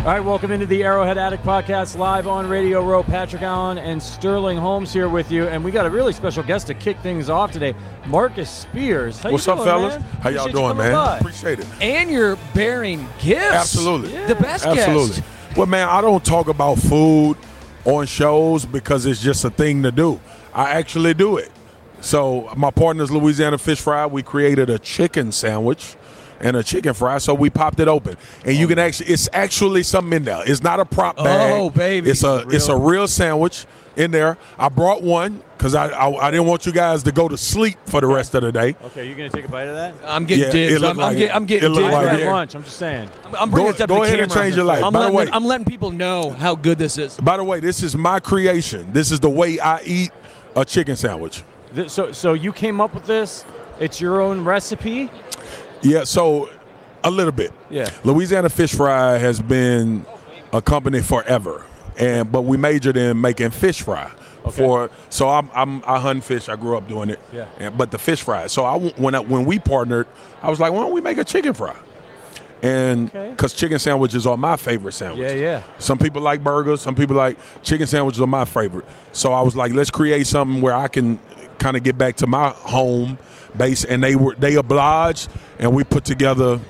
All right, welcome into the Arrowhead Attic Podcast, live on Radio Row. Patrick Allen and Sterling Holmes here with you, and we got a really special guest to kick things off today, Marcus Spears. What's up, fellas? How y'all doing, man? Appreciate it. And you're bearing gifts. Absolutely. Yeah. The best gifts. Absolutely. Well, man, I don't talk about food on shows because it's just a thing to do. I actually do it. So my partner's Louisiana Fish Fry. We created a chicken sandwich and a chicken fry, so we popped it open. And you can actually, it's actually something in there. It's not a prop bag. Oh, baby. It's a real sandwich in there. I brought one because I didn't want you guys to go to sleep for the rest of the day. Okay, you're going to take a bite of that? I'm getting dibs. I'm getting dibs. Like lunch, I'm just saying. I'm bringing it up to the camera. Go ahead and change your life. I'm letting people know how good this is. By the way, this is my creation. This is the way I eat a chicken sandwich. So you came up with this? It's your own recipe? Yeah, so a little bit. Yeah. Louisiana Fish Fry has been a company forever, but we majored in making fish fry. Okay. So I hunt fish. I grew up doing it. Yeah. But the fish fry. So when we partnered, I was like, why don't we make a chicken fry? And because chicken sandwiches are my favorite sandwich. Yeah, yeah. Some people like burgers. Some people like chicken sandwiches are my favorite. So I was like, let's create something where I can kind of get back to my home base. And they obliged, and we put together.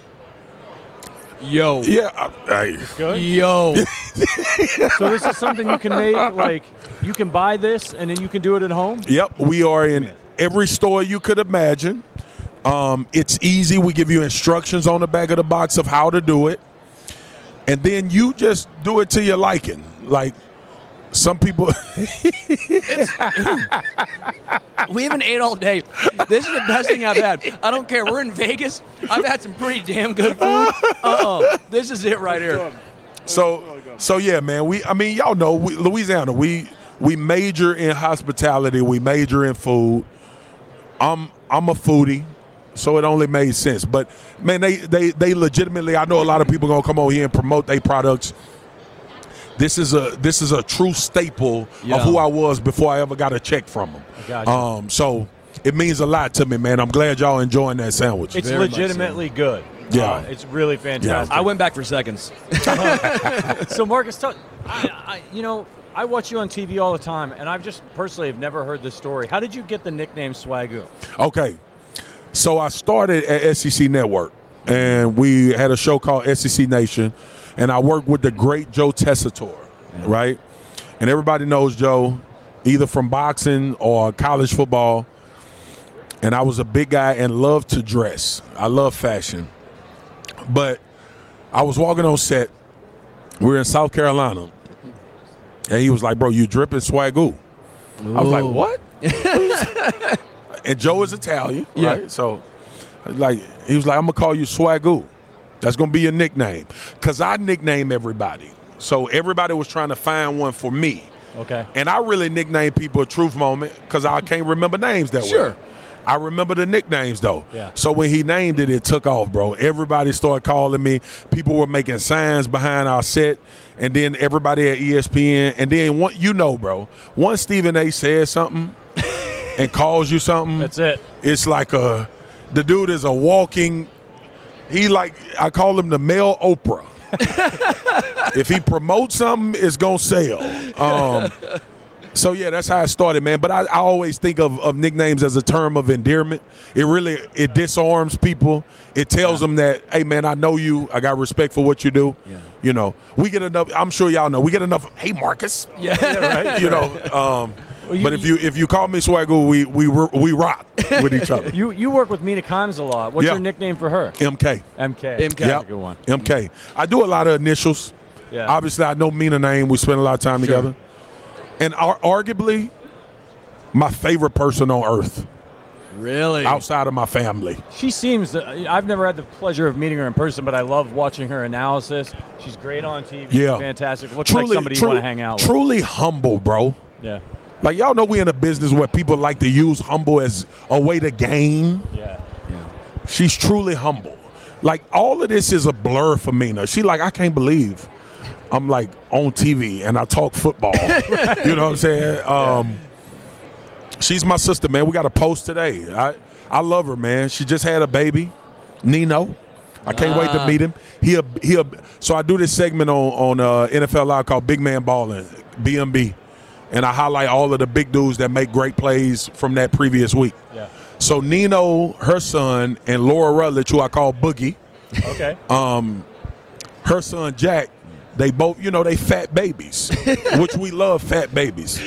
Yo. Yeah. It's good? Yo. So this is something you can make. Like, you can buy this, and then you can do it at home? Yep. We are in every store you could imagine. It's easy. We give you instructions on the back of the box of how to do it. And then you just do it to your liking. Like, some people. We haven't ate all day. This is the best thing I've had. I don't care. We're in Vegas. I've had some pretty damn good food. This is it right here. So yeah, man. Y'all know Louisiana. We major in hospitality. We major in food. I'm a foodie, so it only made sense. But man, they legitimately. I know a lot of people gonna come over here and promote their products. This is a true staple of who I was before I ever got a check from them. Gotcha. So it means a lot to me, man. I'm glad y'all enjoying that sandwich. It's legitimately good. Yeah, it's really fantastic. Yeah. I went back for seconds. So Marcus, I watch you on TV all the time, and I've just personally have never heard this story. How did you get the nickname Swagoo? Okay, so I started at SEC Network, and we had a show called SEC Nation. And I worked with the great Joe Tessitore, right? And everybody knows Joe, either from boxing or college football. And I was a big guy and loved to dress. I love fashion. But I was walking on set. We were in South Carolina. And he was like, bro, you dripping Swagoo. Ooh. I was like, what? And Joe is Italian, right? Yeah. So he was like, I'm going to call you Swagoo. That's going to be your nickname. Because I nickname everybody. So everybody was trying to find one for me. Okay. And I really nickname people a truth moment because I can't remember names that way. Sure. I remember the nicknames, though. Yeah. So when he named it, it took off, bro. Everybody started calling me. People were making signs behind our set. And then everybody at ESPN. And then, once Stephen A. says something and calls you something. That's it. It's like the dude is a walking... I call him the male Oprah. If he promotes something, it's going to sell. So, yeah, that's how it started, man. But I always think of nicknames as a term of endearment. It disarms people. It tells them that, hey, man, I know you. I got respect for what you do. Yeah. You know, we get enough. I'm sure y'all know. We get enough. Hey, Marcus. Yeah. Right? You know, well, but if you call me Swaggle, we rock with each other. You work with Mina Kones a lot. What's your nickname for her? MK. MK. That's a good one. MK. I do a lot of initials. Yeah. Obviously, I know Mina's name. We spend a lot of time together. And arguably, my favorite person on earth. Really? Outside of my family. She seems, I've never had the pleasure of meeting her in person, but I love watching her analysis. She's great on TV. Yeah. Fantastic. Looks like somebody you want to hang out with. Truly humble, bro. Yeah. Like, y'all know we're in a business where people like to use humble as a way to gain. Yeah. She's truly humble. Like, all of this is a blur for Mina. She like, I can't believe I'm like on TV and I talk football. You know what I'm saying? She's my sister, man. We got a post today. I love her, man. She just had a baby, Nino. I can't wait to meet him. So I do this segment on NFL Live called Big Man Ballin', BMB, and I highlight all of the big dudes that make great plays from that previous week. Yeah. So Nino, her son, and Laura Rutledge, who I call Boogie. Okay. Her son Jack. They both, you know, they fat babies, which we love fat babies.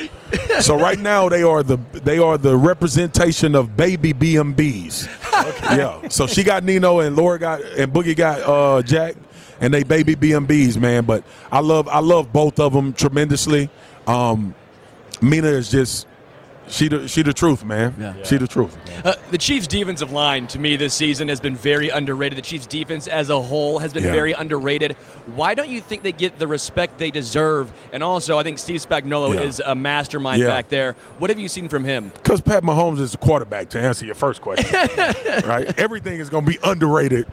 So right now they are the representation of baby BMBs. Okay. Yeah. So she got Nino and Laura and Boogie got Jack, and they baby BMBs, man. But I love both of them tremendously. Mina is just. She the truth, man. Yeah. She the truth. The Chiefs' defensive line, to me, this season has been very underrated. The Chiefs' defense as a whole has been very underrated. Why don't you think they get the respect they deserve? And also, I think Steve Spagnuolo is a mastermind back there. What have you seen from him? Because Pat Mahomes is the quarterback, to answer your first question. Right? Everything is going to be underrated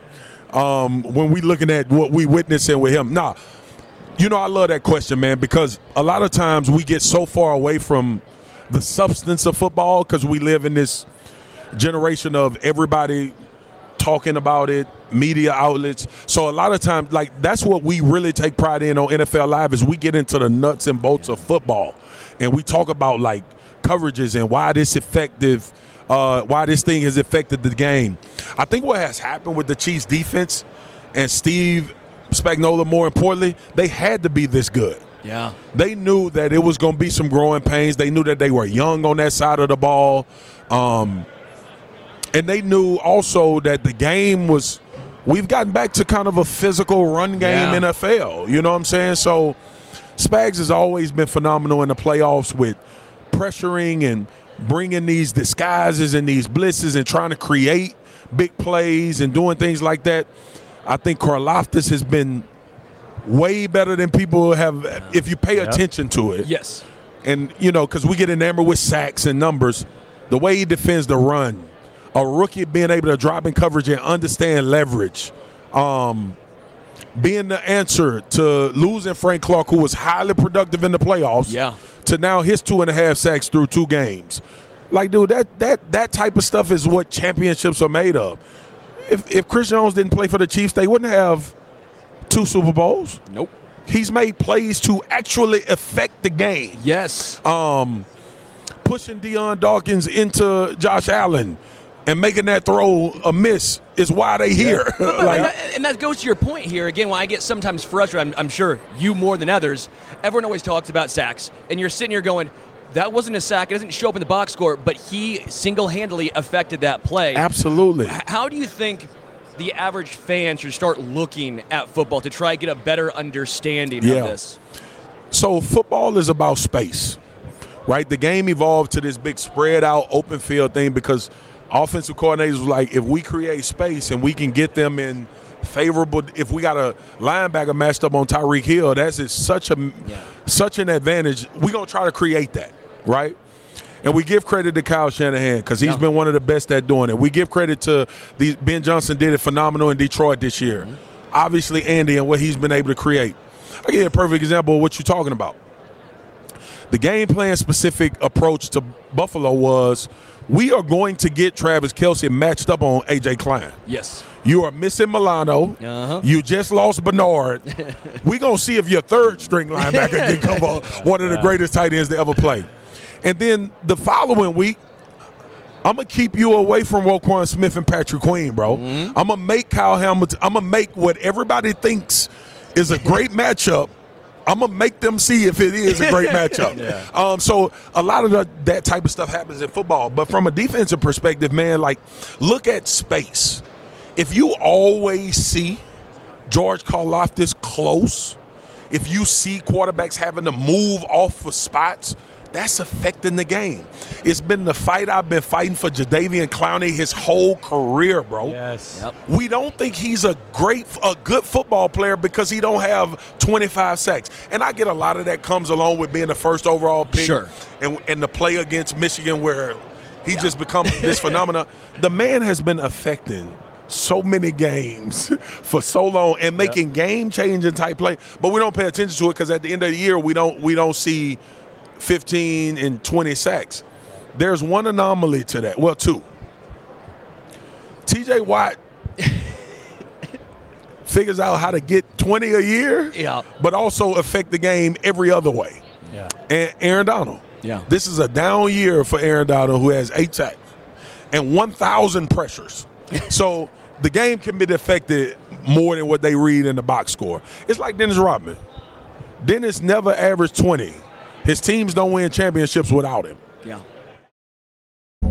when we looking at what we witnessing with him. Nah, you know, I love that question, man, because a lot of times we get so far away from – the substance of football, because we live in this generation of everybody talking about it, media outlets. So a lot of times, like, that's what we really take pride in on NFL Live is we get into the nuts and bolts of football. And we talk about, like, coverages and why this thing has affected the game. I think what has happened with the Chiefs defense and Steve Spagnuolo, more importantly, they had to be this good. Yeah, they knew that it was going to be some growing pains. They knew that they were young on that side of the ball. And they knew also that the game was – we've gotten back to kind of a physical run game NFL. You know what I'm saying? So Spags has always been phenomenal in the playoffs with pressuring and bringing these disguises and these blitzes and trying to create big plays and doing things like that. I think Karlaftis has been – way better than people have if you pay attention to it. Yes. And, you know, because we get enamored with sacks and numbers. The way he defends the run, a rookie being able to drop in coverage and understand leverage, being the answer to losing Frank Clark, who was highly productive in the playoffs, to now his 2.5 sacks through 2 games. Like, dude, that type of stuff is what championships are made of. If Chris Jones didn't play for the Chiefs, they wouldn't have 2 Super Bowls. Nope. He's made plays to actually affect the game. Yes. Pushing Deion Dawkins into Josh Allen and making that throw a miss is why they here. And that goes to your point here. Again, why I get sometimes frustrated, I'm sure you more than others, everyone always talks about sacks. And you're sitting here going, that wasn't a sack. It doesn't show up in the box score, but he single-handedly affected that play. Absolutely. How do you think the average fan should start looking at football to try to get a better understanding of this? So football is about space, right? The game evolved to this big spread out open field thing because offensive coordinators were like, if we create space and we can get them in favorable, if we got a linebacker matched up on Tyreek Hill, that's such an advantage. We're going to try to create that, right? And we give credit to Kyle Shanahan because he's been one of the best at doing it. We give credit to Ben Johnson did it phenomenal in Detroit this year. Obviously, Andy and what he's been able to create. I give you a perfect example of what you're talking about. The game plan specific approach to Buffalo was we are going to get Travis Kelce matched up on A.J. Klein. Yes. You are missing Milano. You just lost Bernard. We're going to see if your third string linebacker can cover one of the greatest tight ends to ever play. And then the following week, I'm going to keep you away from Roquan Smith and Patrick Queen, bro. Mm-hmm. I'm going to make Kyle Hamilton. I'm going to make what everybody thinks is a great matchup. I'm going to make them see if it is a great matchup. Yeah. So a lot of that type of stuff happens in football. But from a defensive perspective, man, like, look at space. If you always see George Karlaftis close, if you see quarterbacks having to move off of spots, that's affecting the game. It's been the fight I've been fighting for Jadeveon Clowney his whole career, bro. Yes. Yep. We don't think he's a good football player because he don't have 25 sacks. And I get a lot of that comes along with being the first overall pick. Sure. And the play against Michigan where he just becomes this phenomenon. The man has been affecting so many games for so long and making game-changing type play. But we don't pay attention to it because at the end of the year we don't see 15 and 20 sacks. There's one anomaly to that. Well, two. TJ Watt figures out how to get 20 a year, but also affect the game every other way. Yeah. And Aaron Donald. Yeah. This is a down year for Aaron Donald, who has 8 sacks and 1,000 pressures. So the game can be affected more than what they read in the box score. It's like Dennis Rodman. Dennis never averaged 20. His teams don't win championships without him. Yeah.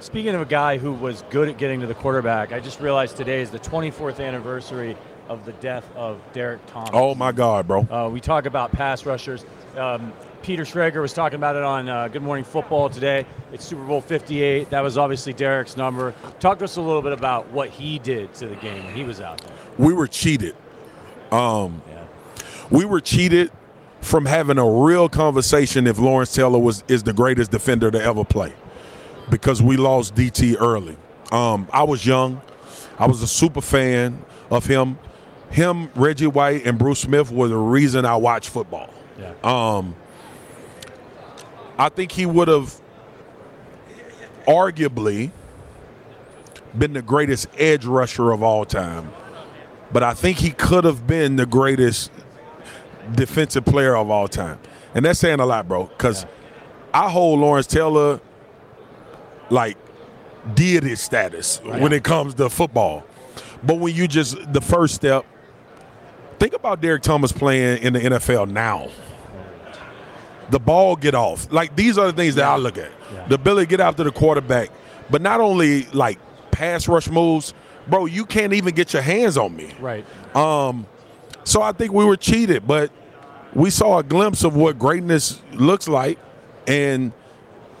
Speaking of a guy who was good at getting to the quarterback, I just realized today is the 24th anniversary of the death of Derrick Thomas. Oh, my God, bro. We talk about pass rushers. Peter Schrager was talking about it on Good Morning Football today. It's Super Bowl 58. That was obviously Derrick's number. Talk to us a little bit about what he did to the game when he was out there. We were cheated. We were cheated from having a real conversation if Lawrence Taylor is the greatest defender to ever play. Because we lost DT early. I was young. I was a super fan of him. Him, Reggie White, and Bruce Smith were the reason I watched football. Yeah. I think he would have arguably been the greatest edge rusher of all time. But I think he could have been the greatest defensive player of all time. And that's saying a lot, bro, because I hold Lawrence Taylor – like deity status when it comes to football. But when you just, the first step, think about Derrick Thomas playing in the NFL now. The ball get off. Like, these are the things that I look at. Yeah. The ability to get after the quarterback. But not only, like, pass rush moves. Bro, you can't even get your hands on me. Right. So I think we were cheated. But we saw a glimpse of what greatness looks like. And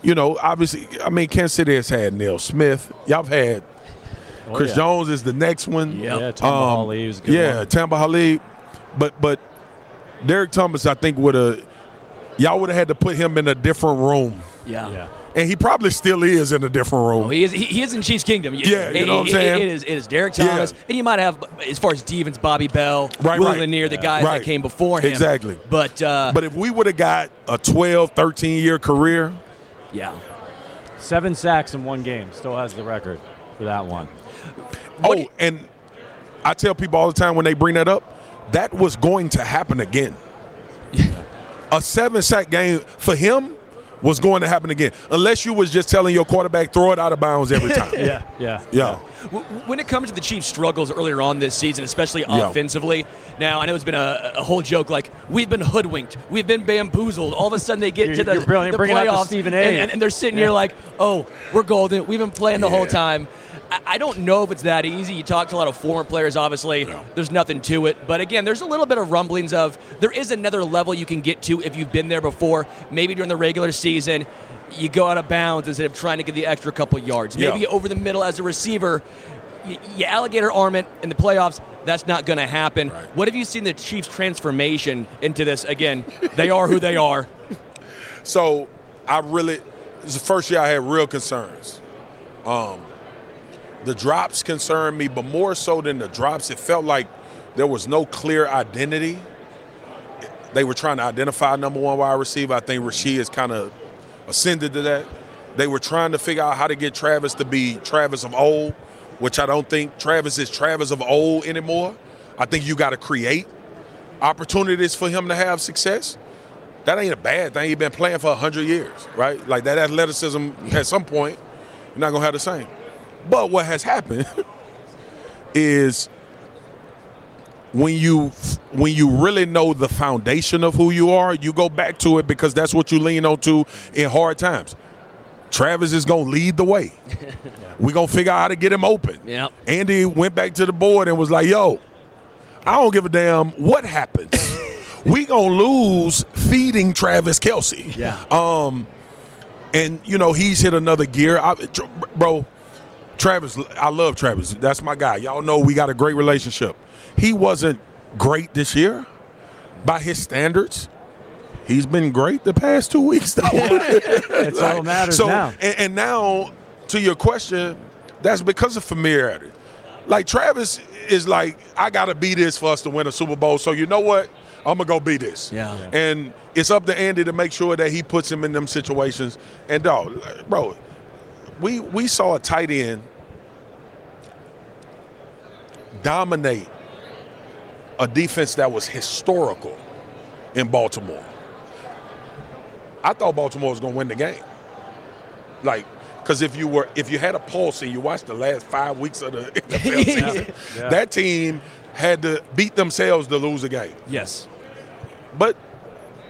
you know, obviously, I mean, Kansas City has had Neil Smith. Y'all have had Chris Jones is the next one. Yep. Yeah, Tamba Hali was good. Yeah, Tamba Hali. But Derrick Thomas, I think, y'all would have had to put him in a different room. Yeah. And he probably still is in a different room. Oh, he is in Chiefs Kingdom. Yeah, you know what I'm saying? It is Derrick Thomas. Yeah. And you might have, as far as Devens, Bobby Bell, Will Lanier, the guys that came before him. Exactly. But if we would have got a 12, 13-year career – yeah. 7 sacks in one game. Still has the record for that one. Oh, and I tell people all the time when they bring that up, that was going to happen again. A 7-sack game for him was going to happen again. Unless you was just telling your quarterback, throw it out of bounds every time. Yeah. when it comes to the Chiefs' struggles earlier on this season, especially offensively, now I know it's been a whole joke, like, we've been hoodwinked, we've been bamboozled. All of a sudden they get to the playoffs, Stephen A. And they're sitting here like, oh, we're golden, we've been playing the whole time. I don't know if it's that easy. You talk to a lot of former players, obviously. There's nothing to it. But again, there's a little bit of rumblings of there is another level you can get to if you've been there before. Maybe during the regular season, you go out of bounds instead of trying to get the extra couple yards. Maybe over the middle as a receiver, you alligator arm it in the playoffs. That's not going to happen. Right. What have you seen the Chiefs' transformation into this? Again, they are who they are. So it was the first year I had real concerns. The drops concerned me, but more so than the drops, it felt like there was no clear identity. They were trying to identify number one wide receiver. I think Rashid has kind of ascended to that. They were trying to figure out how to get Travis to be Travis of old, which I don't think Travis is Travis of old anymore. I think you got to create opportunities for him to have success. That ain't a bad thing. He's been playing for 100 years, right? Like, that athleticism at some point, you're not going to have the same. But what has happened is when you really know the foundation of who you are, you go back to it because that's what you lean on to in hard times. Travis is going to lead the way. We're going to figure out how to get him open. Yep. Andy went back to the board and was like, yo, I don't give a damn what happens. We going to lose feeding Travis Kelce. Yeah. And, you know, he's hit another gear. Travis, I love Travis. That's my guy. Y'all know we got a great relationship. He wasn't great this year by his standards. He's been great the past 2 weeks, though. That's all that matters now. And now, to your question, that's because of familiarity. Like, Travis is like, I got to be this for us to win a Super Bowl. So, you know what? I'm going to go be this. Yeah. And it's up to Andy to make sure that he puts him in them situations. And, dog, bro, we saw a tight end dominate a defense that was historical in Baltimore. I thought Baltimore was going to win the game. Like, because if you had a pulse and you watched the last 5 weeks of the NFL season, that team had to beat themselves to lose a game. Yes. But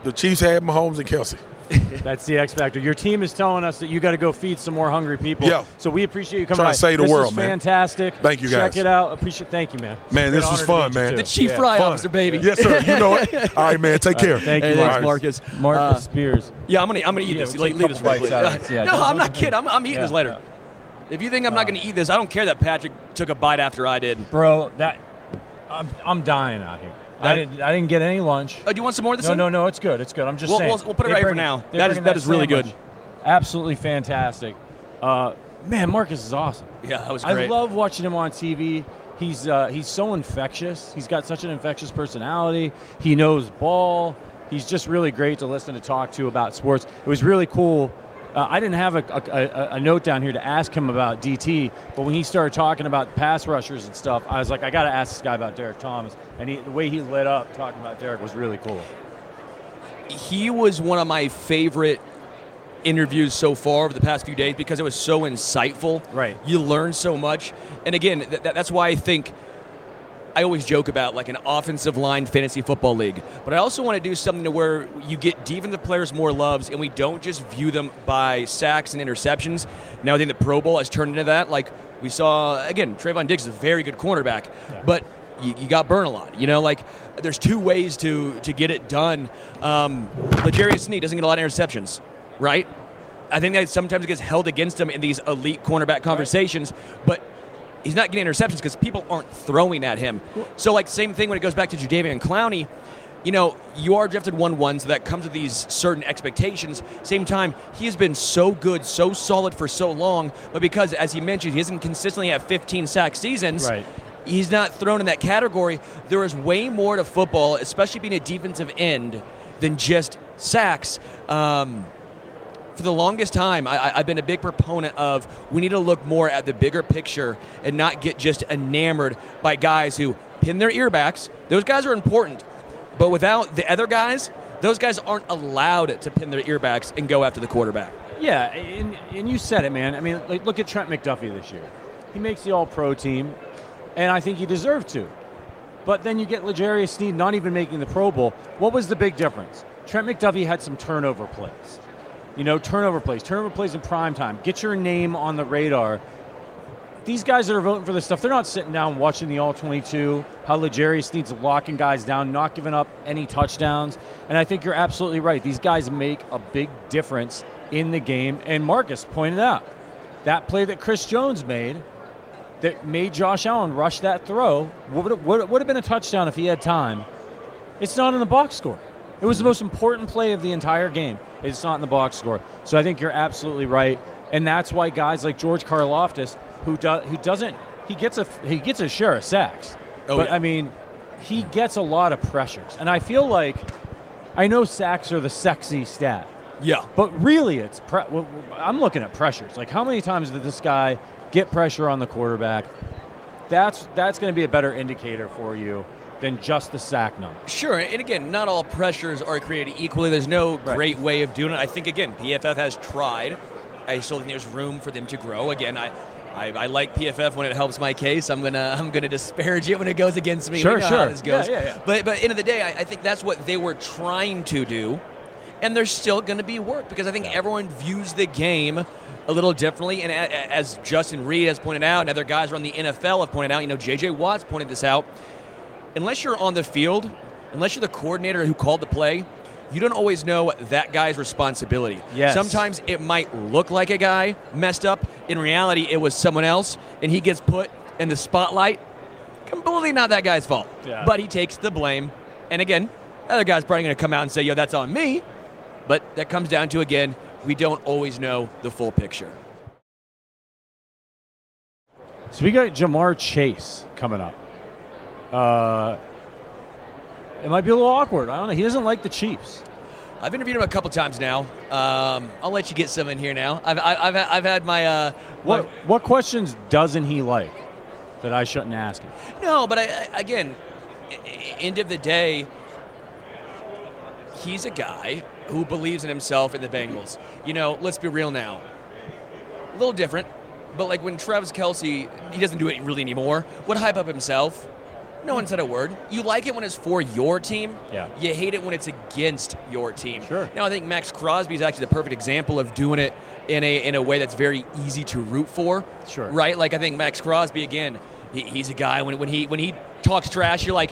the Chiefs had Mahomes and Kelce. That's the X factor. Your team is telling us that you got to go feed some more hungry people. Yeah. So we appreciate you coming by. This is fantastic. Thank you, guys. Check it out. Thank you, man. Man, this was fun, man. The Chief Fry Officer, baby. Yes, sir. You know it. All right, man. Take care. Thank you, Marcus. Marcus Spears. Yeah, I'm gonna eat this. Leave this right. No, I'm not kidding. I'm eating this later. If you think I'm not gonna eat this, I don't care that Patrick took a bite after I did. Bro, I'm dying out here. I didn't get any lunch. Oh, do you want some more of this? No, it's good. It's good. I'm just saying. We'll put it right here for now. That is really good. Absolutely fantastic. Man, Marcus is awesome. Yeah, that was great. I love watching him on TV. He's so infectious. He's got such an infectious personality. He knows ball. He's just really great to listen to talk to about sports. It was really cool. I didn't have a note down here to ask him about DT, but when he started talking about pass rushers and stuff, I was like, I got to ask this guy about Derrick Thomas. And the way he lit up talking about Derrick was really cool. He was one of my favorite interviews so far over the past few days because it was so insightful. Right. You learn so much. And again, that's why I think I always joke about like an offensive line fantasy football league, but I also want to do something to where you get deep into the players more loves and we don't just view them by sacks and interceptions. Now I think the Pro Bowl has turned into that. Like we saw, again, Trayvon Diggs is a very good cornerback, but you got burned a lot. You know, like there's two ways to get it done. L'Jarius Sneed doesn't get a lot of interceptions, right? I think that sometimes it gets held against him in these elite cornerback conversations, but he's not getting interceptions because people aren't throwing at him. So, like, same thing when it goes back to Jadeveon Clowney. You know, you are drafted 1-1, so that comes with these certain expectations. Same time, he has been so good, so solid for so long, but because, as he mentioned, he doesn't consistently have 15-sack seasons. Right. He's not thrown in that category. There is way more to football, especially being a defensive end, than just sacks. For the longest time, I've been a big proponent of we need to look more at the bigger picture and not get just enamored by guys who pin their earbacks. Those guys are important, but without the other guys, those guys aren't allowed to pin their earbacks and go after the quarterback. Yeah, and you said it, man. I mean, like, look at Trent McDuffie this year. He makes the All-Pro team, and I think he deserved to. But then you get L'Jarius Sneed not even making the Pro Bowl. What was the big difference? Trent McDuffie had some turnover plays. You know, turnover plays in prime time. Get your name on the radar. These guys that are voting for this stuff, they're not sitting down watching the All-22, how L'Jarius Sneed's locking guys down, not giving up any touchdowns. And I think you're absolutely right. These guys make a big difference in the game. And Marcus pointed out that play that Chris Jones made that made Josh Allen rush that throw would have been a touchdown if he had time. It's not in the box score. It was the most important play of the entire game. It's not in the box score. So I think you're absolutely right. And that's why guys like George Karlaftis, he gets a share of sacks. Oh, but yeah. I mean, he gets a lot of pressures. And I feel like, I know sacks are the sexy stat. Yeah. But really, I'm looking at pressures. Like, how many times did this guy get pressure on the quarterback? That's going to be a better indicator for you than just the sack number. Sure, and again, not all pressures are created equally. There's no great way of doing it. I think, again, PFF has tried. I still think there's room for them to grow. Again, I like PFF when it helps my case. I'm gonna disparage it when it goes against me. Sure. How this goes. Yeah. But end of the day, I think that's what they were trying to do, and there's still gonna be work because I think everyone views the game a little differently. And as Justin Reed has pointed out, and other guys around the NFL have pointed out, you know, J.J. Watt's pointed this out. Unless you're on the field, unless you're the coordinator who called the play, you don't always know that guy's responsibility. Yes. Sometimes it might look like a guy messed up. In reality, it was someone else, and he gets put in the spotlight. Completely not that guy's fault. Yeah. But he takes the blame. And again, the other guy's probably going to come out and say, yo, that's on me. But that comes down to, again, we don't always know the full picture. So we got Ja'Marr Chase coming up. It might be a little awkward. I don't know. He doesn't like the Chiefs. I've interviewed him a couple times now. I'll let you get some in here now. I've had my what questions doesn't he like that I shouldn't ask him? No, but again, end of the day, he's a guy who believes in himself and the Bengals. You know, let's be real now. A little different, but like when Travis Kelce, he doesn't do it really anymore, would hype up himself. No one said a word. You like it when it's for your team. Yeah. You hate it when it's against your team. Sure. Now, I think Max Crosby is actually the perfect example of doing it in a way that's very easy to root for. Sure. Right? Like, I think Max Crosby, again, he's a guy, when he talks trash, you're like,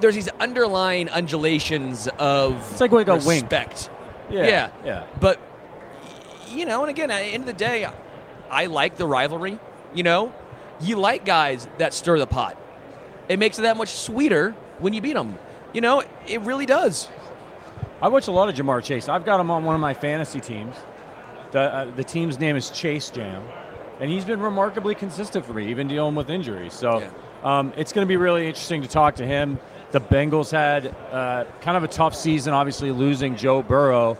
there's these underlying undulations of it's like a respect. Wink. Yeah. But, you know, and again, at the end of the day, I like the rivalry, you know? You like guys that stir the pot. It makes it that much sweeter when you beat them. You know, it really does. I watch a lot of Ja'Marr Chase. I've got him on one of my fantasy teams. The team's name is Chase Jam, and he's been remarkably consistent for me, even dealing with injuries. So it's going to be really interesting to talk to him. The Bengals had kind of a tough season, obviously losing Joe Burrow.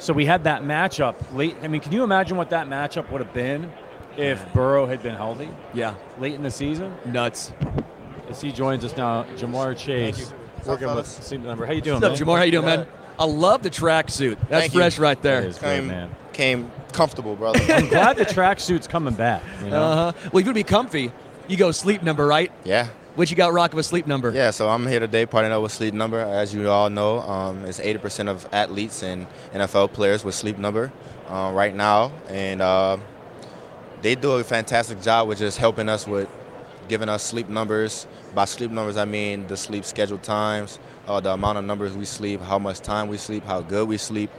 So we had that matchup late. I mean, can you imagine what that matchup would have been if Burrow had been healthy? Yeah. Late in the season? Nuts. As he joins us now, Ja'Marr Chase, working with the number. How you doing, man? What's up, Ja'Marr? How you doing, man? I love the tracksuit. That's fresh right there. It is great, man. Came comfortable, brother. I'm glad the tracksuit's coming back. You know? Well, if you'd be comfy, you go sleep number, right? Yeah. What you got rocking with sleep number? Yeah, so I'm here today partnering up with sleep number. As you all know, it's 80% of athletes and NFL players with sleep number right now. And... they do a fantastic job with just helping us with giving us sleep numbers. By sleep numbers, I mean the sleep schedule times, the amount of numbers we sleep, how much time we sleep, how good we sleep.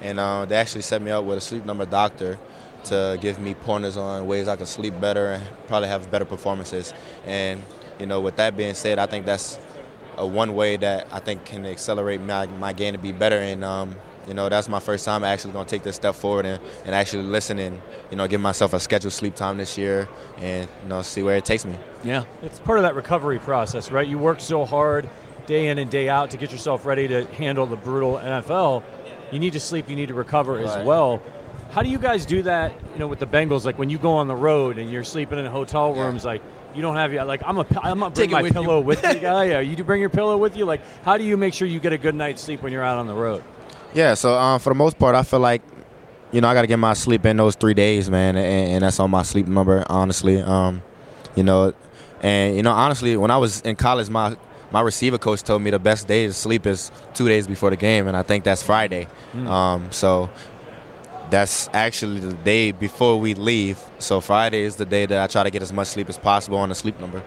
And they actually set me up with a sleep number doctor to give me pointers on ways I can sleep better and probably have better performances. And, you know, with that being said, I think that's one way that I think can accelerate my game to be better. And, you know, that's my first time actually going to take this step forward and actually listen and, you know, give myself a scheduled sleep time this year and, you know, see where it takes me. Yeah. It's part of that recovery process, right? You work so hard day in and day out to get yourself ready to handle the brutal NFL. You need to sleep. You need to recover as well. How do you guys do that, you know, with the Bengals? Like when you go on the road and you're sleeping in hotel rooms, like, you don't have, like, I'm not bringing my pillow with you. Yeah, you do bring your pillow with you. Like, how do you make sure you get a good night's sleep when you're out on the road? Yeah, so for the most part, I feel like you know, I got to get my sleep in those 3 days, man, and that's on my sleep number, honestly. You know, and, you know, honestly, when I was in college, my receiver coach told me the best day to sleep is 2 days before the game, and I think that's Friday. So that's actually the day before we leave. So Friday is the day that I try to get as much sleep as possible on the sleep number.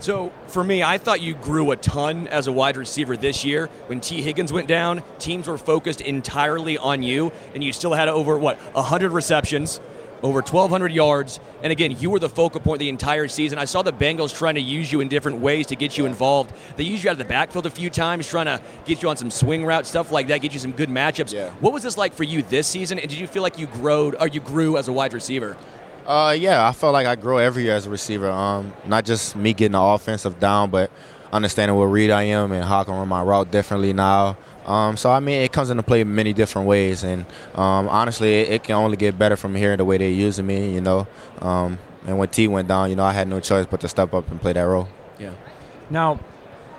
So for me, I thought you grew a ton as a wide receiver this year. When Tee Higgins went down, teams were focused entirely on you, and you still had over, 100 receptions, over 1,200 yards. And again, you were the focal point the entire season. I saw the Bengals trying to use you in different ways to get you involved. They used you out of the backfield a few times, trying to get you on some swing routes, stuff like that, get you some good matchups. Yeah. What was this like for you this season? And did you feel like you grew as a wide receiver? Yeah, I felt like I grow every year as a receiver. Not just me getting the offensive down, but understanding what read I am and how I can run my route differently now. So, I mean, it comes into play many different ways. And honestly, it can only get better from here the way they're using me, you know. And when T went down, you know, I had no choice but to step up and play that role. Yeah. Now,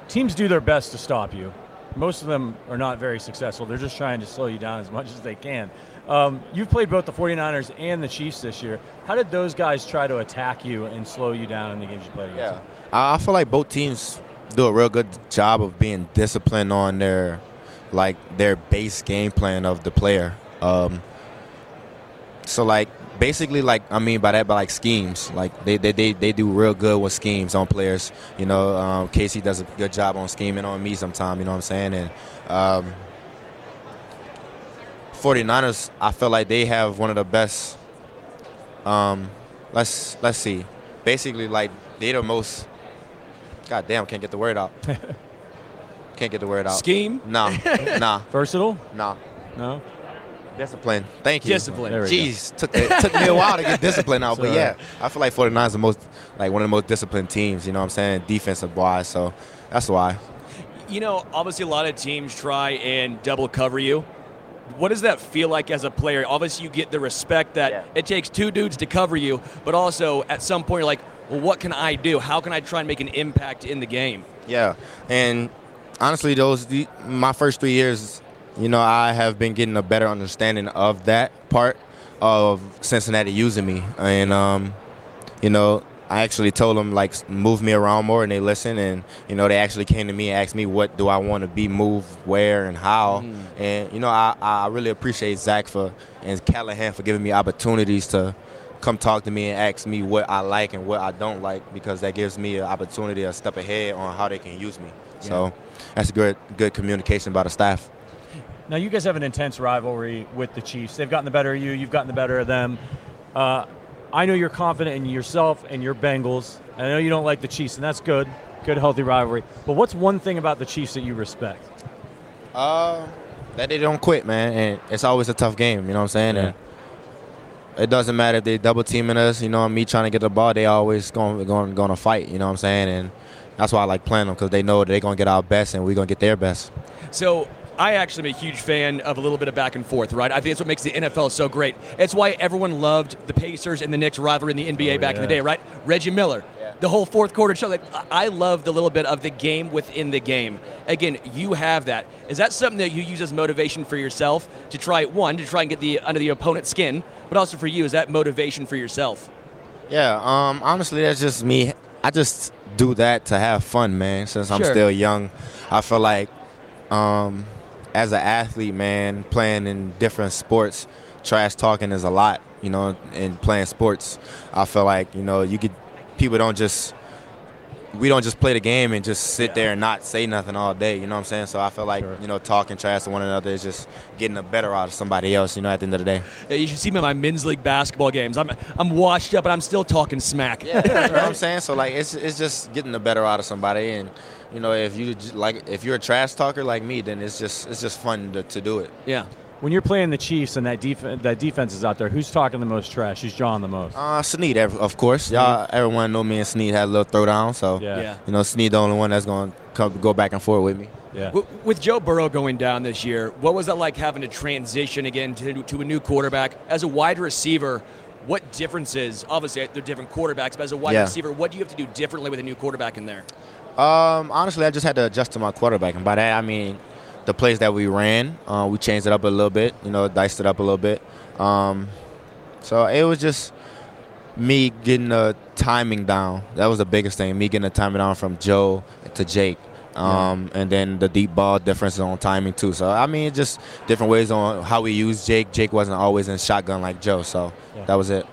teams do their best to stop you. Most of them are not very successful. They're just trying to slow you down as much as they can. You've played both the 49ers and the Chiefs this year. How did those guys try to attack you and slow you down in the games you played against them? I feel like both teams do a real good job of being disciplined on their base game plan of the player. So, basically, I mean by that, schemes. They do real good with schemes on players. You know, Casey does a good job on scheming on me sometimes, you know what I'm saying? And 49ers, I feel like they have one of the best, let's see. Basically, they the most, goddamn, can't get the word out. Scheme? Nah. Versatile? Nah. No? Discipline. Thank you. Discipline. Jeez, took me a while to get discipline out, but yeah, I feel like 49ers is the most, one of the most disciplined teams, you know what I'm saying, defensive-wise, so that's why. You know, obviously a lot of teams try and double cover you. What does that feel like as a player? Obviously, you get the respect that it takes two dudes to cover you, but also at some point you're like, well, what can I do? How can I try and make an impact in the game? Yeah, and honestly, my first 3 years, you know, I have been getting a better understanding of that part of Cincinnati using me. And, you know, I actually told them, move me around more, and they listened. And, you know, they actually came to me and asked me what do I want to be, moved, where, and how. And, you know, I really appreciate Zach and Callahan for giving me opportunities to come talk to me and ask me what I like and what I don't like, because that gives me an opportunity to step ahead on how they can use me. Yeah. So that's good communication by the staff. Now, you guys have an intense rivalry with the Chiefs. They've gotten the better of you. You've gotten the better of them. I know you're confident in yourself and your Bengals. I know you don't like the Chiefs, and that's good. Good, healthy rivalry. But what's one thing about the Chiefs that you respect? That they don't quit, man. And it's always a tough game, you know what I'm saying? Yeah. And it doesn't matter if they double-teaming us, you know, me trying to get the ball, they always going to fight, you know what I'm saying? And that's why I like playing them, because they know they're going to get our best and we're going to get their best. So I actually am a huge fan of a little bit of back and forth, right? I think that's what makes the NFL so great. It's why everyone loved the Pacers and the Knicks rivalry in the NBA back in the day, right? Reggie Miller, the whole fourth quarter show. I love the little bit of the game within the game. Again, you have that. Is that something that you use as motivation for yourself to try, and get under the opponent's skin, but also for you, is that motivation for yourself? Yeah, honestly, that's just me. I just do that to have fun, man, since I'm still young. I feel like as an athlete, man, playing in different sports, trash talking is a lot, you know, and playing sports. I feel like, you know, we don't just play the game and just sit there and not say nothing all day, you know what I'm saying? So I feel like, you know, talking trash to one another is just getting the better out of somebody else, you know, at the end of the day. Yeah, you should see me in my men's league basketball games. I'm washed up, but I'm still talking smack. Yeah, you know what I'm saying? So, it's just getting the better out of somebody. And, you know, if you're a trash talker like me, then it's just fun to do it. Yeah. When you're playing the Chiefs and that defense is out there, who's talking the most trash? Who's jawing the most? Sneed, of course. Y'all, everyone know me and Sneed had a little throwdown, so you know Sneed the only one that's gonna go back and forth with me. Yeah. With Joe Burrow going down this year, what was that like having to transition again to a new quarterback as a wide receiver? What differences? Obviously, they're different quarterbacks, but as a wide receiver, what do you have to do differently with a new quarterback in there? Honestly, I just had to adjust to my quarterback, and by that I mean the plays that we ran, we changed it up a little bit, you know, diced it up a little bit. So it was just me getting the timing down. That was the biggest thing, me getting the timing down from Joe to Jake. And then the deep ball differences on timing too. So, I mean, just different ways on how we use Jake. Jake wasn't always in shotgun like Joe, so that was it.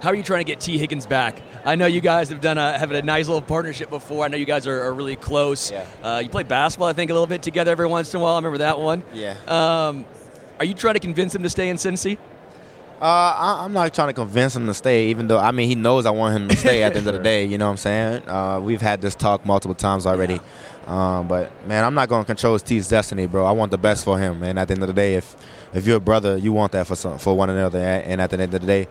How are you trying to get Tee Higgins back? I know you guys have done have a nice little partnership before. I know you guys are really close. Yeah. You played basketball, I think, a little bit together every once in a while. I remember that one. Yeah. Are you trying to convince him to stay in Cincy? I'm not trying to convince him to stay, even though, I mean, he knows I want him to stay at the end of the day, you know what I'm saying? We've had this talk multiple times already. Yeah. But, man, I'm not going to control T's destiny, bro. I want the best for him, man. At the end of the day, if you're a brother, you want that for one another. And at the end of the day,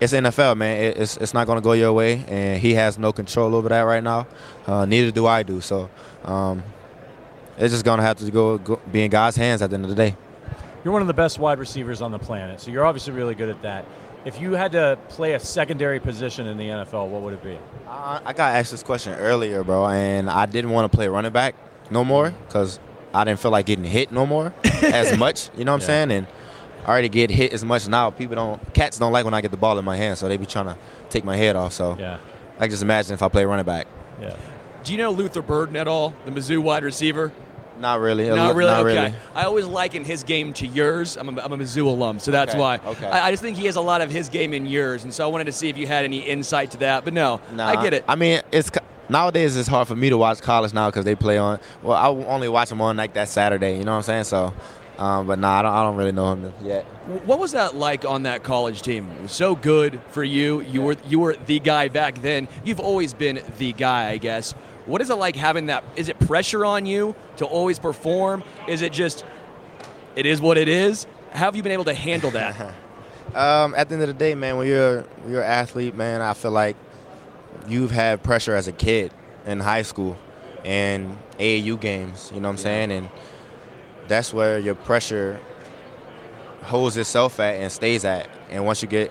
it's NFL, man. It's not going to go your way, and he has no control over that right now. Neither do I do. So it's just going to have to go be in God's hands at the end of the day. You're one of the best wide receivers on the planet, so you're obviously really good at that. If you had to play a secondary position in the NFL, what would it be? I got asked this question earlier, bro, and I didn't want to play running back no more because I didn't feel like getting hit no more as much, you know what I'm saying? And I already get hit as much now. Cats don't like when I get the ball in my hand, so they be trying to take my head off. So I can just imagine if I play running back. Yeah. Do you know Luther Burden at all, the Mizzou wide receiver? Not really. Not really. I always liken his game to yours. I'm a Mizzou alum, so that's why. Okay. I just think he has a lot of his game in yours, and so I wanted to see if you had any insight to that. But no, I get it. I mean, nowadays it's hard for me to watch college now because they play on. Well, I only watch them on like that Saturday. You know what I'm saying? So, but I don't really know him yet. What was that like on that college team? It was so good for you. You were the guy back then. You've always been the guy, I guess. What is it like having that? Is it pressure on you to always perform? Is it just, it is what it is? How have you been able to handle that? At the end of the day, man, when you're an athlete, man, I feel like you've had pressure as a kid in high school and AAU games, you know what I'm saying? And that's where your pressure holds itself at and stays at. And once you get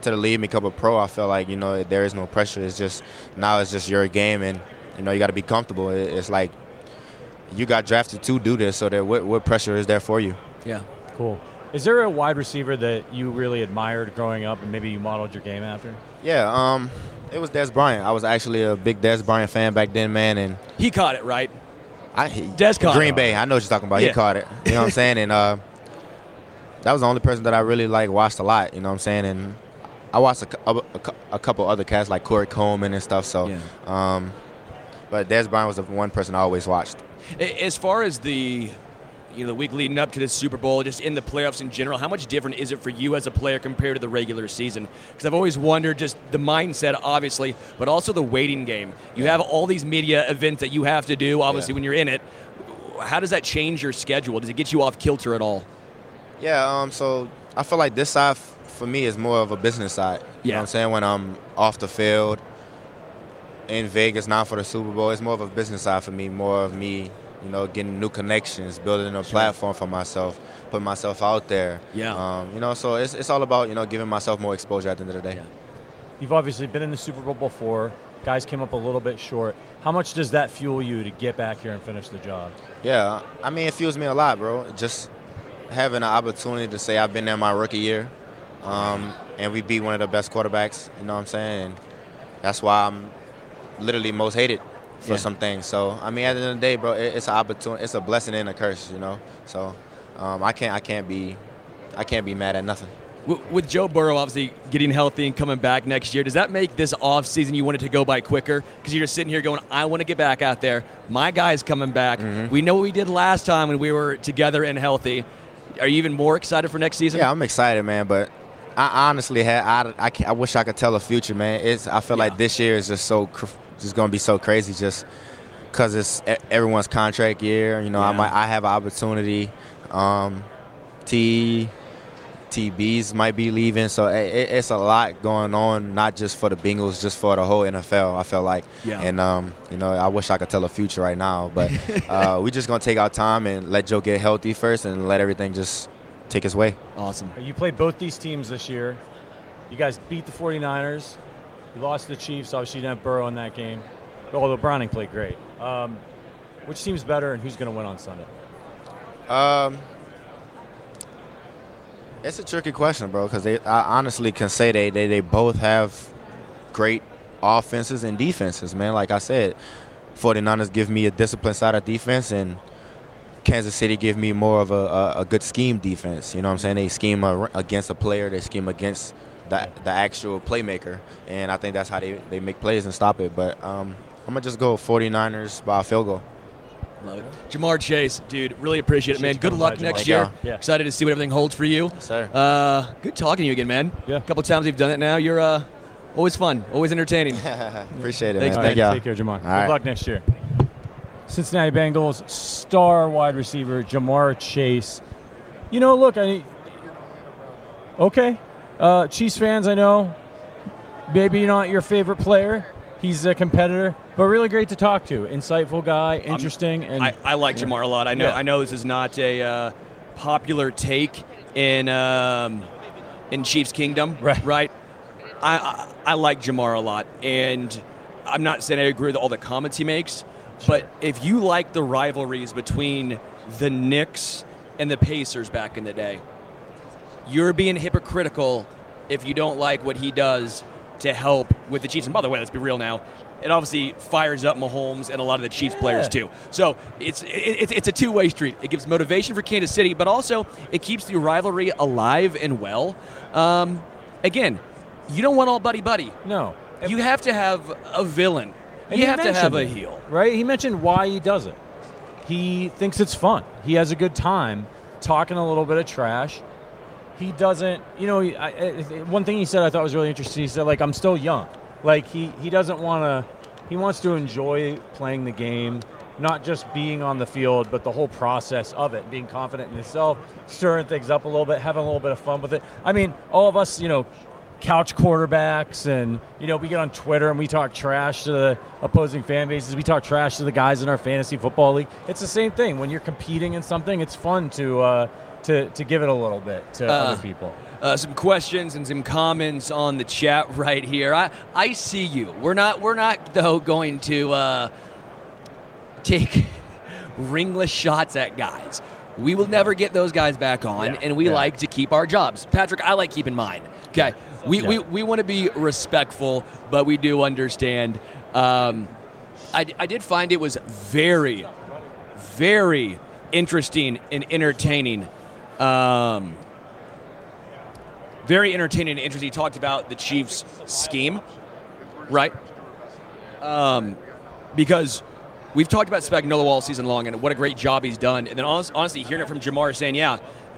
to the league and become a pro, I feel like, you know, there is no pressure. It's just, now it's just your game, and, you know, you got to be comfortable. It's like you got drafted to do this, so that what pressure is there for you? Yeah. Cool. Is there a wide receiver that you really admired growing up and maybe you modeled your game after? Yeah, it was Dez Bryant. I was actually a big Dez Bryant fan back then, man. And he caught it, right? Dez caught it. Green Bay, I know what you're talking about. Yeah. He caught it. You know what I'm saying? And that was the only person that I really, like, watched a lot, you know what I'm saying? And I watched a couple other cats like Corey Coleman and stuff. So, but Dez Bryant was the one person I always watched. As far as the week leading up to the Super Bowl, just in the playoffs in general, how much different is it for you as a player compared to the regular season? Because I've always wondered just the mindset, obviously, but also the waiting game. You have all these media events that you have to do, obviously, when you're in it. How does that change your schedule? Does it get you off kilter at all? Yeah. So I feel like this side, for me, it's more of a business side. You know what I'm saying? When I'm off the field in Vegas now for the Super Bowl, it's more of a business side for me, more of me, you know, getting new connections, building a platform for myself, putting myself out there. Yeah. You know, so it's all about, you know, giving myself more exposure at the end of the day. Yeah. You've obviously been in the Super Bowl before. Guys came up a little bit short. How much does that fuel you to get back here and finish the job? Yeah. I mean, it fuels me a lot, bro. Just having an opportunity to say I've been there my rookie year. And we beat one of the best quarterbacks, you know what I'm saying? And that's why I'm literally most hated for some things. So, I mean, at the end of the day, bro, it's an opportunity. It's a blessing and a curse, you know? So, I can't be mad at nothing. With Joe Burrow obviously getting healthy and coming back next year, does that make this offseason you want it to go by quicker? Because you're just sitting here going, I want to get back out there. My guy's coming back. Mm-hmm. We know what we did last time when we were together and healthy. Are you even more excited for next season? Yeah, I'm excited, man, but I honestly I wish I could tell the future, man. I feel like this year is just going to be so crazy, just because it's everyone's contract year. You know, I have an opportunity. TBs might be leaving, so it's a lot going on, not just for the Bengals, just for the whole NFL. I feel like, and you know, I wish I could tell the future right now, but we're just going to take our time and let Joe get healthy first, and let everything just take his way. Awesome. You played both these teams this year. You guys beat the 49ers. You lost to the Chiefs. Obviously, you didn't have Burrow in that game, although Browning played great. Which team's better, and who's going to win on Sunday? It's a tricky question, bro, because I honestly can say they both have great offenses and defenses, man. Like I said, 49ers give me a disciplined side of defense, and Kansas City give me more of a good scheme defense. You know what I'm saying? They scheme against a player. They scheme against the actual playmaker, and I think that's how they make plays and stop it. But I'm going to just go 49ers by a field goal. Love it. Ja'Marr Chase, dude, really appreciate it, man. Good luck next year. Yeah. Excited to see what everything holds for you. Yes, sir. Good talking to you again, man. Yeah. A couple times we've done it now. You're always fun, always entertaining. Appreciate it. Thanks, man. Right, thank you. Take care, Ja'Marr. Good luck next year. Cincinnati Bengals star wide receiver Ja'Marr Chase. You know, look, Chiefs fans, I know, maybe not your favorite player. He's a competitor, but really great to talk to. Insightful guy, interesting. I like Ja'Marr a lot. I know this is not a popular take in Chiefs Kingdom, right? I like Ja'Marr a lot, and I'm not saying I agree with all the comments he makes, but if you like the rivalries between the Knicks and the Pacers back in the day, you're being hypocritical if you don't like what he does to help with the Chiefs. And by the way, let's be real now, it obviously fires up Mahomes and a lot of the Chiefs players too. So it's a two-way street. It gives motivation for Kansas City, but also it keeps the rivalry alive and well. Again, you don't want all buddy-buddy. No. You have to have a villain. And you have to have a heel. Right? He mentioned why he does it. He thinks it's fun. He has a good time talking a little bit of trash. He doesn't, you know, one thing he said I thought was really interesting. He said, like, I'm still young. Like, he doesn't want to, he wants to enjoy playing the game, not just being on the field, but the whole process of it, being confident in himself, stirring things up a little bit, having a little bit of fun with it. I mean, all of us, you know, couch quarterbacks, and, you know, we get on Twitter and we talk trash to the opposing fan bases. We talk trash to the guys in our fantasy football league. It's the same thing. When you're competing in something, it's fun to give it a little bit to other people. Some questions and some comments on the chat right here. I see you. We're not though going to take ringless shots at guys. We will never get those guys back on, and we like to keep our jobs. Patrick, I like keeping mine. Okay, we want to be respectful, but we do understand. I did find it was very, very interesting and entertaining. Very entertaining and interesting. He talked about the Chiefs' scheme, right? Because we've talked about Spagnuolo all season long and what a great job he's done. And then honestly, hearing it from Ja'Marr saying,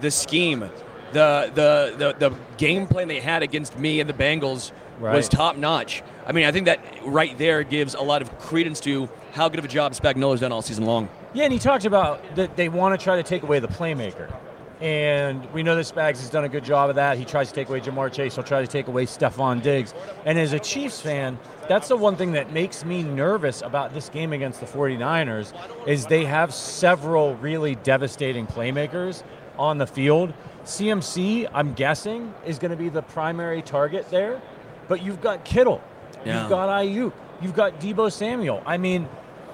the scheme, the game plan they had against me and the Bengals was top-notch. I mean, I think that right there gives a lot of credence to how good of a job Spagnuolo's done all season long. Yeah, and he talked about that they want to try to take away the playmaker. And we know that Spags has done a good job of that. He tries to take away Ja'Marr Chase. He'll try to take away Stephon Diggs. And as a Chiefs fan, that's the one thing that makes me nervous about this game against the 49ers is they have several really devastating playmakers on the field. CMC, I'm guessing, is going to be the primary target there. But you've got Kittle. Yeah. You've got Ayuk. You've got Deebo Samuel. I mean,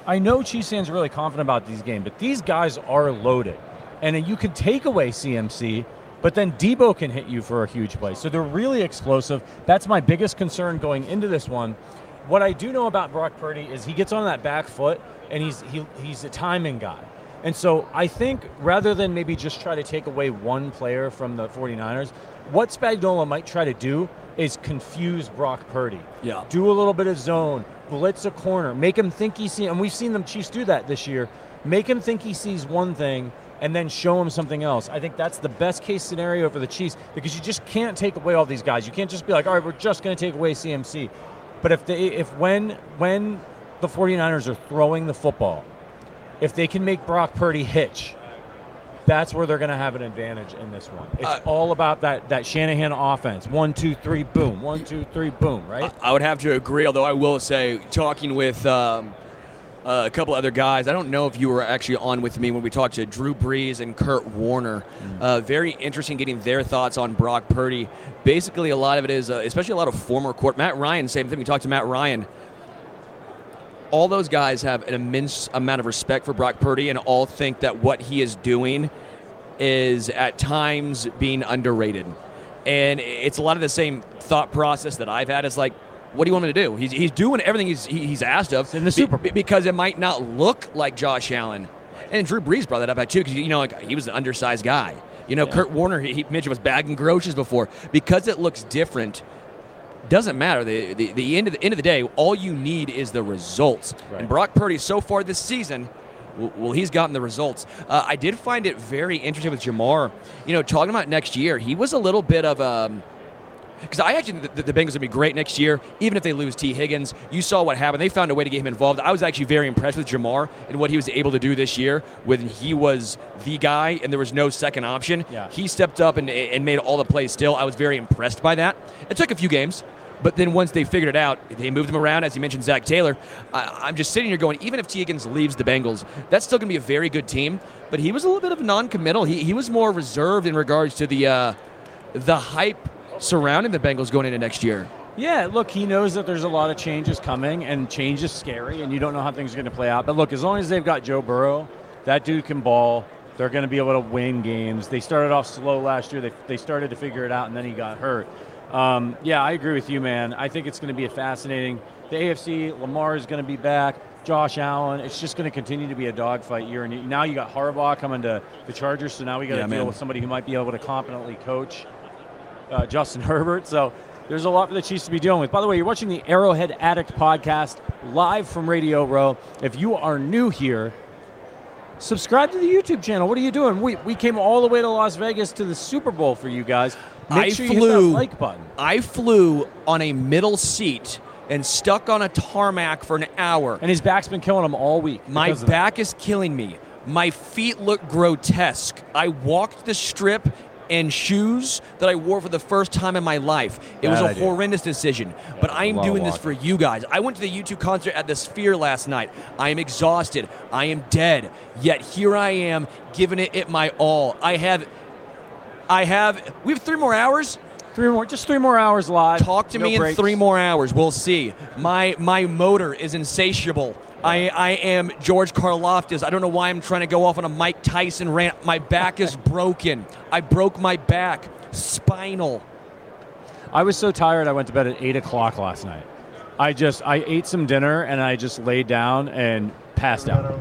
I know Chiefs fans are really confident about these games, but these guys are loaded. And you can take away CMC, but then Deebo can hit you for a huge play. So they're really explosive. That's my biggest concern going into this one. What I do know about Brock Purdy is he gets on that back foot, and he's a timing guy. And so I think rather than maybe just try to take away one player from the 49ers, what Spagnuolo might try to do is confuse Brock Purdy. Yeah. Do a little bit of zone, blitz a corner, make him think he sees, and we've seen them Chiefs do that this year, make him think he sees one thing, and then show him something else. I think that's the best case scenario for the Chiefs because you just can't take away all these guys. You can't just be like, all right, we're just going to take away CMC. But when the 49ers are throwing the football, if they can make Brock Purdy hitch, that's where they're going to have an advantage in this one. It's all about that Shanahan offense. 1, 2, 3, boom. 1, 2, 3, boom, right? I would have to agree, although I will say talking with a couple other guys. I don't know if you were actually on with me when we talked to Drew Brees and Kurt Warner. Very interesting getting their thoughts on Brock Purdy. Basically, a lot of it is, especially a lot of former quarterbacks. Matt Ryan, same thing. We talked to Matt Ryan. All those guys have an immense amount of respect for Brock Purdy and all think that what he is doing is at times being underrated. And it's a lot of the same thought process that I've had. It's like, what do you want him to do? He's doing everything he's asked of in the Super Bowl because it might not look like Josh Allen. And Drew Brees brought that up too, because he was an undersized guy. Kurt Warner, he mentioned, was bagging groceries before. Because it looks different, doesn't matter. The end of the day, all you need is the results. Right. And Brock Purdy, so far this season, well, he's gotten the results. I did find it very interesting with Ja'Marr. Talking about next year, he was a little bit of a... Because I actually think the Bengals are going to be great next year, even if they lose Tee Higgins. You saw what happened. They found a way to get him involved. I was actually very impressed with Ja'Marr and what he was able to do this year when he was the guy and there was no second option. Yeah. He stepped up and made all the plays still. I was very impressed by that. It took a few games, but then once they figured it out, they moved him around, as you mentioned, Zach Taylor. I'm just sitting here going, even if Tee Higgins leaves the Bengals, that's still going to be a very good team. But he was a little bit of a non-committal. He was more reserved in regards to the hype surrounding the Bengals going into next year. Yeah, look, he knows that there's a lot of changes coming, and change is scary, and you don't know how things are going to play out. But look, as long as they've got Joe Burrow, that dude can ball. They're going to be able to win games. They started off slow last year. They started to figure it out, and then he got hurt. Yeah, I agree with you, man. I think it's going to be a fascinating. The AFC, Lamar is going to be back. Josh Allen, it's just going to continue to be a dogfight year. And now you got Harbaugh coming to the Chargers, so now we got to deal with somebody who might be able to competently coach Justin Herbert. So there's a lot for the Chiefs to be dealing with. By the way, you're watching the Arrowhead Addict podcast live from Radio Row. If you are new here, subscribe to the YouTube channel. What are you doing? We came all the way to Las Vegas to the Super Bowl for you guys. Make sure you hit that like button. I flew on a middle seat and stuck on a tarmac for an hour. And his back's been killing him all week. My back is killing me. My feet look grotesque. I walked the strip and shoes that I wore for the first time in my life. It was a horrendous decision, but I am doing this for you guys. I went to the U2 concert at the Sphere last night. I am exhausted. I am dead. Yet here I am giving it my all. We have 3 more hours. Just 3 more hours live. Talk to me breaks. In 3 more hours. We'll see. My motor is insatiable. I am George Karlaftis. I don't know why I'm trying to go off on a Mike Tyson rant. My back is broken. I broke my back. Spinal. I was so tired I went to bed at 8 o'clock last night. I ate some dinner and I just laid down and passed out.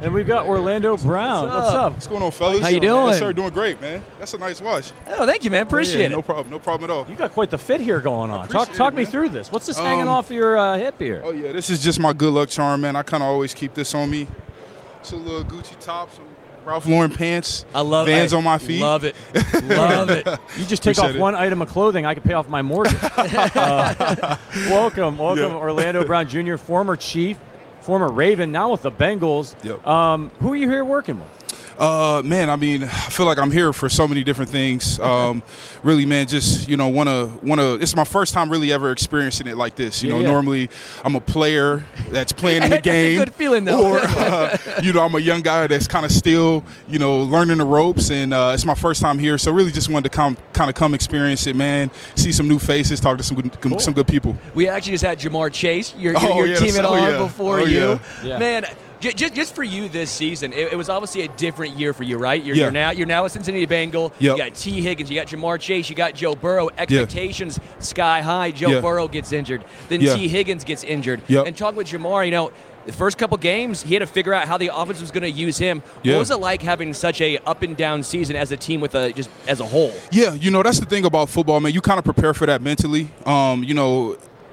And we've got Orlando Brown. What's up? What's going on, fellas? How you doing? Yes, sir. Doing great, man. That's a nice watch. Oh, thank you, man. Appreciate it. No problem at all. You got quite the fit here going on. Talk me through this. What's this hanging off your hip here? Oh, yeah. This is just my good luck charm, man. I kind of always keep this on me. It's a little Gucci top, some Ralph Lauren pants. I love it. Vans on my feet. Love it. You just take off one item of clothing, I can pay off my mortgage. Welcome, Orlando Brown Jr., former Chief. Former Raven, now with the Bengals. Yep. Who are you here working with? I feel like I'm here for so many different things. Really, man, just, want to. It's my first time really ever experiencing it like this. Normally I'm a player that's playing in the game. That's a good feeling, though. Or, I'm a young guy that's kind of still, learning the ropes. And it's my first time here. So really just wanted to come experience it, man. See some new faces, talk to some good people. We actually just had Ja'Marr Chase, your teammate on before you. Yeah. Man. Just for you this season, it was obviously a different year for you, right? You're now a Cincinnati Bengal. Yep. You got Tee Higgins, you got Ja'Marr Chase, you got Joe Burrow. Expectations sky high. Joe Burrow gets injured. Then Tee Higgins gets injured. Yep. And talking with Ja'Marr, the first couple games, he had to figure out how the offense was going to use him. Yeah. What was it like having such a up and down season as a team just as a whole? Yeah, that's the thing about football, man. You kind of prepare for that mentally.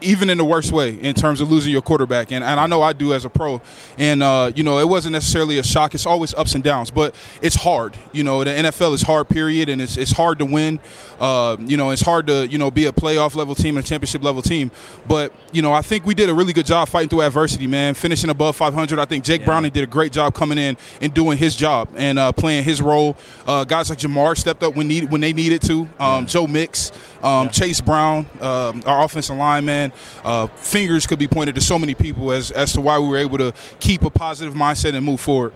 Even in the worst way in terms of losing your quarterback. And I know I do as a pro. And, it wasn't necessarily a shock. It's always ups and downs, but it's hard. The NFL is hard, period, and it's hard to win. It's hard to, be a playoff-level team and a championship-level team. But, I think we did a really good job fighting through adversity, man, finishing above 500. I think Jake Browning did a great job coming in and doing his job and playing his role. Guys like Ja'Marr stepped up when they needed to. Joe Mix, Chase Brown, our offensive lineman. Fingers could be pointed to so many people as to why we were able to keep a positive mindset and move forward.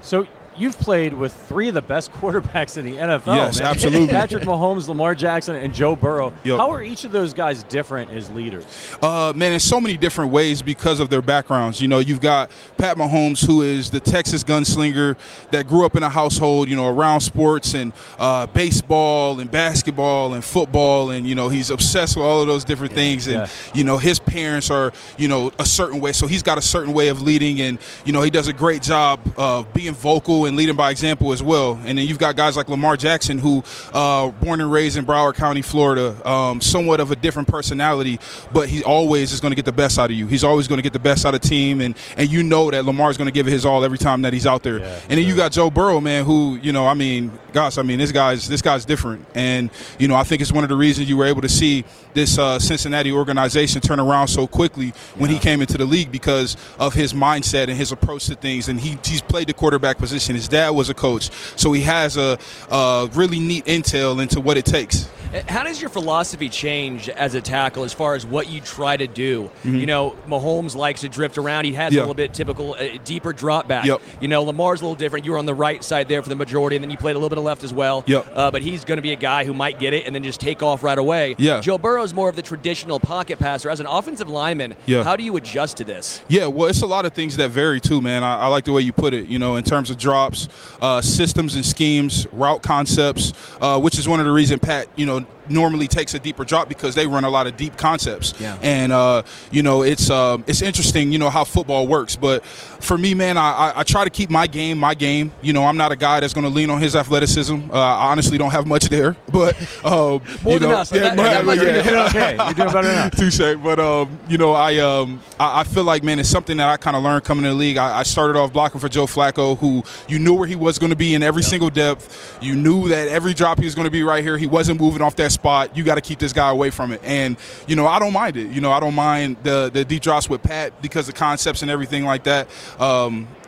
So you've played with three of the best quarterbacks in the NFL. Yes, man. Absolutely. Patrick Mahomes, Lamar Jackson, and Joe Burrow. Yep. How are each of those guys different as leaders? Man, in so many different ways because of their backgrounds. You know, you've got Pat Mahomes, who is the Texas gunslinger that grew up in a household, you know, around sports and baseball and basketball and football. And, you know, he's obsessed with all of those different things. And, you know, his parents are, you know, a certain way. So he's got a certain way of leading. And, you know, he does a great job of being vocal and leading by example as well. And then you've got guys like Lamar Jackson, who born and raised in Broward County, Florida, somewhat of a different personality, but he always is going to get the best out of you. He's always going to get the best out of the team. And you know that Lamar's going to give it his all every time that he's out there. Yeah, and then you got Joe Burrow, man, who, you know, I mean, gosh, I mean, this guy's different. And, you know, I think it's one of the reasons you were able to see this Cincinnati organization turn around so quickly when he came into the league because of his mindset and his approach to things. And he's played the quarterback position. His dad was a coach. So he has a really neat intel into what it takes. How does your philosophy change as a tackle as far as what you try to do? Mm-hmm. You know, Mahomes likes to drift around. He has a little bit typical deeper drop back. Yep. You know, Lamar's a little different. You were on the right side there for the majority, and then you played a little bit of left as well. Yep. But he's going to be a guy who might get it and then just take off right away. Yeah. Joe Burrow's more of the traditional pocket passer. As an offensive lineman, how do you adjust to this? Yeah, well, it's a lot of things that vary too, man. I like the way you put it, you know, in terms of drops, systems and schemes, route concepts, which is one of the reasons Pat, you know, normally takes a deeper drop because they run a lot of deep concepts. Yeah. And, you know, it's interesting, you know, how football works. But for me, man, I try to keep my game. You know, I'm not a guy that's going to lean on his athleticism. I honestly don't have much there. But, more than us. Okay, you're doing better now. Touche. But, you know, I feel like, man, it's something that I kind of learned coming to the league. I started off blocking for Joe Flacco, who you knew where he was going to be in every single depth. You knew that every drop he was going to be right here. He wasn't moving off that spot. You got to keep this guy away from it. And, you know, I don't mind it. You know, I don't mind the deep drops with Pat because the concepts and everything like that.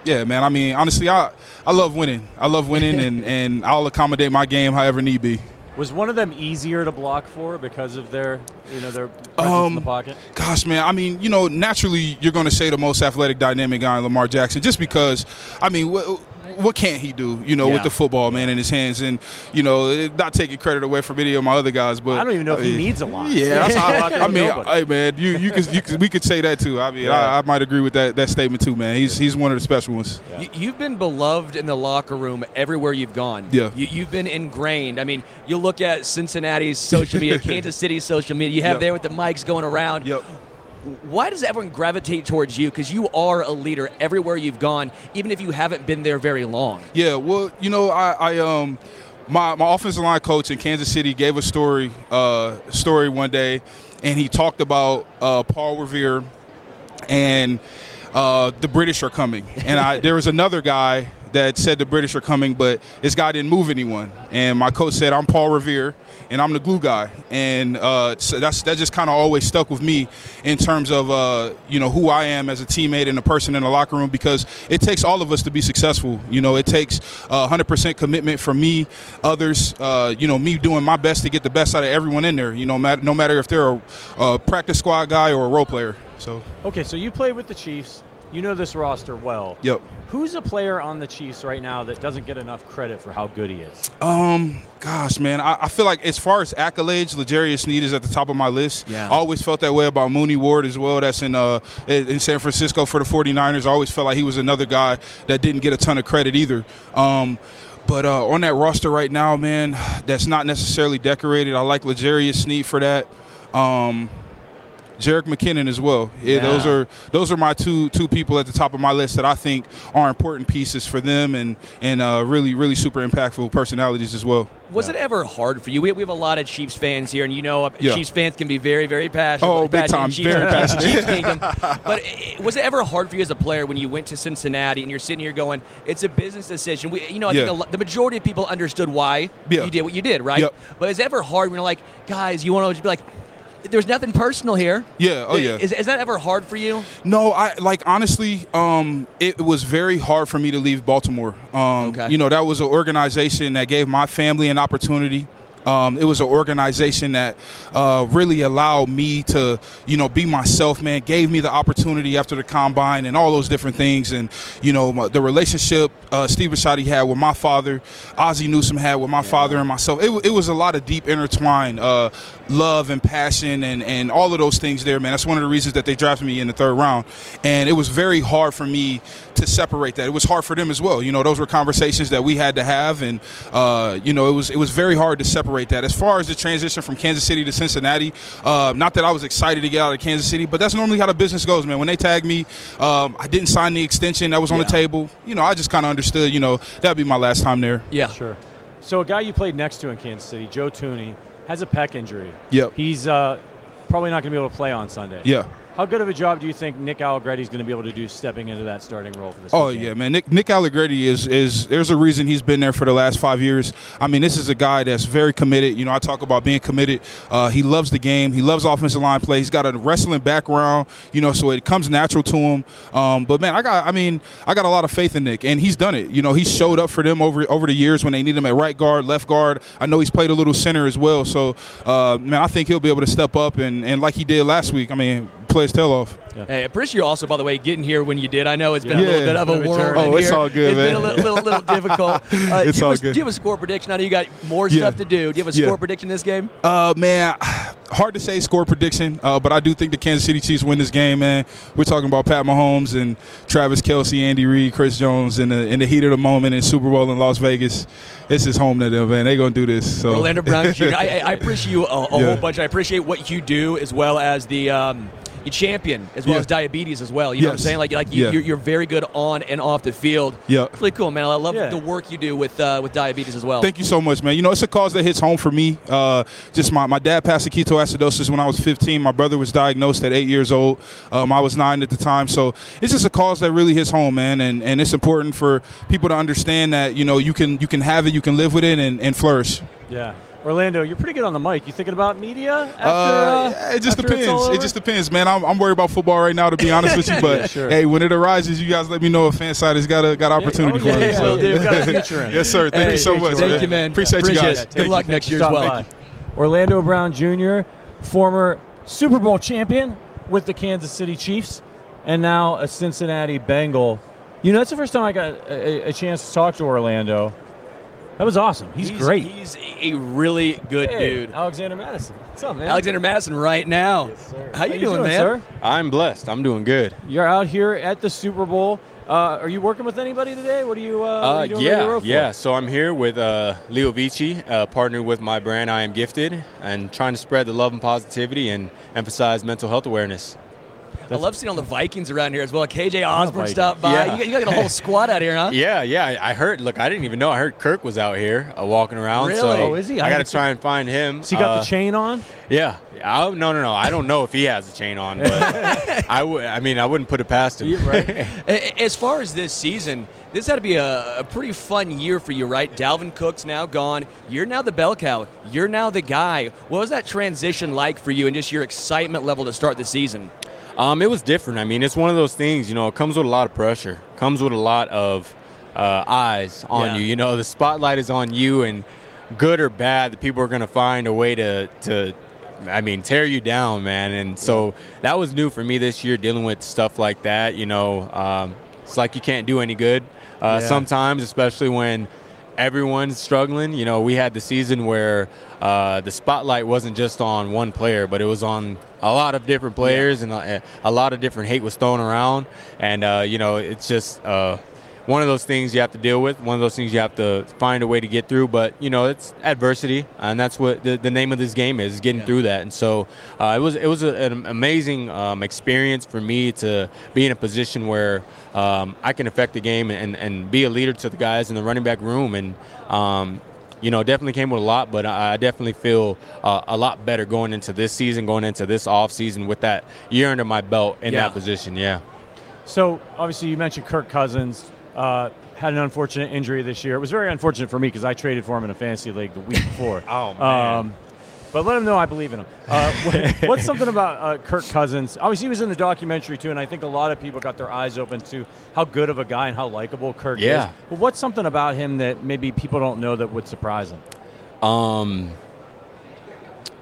Yeah, man, I mean, honestly, I love winning. I love winning, and I'll accommodate my game however need be. Was one of them easier to block for because of their, you know, their presence in the pocket? Gosh, man, I mean, you know, naturally you're going to say the most athletic dynamic guy in Lamar Jackson just because, I mean, what can't he do, you know, with the football, man, in his hands? And, you know, not taking credit away from any of my other guys, but I don't even know if he needs a lot. Yeah, I mean, hey, man, we could say that too. I mean, I might agree with that statement too, man. He's one of the special ones. Yeah. You've been beloved in the locker room everywhere you've gone. Yeah, you've been ingrained. I mean, you look at Cincinnati's social media, Kansas City's social media. You have there with the mics going around. Yep. Why does everyone gravitate towards you? Because you are a leader everywhere you've gone, even if you haven't been there very long. Yeah, well, you know, my offensive line coach in Kansas City gave a story one day, and he talked about Paul Revere and the British are coming. And there was another guy that said the British are coming, but this guy didn't move anyone. And my coach said, I'm Paul Revere, and I'm the glue guy. And so that just kind of always stuck with me in terms of, you know, who I am as a teammate and a person in the locker room, because it takes all of us to be successful. You know, it takes 100% commitment from me, others, you know, me doing my best to get the best out of everyone in there, you know, no matter if they're a practice squad guy or a role player. So. Okay, so you played with the Chiefs. You know this roster well. Yep. Who's a player on the Chiefs right now that doesn't get enough credit for how good he is? Gosh, man, I feel like as far as accolades, L'Jarius Sneed is at the top of my list. Yeah. I always felt that way about Mooney Ward as well. That's in San Francisco for the 49ers. I always felt like he was another guy that didn't get a ton of credit either. But on that roster right now, man, that's not necessarily decorated. I like L'Jarius Sneed for that. Jerick McKinnon as well. Yeah, those are my two people at the top of my list that I think are important pieces for them and really, really super impactful personalities as well. Was it ever hard for you? We have a lot of Chiefs fans here, and you know Chiefs fans can be very, very passionate. Oh, big time, very passionate. But was it ever hard for you as a player when you went to Cincinnati and you're sitting here going, it's a business decision? I think the majority of people understood why you did what you did, right? Yep. But is it ever hard when you're like, guys, you want to be like, there's nothing personal here. Yeah. Oh, yeah. Is that ever hard for you? No, honestly, it was very hard for me to leave Baltimore. You know, that was an organization that gave my family an opportunity. It was an organization that really allowed me to, be myself, man, gave me the opportunity after the combine and all those different things. And, the relationship Steve Bisciotti had with my father, Ozzie Newsome had with my father and myself, it was a lot of deep intertwined love and passion and all of those things there, man. That's one of the reasons that they drafted me in the third round. And it was very hard for me to separate that. It was hard for them as well. Those were conversations that we had to have. And, it was very hard to separate that. As far as the transition from Kansas City to Cincinnati, not that I was excited to get out of Kansas City, but that's normally how the business goes, man. When they tagged me, I didn't sign the extension that was on the table. I just kind of understood, that'd be my last time there. Yeah, sure. So a guy you played next to in Kansas City, Joe Thuney, has a pec injury. Yep. He's probably not going to be able to play on Sunday. Yeah. How good of a job do you think Nick Allegretti is going to be able to do stepping into that starting role for this team? Oh, yeah, man. Nick Allegretti is there's a reason he's been there for the last 5 years. I mean, this is a guy that's very committed. I talk about being committed. He loves the game. He loves offensive line play. He's got a wrestling background, so it comes natural to him. But, man, I got a lot of faith in Nick, and he's done it. He showed up for them over the years when they need him at right guard, left guard. I know he's played a little center as well. So, man, I think he'll be able to step up and like he did last week, plays tail off. Yeah. Hey, I appreciate you also, by the way, getting here when you did. I know it's been a little bit of a whirl. Oh, it's all good, man. It's been a little difficult. It's all good. Do you have a score prediction? I know you got more stuff to do. Do you have a score prediction this game? Man, hard to say score prediction, but I do think the Kansas City Chiefs win this game, man. We're talking about Pat Mahomes and Travis Kelce, Andy Reid, Chris Jones in the heat of the moment in Super Bowl in Las Vegas. This is home to them, man. They're going to do this. So. Orlando Brown Jr., I appreciate you a whole bunch. I appreciate what you do as well as the champion as well as diabetes as well. You know what I'm saying? Like you're very good on and off the field. Yeah, really cool, man. I love the work you do with diabetes as well. Thank you so much, man. It's a cause that hits home for me. Just my dad passed of ketoacidosis when I was 15. My brother was diagnosed at 8 years old. I was 9 at the time. So it's just a cause that really hits home, man. And it's important for people to understand that you can have it, you can live with it, and flourish. Yeah. Orlando, you're pretty good on the mic. You thinking about media? It just depends. It just depends, man. I'm worried about football right now, to be honest with you. But hey, when it arises, you guys let me know if Fanside has got opportunity for us. So. We've got a future in it. Yes, sir. Thank you so much. Thank you, man. Appreciate you guys. Good luck next year as well. Orlando Brown Jr., former Super Bowl champion with the Kansas City Chiefs, and now a Cincinnati Bengal. That's the first time I got a chance to talk to Orlando. That was awesome. He's great. He's a really good dude. Alexander Madison. What's up, man? Alexander Madison right now. Yes, sir. How you doing, man? Sir? I'm blessed. I'm doing good. You're out here at the Super Bowl. Are you working with anybody today? What are you doing? So I'm here with Leo Vici, partnered with my brand I Am Gifted, and trying to spread the love and positivity and emphasize mental health awareness. I love seeing all the Vikings around here as well. KJ Osborne stopped by. Yeah. You got a whole squad out here, huh? Yeah. I heard. Look, I didn't even know. I heard Kirk was out here walking around. Really? So is he? I got to try and find him. So you got the chain on? Yeah. No. I don't know if he has a chain on, but I wouldn't put it past him. You're right. As far as this season, this had to be a pretty fun year for you, right? Dalvin Cook's now gone. You're now the bell cow. You're now the guy. What was that transition like for you and just your excitement level to start the season? It was different. It's one of those things, it comes with a lot of pressure, comes with a lot of eyes on you. The spotlight is on you, and good or bad, the people are going to find a way to tear you down, man. And so that was new for me this year, dealing with stuff like that. It's like you can't do any good sometimes, especially when everyone's struggling. We had the season where the spotlight wasn't just on one player, but it was on a lot of different players and a lot of different hate was thrown around. And, it's just one of those things you have to deal with, one of those things you have to find a way to get through. But, it's adversity, and that's what the name of this game is getting through that. And so it was an amazing experience for me to be in a position where I can affect the game and be a leader to the guys in the running back room. And, definitely came with a lot, but I definitely feel a lot better going into this season, going into this offseason with that year under my belt in that position, So, obviously, you mentioned Kirk Cousins had an unfortunate injury this year. It was very unfortunate for me because I traded for him in a fantasy league the week before. Oh, man. But let him know I believe in him. What's something about Kirk Cousins? Obviously, he was in the documentary, too, and I think a lot of people got their eyes open to how good of a guy and how likable Kirk is. But what's something about him that maybe people don't know that would surprise him?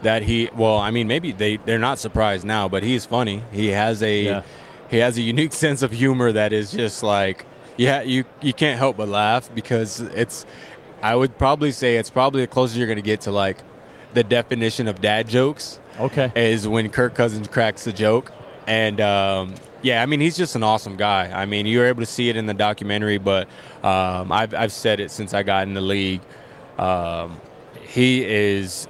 that he, well, I mean, maybe they're not surprised now, but he's funny. He has a he has a unique sense of humor that is just like, you can't help but laugh, because it's, I would probably say it's probably the closest you're going to get to like the definition of dad jokes. Okay. Is when Kirk Cousins cracks a joke. And yeah, I mean, he's just an awesome guy. I mean, you were able to see it in the documentary, but I've said it since I got in the league. He is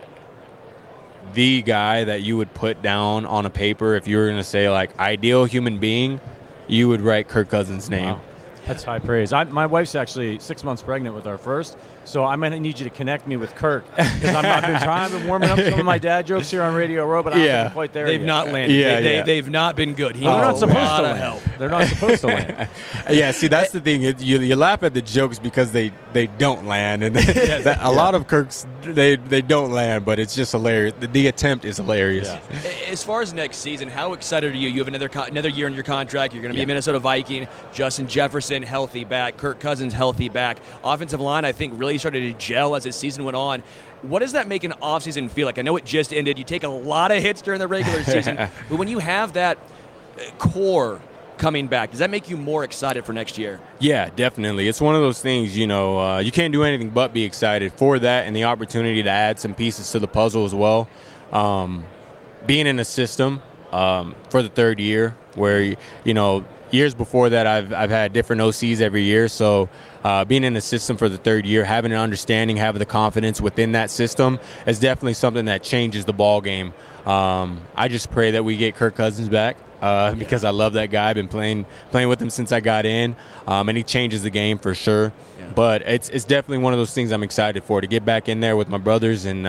the guy that you would put down on a paper if you were going to say, like, ideal human being, you would write Kirk Cousins' name. Wow. That's high praise. My wife's actually 6 months pregnant with our first, so I'm going to need you to connect me with Kirk, because I've been warming up some of my dad jokes here on Radio Row, but I haven't quite there yet. They've not landed. Yeah, They've not been good. They're not supposed to land. They're not supposed to land. Yeah, see, that's the thing. You laugh at the jokes because they don't land. And a lot of Kirk's, they don't land, but it's just hilarious. The attempt is hilarious. Yeah. As far as next season, how excited are you? You have another year in your contract. You're going to be a Minnesota Viking. Justin Jefferson, healthy back. Kirk Cousins, healthy back. Offensive line, I think, really started to gel as the season went on. What does that make an offseason feel like? I know it just ended. You take a lot of hits during the regular season, but when you have that core coming back, does that make you more excited for next year? Yeah, definitely. It's one of those things, you know, you can't do anything but be excited for that, and the opportunity to add some pieces to the puzzle as well. Being in a system for the third year where, you know, years before that, I've had different OCs every year. So being in the system for the third year, having an understanding, having the confidence within that system is definitely something that changes the ball game. I just pray that we get Kirk Cousins back because I love that guy. I've been playing with him since I got in, and he changes the game for sure. Yeah. But it's definitely one of those things I'm excited for, to get back in there with my brothers and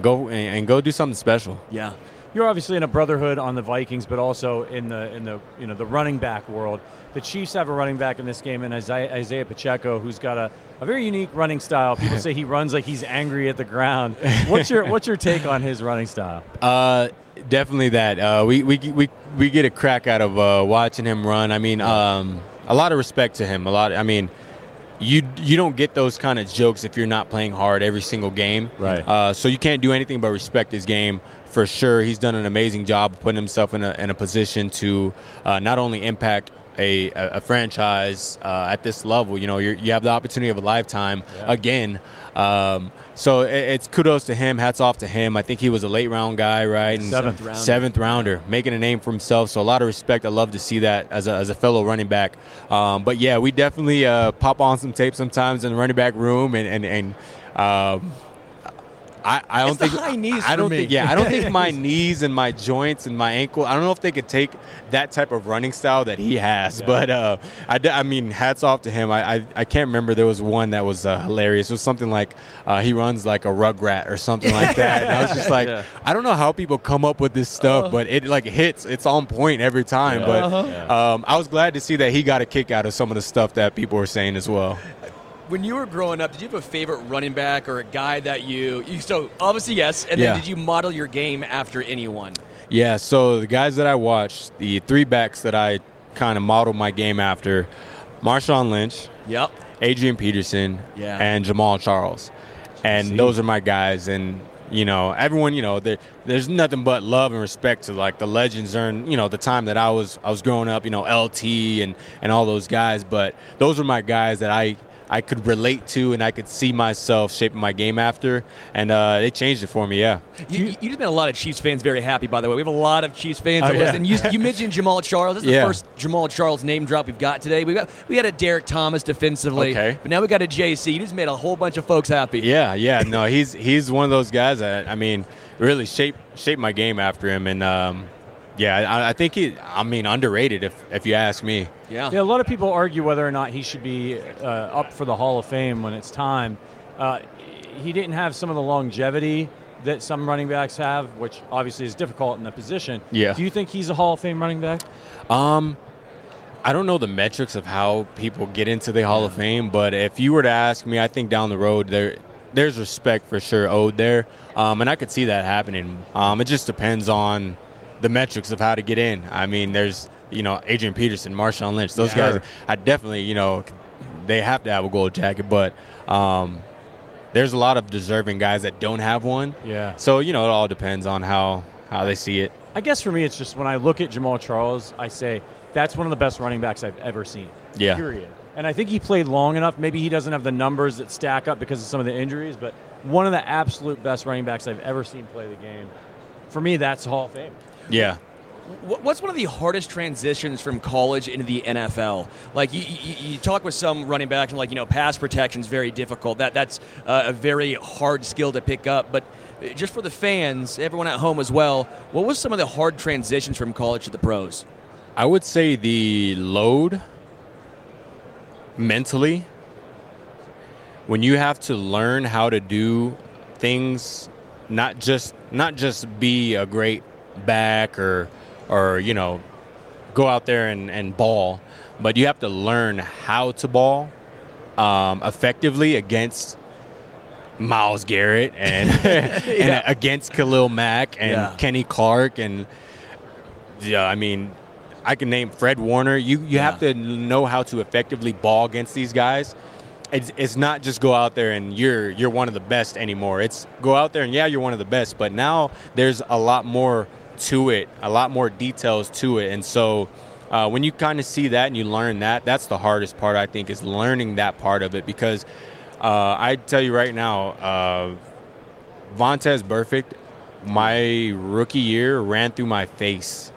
go do something special. Yeah. You're obviously in a brotherhood on the Vikings, but also in the you know, the running back world. The Chiefs have a running back in this game, and Isaiah Pacheco, who's got a very unique running style. People say he runs like he's angry at the ground. What's your take on his running style? Definitely that. We get a crack out of watching him run. I mean, a lot of respect to him. I mean, you don't get those kind of jokes if you're not playing hard every single game. Right. So you can't do anything but respect his game. For sure, he's done an amazing job of putting himself in a position to not only impact a franchise at this level. You know, you have the opportunity of a lifetime again. So it's kudos to him. Hats off to him. I think he was a late round guy, right? And seventh rounder, making a name for himself. So a lot of respect. I love to see that as a fellow running back. But yeah, we definitely pop on some tape sometimes in the running back room and I don't think high knees I don't think yeah I don't think my knees and my joints and my ankle, I don't know if they could take that type of running style that he has. But I mean, hats off to him. I can't remember, there was one that was hilarious. It was something like he runs like a rugrat or something like that, and I was just like, I don't know how people come up with this stuff, but it like hits, it's on point every time. I was glad to see that he got a kick out of some of the stuff that people were saying as well. When you were growing up, did you have a favorite running back or a guy that you so obviously yes, and then did you model your game after anyone? Yeah, so the guys that I watched, the three backs that I kind of modeled my game after, Marshawn Lynch, Adrian Peterson, and Jamal Charles. And those are my guys, and you know, everyone, you know, there's nothing but love and respect to like the legends during, you know, the time that I was growing up, you know, LT and all those guys, but those were my guys that I could relate to, and I could see myself shaping my game after, and they changed it for me, You just made a lot of Chiefs fans very happy, by the way. We have a lot of Chiefs fans. And you mentioned Jamal Charles. This is the first Jamal Charles name drop we've got today. We had a Derrick Thomas defensively, but now we got a JC. You just made a whole bunch of folks happy. Yeah, no, he's one of those guys that, I mean, really shaped my game after him, and I think he's underrated if you ask me. Yeah, a lot of people argue whether or not he should be up for the Hall of Fame when it's time. He didn't have some of the longevity that some running backs have, which obviously is difficult in the position. Yeah. Do you think he's a Hall of Fame running back? I don't know the metrics of how people get into the Hall of Fame, but if you were to ask me, I think down the road there's respect for sure owed there, and I could see that happening. It just depends on the metrics of how to get in. I mean, there's, you know, Adrian Peterson, Marshawn Lynch, those guys, I definitely, you know, they have to have a gold jacket, but there's a lot of deserving guys that don't have one. Yeah. So, you know, it all depends on how they see it. I guess for me, it's just when I look at Jamal Charles, I say that's one of the best running backs I've ever seen. Yeah. Period. And I think he played long enough. Maybe he doesn't have the numbers that stack up because of some of the injuries, but one of the absolute best running backs I've ever seen play the game. For me, that's Hall of Fame. Yeah. What's one of the hardest transitions from college into the NFL? Like, you talk with some running backs and, like, you know, pass protection is very difficult. That's a very hard skill to pick up. But just for the fans, everyone at home as well, what was some of the hard transitions from college to the pros? I would say the load mentally, when you have to learn how to do things, not just be a great back or you know, go out there and ball, but you have to learn how to ball effectively against Myles Garrett and, and against Khalil Mack and Kenny Clark and I mean, I can name Fred Warner. You have to know how to effectively ball against these guys. It's not just go out there and you're one of the best anymore. It's go out there and you're one of the best, but now there's a lot more to it, a lot more details to it. And so when you kind of see that and you learn that, that's the hardest part, I think, is learning that part of it, because I tell you right now, Vontaze Burfict, my rookie year, ran through my face.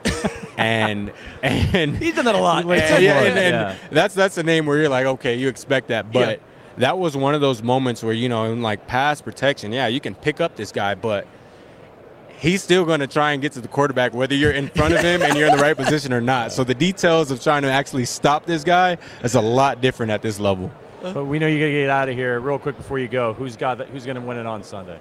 and he's done that a lot. And that's a name where you're like, okay, you expect that. But that was one of those moments where, you know, in like pass protection, you can pick up this guy, but he's still going to try and get to the quarterback, whether you're in front of him and you're in the right position or not. So the details of trying to actually stop this guy is a lot different at this level. But we know you got to get out of here real quick before you go. Who's going to win it on Sunday?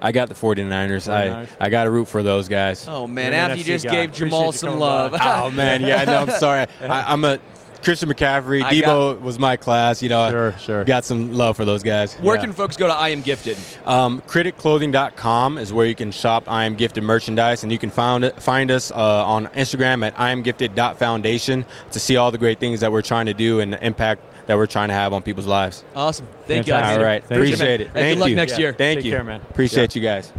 I got the 49ers. I got to root for those guys. Oh, man, after you just gave Jamal some love. Oh, man, yeah, I know. I'm sorry. I'm a Christian McCaffrey. Debo was my class. You know, sure. Got some love for those guys. Where can folks go to I Am Gifted? Criticclothing.com is where you can shop I Am Gifted merchandise, and you can find us on Instagram at iamgifted.foundation to see all the great things that we're trying to do and the impact that we're trying to have on people's lives. Awesome. Thank you guys. All right. Appreciate it. Thank you. Good luck next year. Thank you. Take care, man. Appreciate you guys.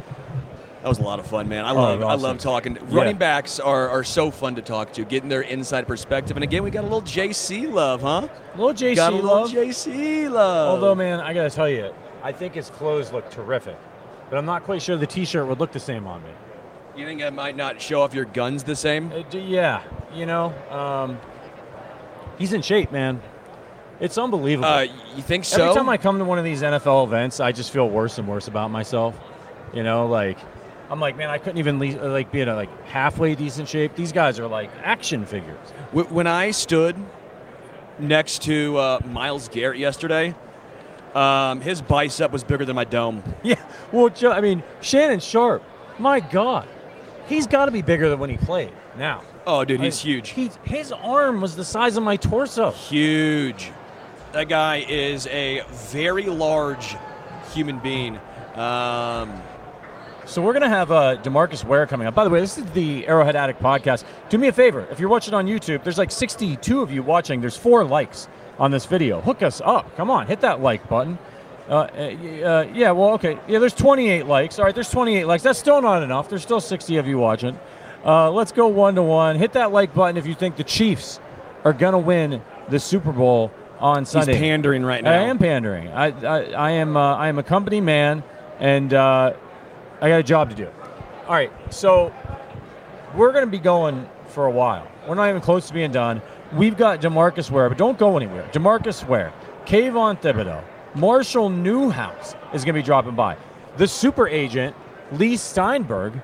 That was a lot of fun, man. I love talking. Running backs are so fun to talk to, getting their inside perspective. And again, we got a little JC love, huh? Although, man, I got to tell you, I think his clothes look terrific. But I'm not quite sure the T-shirt would look the same on me. You think I might not show off your guns the same? Yeah. You know, he's in shape, man. It's unbelievable. You think so? Every time I come to one of these NFL events, I just feel worse and worse about myself. You know, like, I'm like, man, I couldn't even be in a halfway decent shape. These guys are like action figures. When I stood next to Myles Garrett yesterday, his bicep was bigger than my dome. Yeah. Well, Joe, I mean, Shannon Sharp, my God, he's got to be bigger than when he played now. Oh, dude, he's huge. His arm was the size of my torso. Huge. That guy is a very large human being. So we're going to have DeMarcus Ware coming up. By the way, this is the Arrowhead Attic podcast. Do me a favor. If you're watching on YouTube, there's like 62 of you watching. There's 4 likes on this video. Hook us up. Come on. Hit that like button. Okay. Yeah, there's 28 likes. All right, there's 28 likes. That's still not enough. There's still 60 of you watching. Let's go 1-1. Hit that like button if you think the Chiefs are going to win the Super Bowl on Sunday. He's pandering right now. I am pandering. I am a company man, and I got a job to do. All right, so we're going to be going for a while. We're not even close to being done. We've got DeMarcus Ware, but don't go anywhere. DeMarcus Ware, Kayvon Thibodeau, Marshall Newhouse is going to be dropping by. The super agent, Lee Steinberg,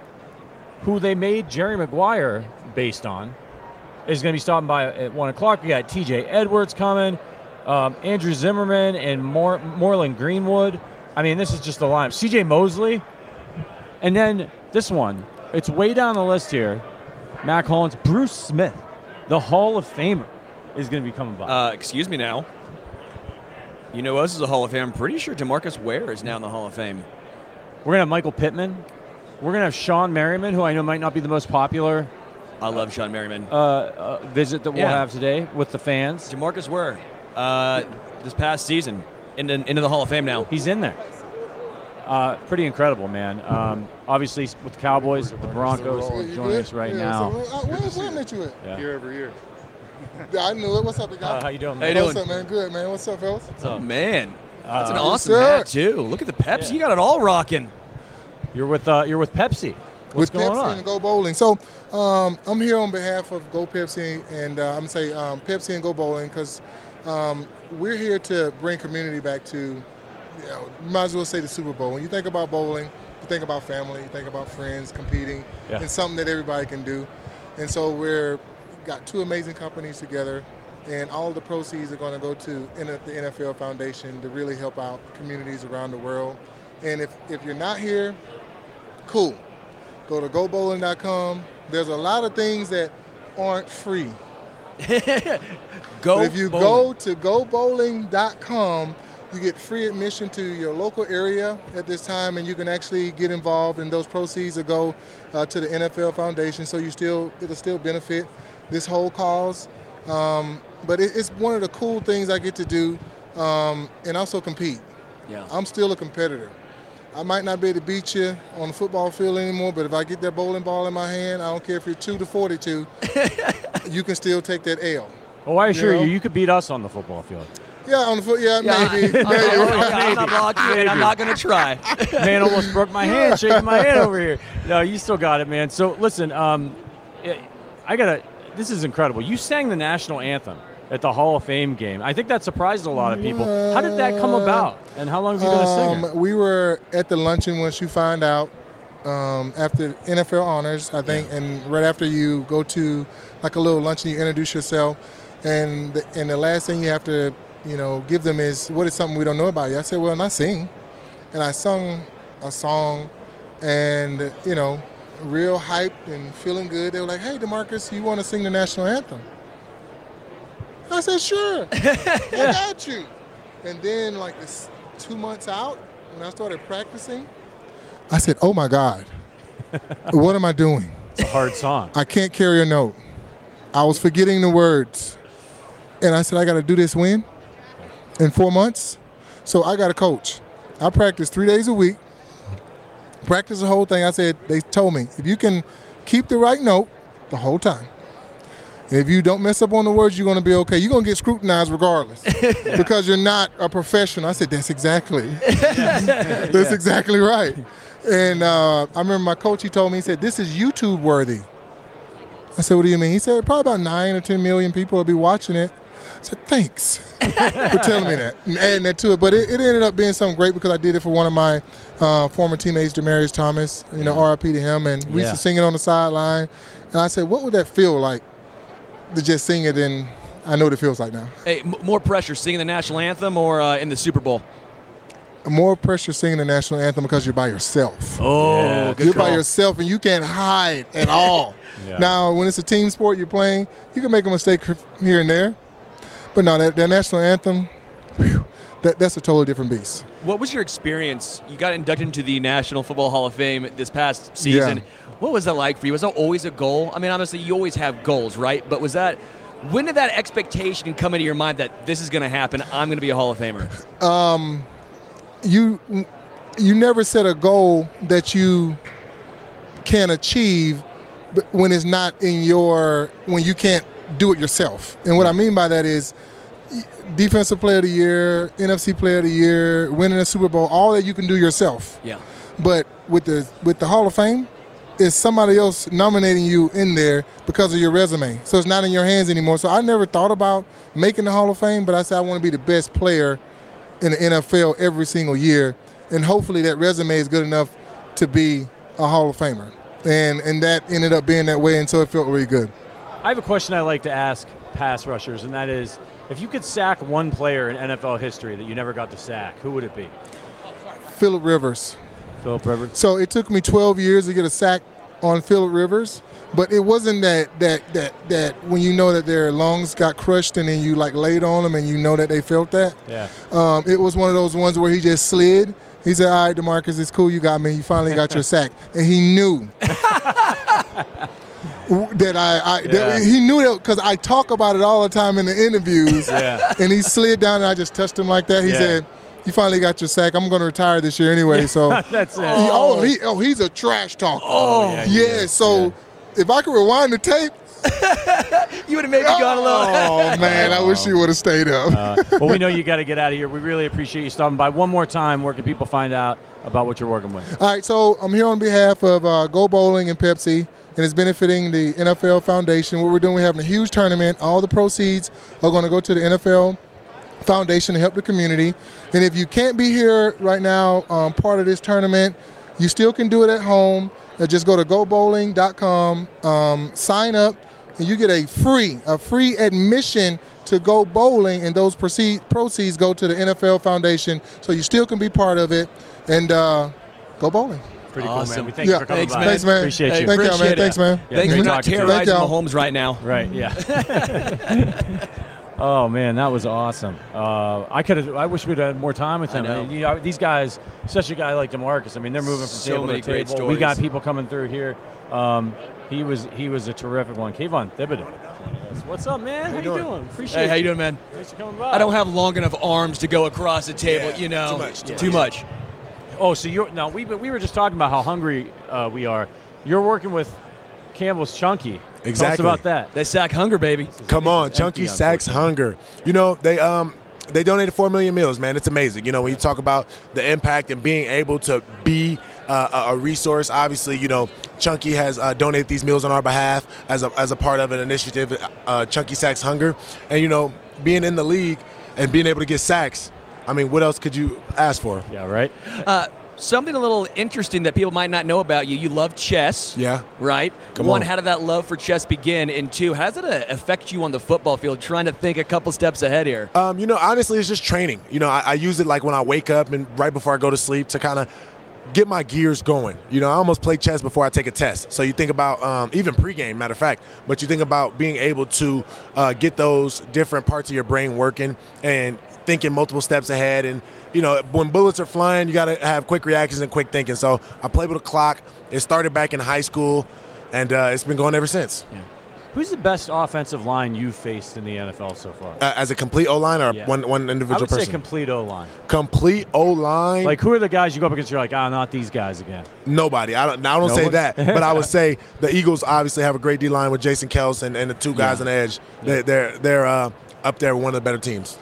who they made Jerry Maguire based on, is going to be stopping by at 1 o'clock. We got TJ Edwards coming. Andrew Zimmerman and Moreland Greenwood. I mean, this is just the lineup. CJ Mosley. And then this one. It's way down the list here. Mac Hollins. Bruce Smith, the Hall of Famer, is going to be coming by. Excuse me now. You know us as a Hall of Fame. I'm pretty sure DeMarcus Ware is now in the Hall of Fame. We're going to have Michael Pittman. We're going to have Sean Merriman, who I know might not be the most popular. I love Sean Merriman. Visit that we'll have today with the fans. DeMarcus Ware. This past season, into the Hall of Fame now. He's in there. Pretty incredible, man. Obviously, with the Cowboys, the Broncos, joining us right now. So, where met you at? Yeah. Year over year. I knew it. What's up, guy? How you doing, man? What's up, man? Good, man. What's up, fellas? What's up, man? That's an awesome hat, too. Look at the Pepsi. Yeah. You got it all rocking. You're with Pepsi. What's going on? With Pepsi and Go Bowling. So I'm here on behalf of Go Pepsi, and I'm gonna say Pepsi and Go Bowling because we're here to bring community back to. You know, might as well say the Super Bowl. When you think about bowling, you think about family, you think about friends competing. Yeah. It's something that everybody can do. And so we're got two amazing companies together, and all the proceeds are going to go to the NFL Foundation to really help out communities around the world. And if you're not here, cool. Go to gobowling.com. There's a lot of things that aren't free. But if you go to gobowling.com, you get free admission to your local area at this time, and you can actually get involved, and those proceeds will go to the NFL Foundation, so it'll still benefit this whole cause. But it's one of the cool things I get to do, and also compete. Yeah. I'm still a competitor. I might not be able to beat you on the football field anymore, but if I get that bowling ball in my hand, I don't care if you're 2-42, you can still take that L. Oh, I assure you could beat us on the football field. Yeah, on the foot. Yeah, maybe. I'm not going to try. Man, almost broke my hand, shaking my hand over here. No, you still got it, man. So listen, this is incredible. You sang the national anthem at the Hall of Fame game. I think that surprised a lot of people. How did that come about, and how long have you been a singer? We were at the luncheon once you find out after NFL honors, I think, and right after you go to like a little luncheon, you introduce yourself, and the last thing you have to give them is, what is something we don't know about you? I said, well, and I sing. And I sung a song and, real hyped and feeling good. They were like, hey, DeMarcus, you want to sing the national anthem? I said, sure. I got you. And then, 2 months out, when I started practicing, I said, oh, my God, what am I doing? It's a hard song. I can't carry a note. I was forgetting the words. And I said, I got to do this when? In 4 months, so I got a coach. I practice 3 days a week, practice the whole thing. I said, they told me, if you can keep the right note the whole time, and if you don't mess up on the words, you're going to be okay. You're going to get scrutinized regardless because you're not a professional. I said, that's exactly right. And I remember my coach, he told me, he said, this is YouTube worthy. I said, what do you mean? He said, probably about 9 or 10 million people will be watching it. I said, thanks for telling me that and adding that to it. But it ended up being something great because I did it for one of my former teammates, Ja'Marr Thomas, R.I.P. to him. And we used to sing it on the sideline. And I said, what would that feel like to just sing it? And I know what it feels like now. Hey, more pressure singing the national anthem or in the Super Bowl? More pressure singing the national anthem because you're by yourself. Oh, yeah, good call. By yourself and you can't hide at all. Yeah. Now, when it's a team sport you're playing, you can make a mistake here and there. But no, that national anthem, that's a totally different beast. What was your experience? You got inducted into the National Football Hall of Fame this past season. Yeah. What was that like for you? Was that always a goal? I mean, obviously, you always have goals, right? But when did that expectation come into your mind that this is going to happen, I'm going to be a Hall of Famer? You never set a goal that you can achieve when it's not when you can't do it yourself. And what I mean by that is defensive player of the year, NFC player of the year, winning a Super Bowl, all that you can do yourself. Yeah. But with the Hall of Fame, it's somebody else nominating you in there because of your resume. So it's not in your hands anymore. So I never thought about making the Hall of Fame, but I said I want to be the best player in the NFL every single year. And hopefully that resume is good enough to be a Hall of Famer. And that ended up being that way, and so it felt really good. I have a question I like to ask pass rushers, and that is, if you could sack one player in NFL history that you never got to sack, who would it be? Phillip Rivers. Phillip Rivers. So it took me 12 years to get a sack on Phillip Rivers, but it wasn't that when you know that their lungs got crushed and then you laid on them and you know that they felt that. Yeah. It was one of those ones where he just slid. He said, all right, DeMarcus, it's cool, you got me. You finally got your sack. And he knew. That he knew that because I talk about it all the time in the interviews. Yeah. And he slid down and I just touched him like that. He said, you finally got your sack. I'm going to retire this year anyway. So that's it. He's a trash talker. So if I could rewind the tape. You would have maybe gone a little. Oh, man, I wish you would have stayed up. Well, we know you got to get out of here. We really appreciate you stopping by. One more time, where can people find out about what you're working with? All right, so I'm here on behalf of Go Bowling and Pepsi, and it's benefiting the NFL Foundation. What we're doing, we're having a huge tournament. All the proceeds are going to go to the NFL Foundation to help the community. And if you can't be here right now, part of this tournament, you still can do it at home. Just go to gobowling.com, sign up, and you get a free admission to Go Bowling, and those proceeds go to the NFL Foundation, so you still can be part of it, and go bowling. Pretty awesome. Cool, man. We thank you for coming by. Thanks, man. Appreciate you. Thank y'all, man. Thanks, man. Yeah, thanks for not terrorizing Mahomes right now. Right, yeah. Oh, man, that was awesome. I wish we'd had more time with him. I mean, these guys, such a guy like DeMarcus, I mean, they're moving from table to table. Stories. We got people coming through here. He was a terrific one. Kayvon Thibodeau. What's up, man? How you doing? Appreciate it. How you doing, man? Thanks for coming by. I don't have long enough arms to go across the table, Too much. Too much. Oh, so we were just talking about how hungry we are. You're working with Campbell's Chunky. Exactly. Tell us about that. They sack hunger, baby. Come on, Chunky sacks hunger. You know, they donated 4 million meals, man. It's amazing. You know, when you talk about the impact and being able to be a resource, obviously, you know, Chunky has donated these meals on our behalf as a part of an initiative, Chunky Sacks Hunger. And, you know, being in the league and being able to get sacks, I mean, what else could you ask for? Yeah, right. Something a little interesting that people might not know about you. You love chess. Yeah. Right? One, how did that love for chess begin? And two, how does it affect you on the football field, trying to think a couple steps ahead here? You know, honestly, it's just training. You know, I use it like when I wake up and right before I go to sleep to kind of get my gears going. You know, I almost play chess before I take a test. So you think about even pregame, matter of fact, but you think about being able to get those different parts of your brain working and thinking multiple steps ahead. And, you know, when bullets are flying, you got to have quick reactions and quick thinking. So I played with a clock. It started back in high school, and it's been going ever since. Yeah. Who's the best offensive line you've faced in the NFL so far? As a complete O-line or one individual person? I would say complete O-line. Complete O-line? Like, who are the guys you go up against? You're like, not these guys again. Nobody. I don't say that, but I would say the Eagles obviously have a great D-line with Jason Kelce and the two guys on the edge. Yeah. They're up there, one of the better teams.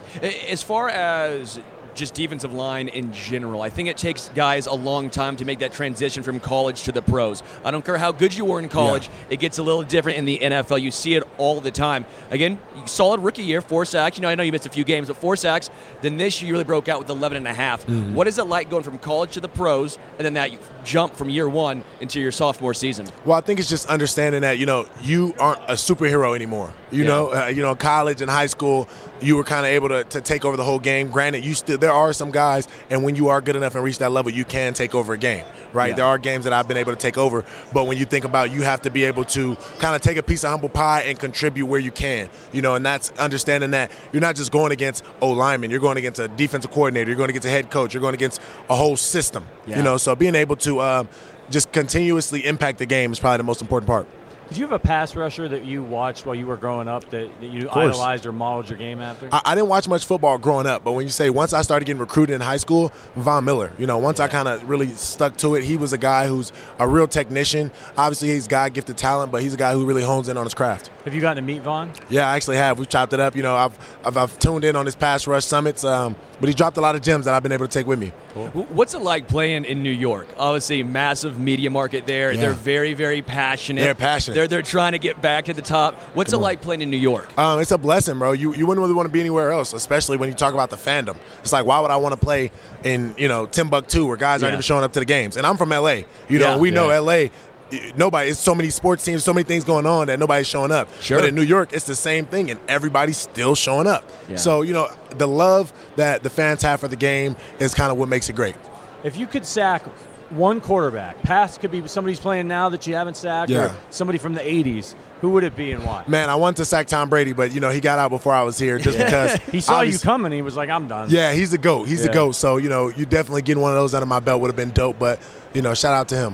As far as just defensive line in general, I think it takes guys a long time to make that transition from college to the pros. I don't care how good you were in college, it gets a little different in the NFL. You see it all the time. Again, solid rookie year, 4 sacks. You know, I know you missed a few games, but 4 sacks. Then this year you really broke out with 11.5. Mm-hmm. What is it like going from college to the pros and then that jump from year one into your sophomore season? Well, I think it's just understanding that, you know, you aren't a superhero anymore. You know, college and high school, you were kind of able to take over the whole game. Granted, there are some guys, and when you are good enough and reach that level, you can take over a game, right? Yeah. There are games that I've been able to take over, but when you think about it, you have to be able to kind of take a piece of humble pie and contribute where you can, you know, and that's understanding that you're not just going against O-linemen, you're going against a defensive coordinator, you're going against a head coach, you're going against a whole system, you know, so being able to just continuously impact the game is probably the most important part. Did you have a pass rusher that you watched while you were growing up that you idolized or modeled your game after? I didn't watch much football growing up, but when you say once I started getting recruited in high school, Von Miller. You know, once I kind of really stuck to it, he was a guy who's a real technician. Obviously, he's God-gifted talent, but he's a guy who really hones in on his craft. Have you gotten to meet Von? Yeah, I actually have. We've chopped it up. You know, I've tuned in on his pass rush summits, but he dropped a lot of gems that I've been able to take with me. Cool. What's it like playing in New York? Obviously, massive media market there. Yeah. They're very, very passionate. They're passionate. They're trying to get back to the top. What's it like playing in New York? It's a blessing, bro. You wouldn't really want to be anywhere else, especially when you talk about the fandom. It's like, why would I want to play in, you know, Timbuktu where guys aren't even showing up to the games? And I'm from L.A. You know, we know L.A., nobody. It's so many sports teams, so many things going on that nobody's showing up. Sure. But in New York, it's the same thing, and everybody's still showing up. Yeah. So, you know, the love that the fans have for the game is kind of what makes it great. If you could sack one quarterback, pass could be somebody's playing now that you haven't sacked or somebody from the 80s, who would it be and why? Man, I wanted to sack Tom Brady, but, you know, he got out before I was here just because. He saw you coming. He was like, I'm done. Yeah, he's the GOAT. He's the GOAT. So, you know, you definitely getting one of those under my belt would have been dope, but, you know, shout out to him.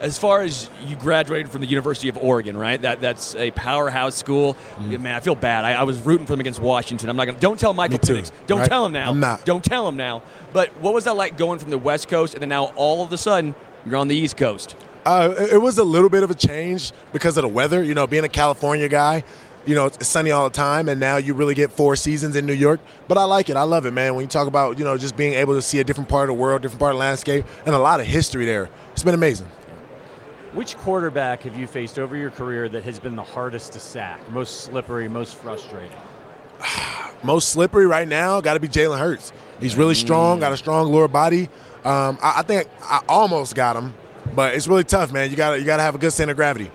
as far as you graduated from the University of Oregon, right? That's a powerhouse school. Mm-hmm. Man, I feel bad. I was rooting for them against Washington. I'm not going to – don't tell Michael Penix. Don't tell him now. I'm not. Don't tell him now. But what was that like going from the West Coast and then now all of a sudden you're on the East Coast? It was a little bit of a change because of the weather. You know, being a California guy, you know, it's sunny all the time, and now you really get 4 seasons in New York. But I like it. I love it, man. When you talk about, you know, just being able to see a different part of the world, different part of the landscape, and a lot of history there. It's been amazing. Which quarterback have you faced over your career that has been the hardest to sack, most slippery, most frustrating? Most slippery right now, got to be Jalen Hurts. He's really strong, got a strong lower body. I think I almost got him. But it's really tough, man. You gotta have a good center of gravity.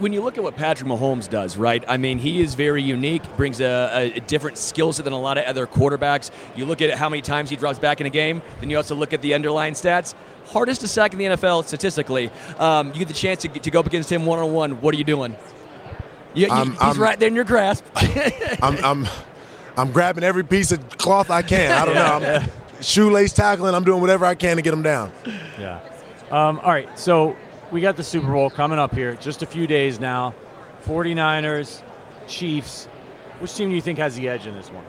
When you look at what Patrick Mahomes does, right? I mean, he is very unique, brings a different skill set than a lot of other quarterbacks. You look at how many times he drops back in a game, then you also look at the underlying stats. Hardest to sack in the NFL statistically. You get the chance to go up against him one-on-one. What are you doing? He's right there in your grasp. I'm grabbing every piece of cloth I can. I don't know. Shoelace tackling. I'm doing whatever I can to get him down. Yeah. All right, so we got the Super Bowl coming up here. Just a few days now. 49ers, Chiefs. Which team do you think has the edge in this one?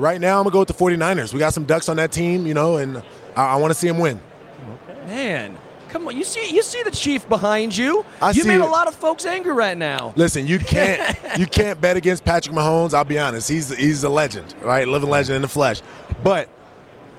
Right now, I'm going to go with the 49ers. We got some ducks on that team, you know, and I want to see them win. Okay. Man, come on. You see the Chief behind you. You made a lot of folks angry right now. Listen, you can't bet against Patrick Mahomes. I'll be honest. He's a legend, right? Living legend in the flesh. But,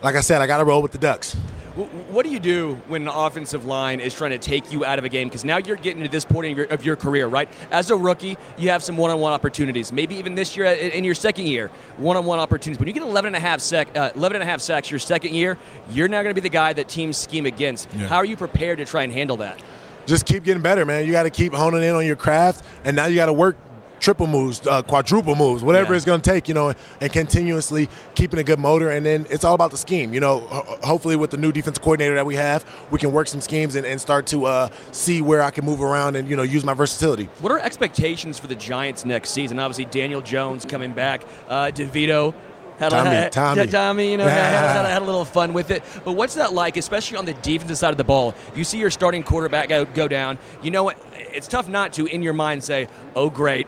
like I said, I got to roll with the Ducks. What do you do when the offensive line is trying to take you out of a game? Because now you're getting to this point of your career, right? As a rookie, you have some one-on-one opportunities. Maybe even this year, in your second year, one-on-one opportunities. When you get 11 and a half sacks your second year, you're now going to be the guy that teams scheme against. Yeah. How are you prepared to try and handle that? Just keep getting better, man. You got to keep honing in on your craft, and now you got to work triple moves, quadruple moves, whatever it's going to take, you know, and continuously keeping a good motor. And then it's all about the scheme. You know, hopefully with the new defensive coordinator that we have, we can work some schemes and start to see where I can move around and, you know, use my versatility. What are expectations for the Giants next season? Obviously, Daniel Jones coming back, DeVito. Tommy, you know, had a little fun with it. But what's that like, especially on the defensive side of the ball? You see your starting quarterback go down. You know what? It's tough not to, in your mind, say, oh, great.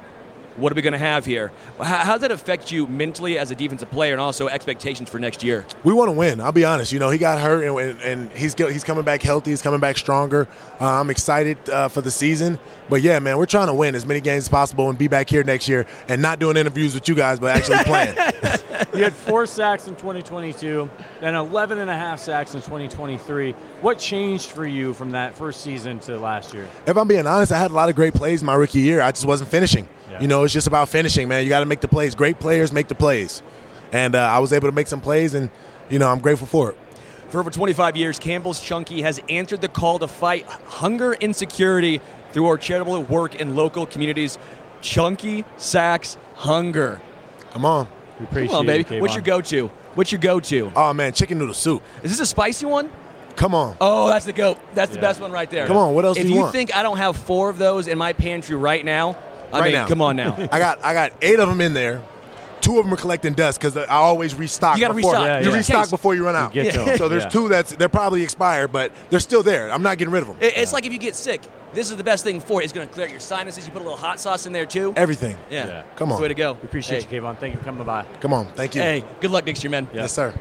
What are we going to have here? How does that affect you mentally as a defensive player and also expectations for next year? We want to win. I'll be honest. You know, he got hurt, and he's coming back healthy. He's coming back stronger. I'm excited for the season. But, yeah, man, we're trying to win as many games as possible and be back here next year and not doing interviews with you guys but actually playing. You had 4 sacks in 2022, then 11 and a half sacks in 2023. What changed for you from that first season to last year? If I'm being honest, I had a lot of great plays my rookie year. I just wasn't finishing. Yeah. You know, it's just about finishing, man. You got to make the plays. Great players make the plays. And I was able to make some plays, and, you know, I'm grateful for it. For over 25 years, Campbell's Chunky has answered the call to fight hunger and insecurity through our charitable work in local communities. Chunky Sacks Hunger. Come on. We appreciate it. Come on, baby. What's your go-to? Oh, man, chicken noodle soup. Is this a spicy one? Come on. Oh, that's the GOAT. That's the best one right there. Come on, what else do you want? If you think I don't have 4 of those in my pantry right now, come on now. I got 8 of them in there. 2 of them are collecting dust because I always restock. You got to restock. You restock before you run out. So there's 2 they're probably expired, but they're still there. I'm not getting rid of them. It's like if you get sick. This is the best thing for it. It's going to clear your sinuses. You put a little hot sauce in there, too. Everything. Yeah. Come on. That's the way to go. We appreciate you, Kayvon. Thank you for coming by. Come on. Thank you. Hey, good luck next year, man. Yeah. Yes, sir.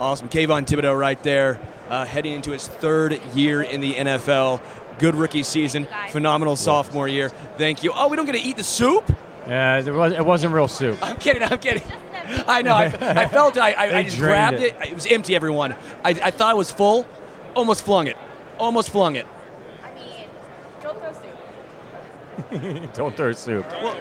Awesome. Kayvon Thibodeau right there, heading into his 3rd year in the NFL. Good rookie season. Phenomenal sophomore year. Thank you. Oh, we don't get to eat the soup? Yeah, it wasn't real soup. I'm kidding. I know. I felt it. I just grabbed it. It was empty, everyone. I thought it was full. Almost flung it. Don't throw soup. Well,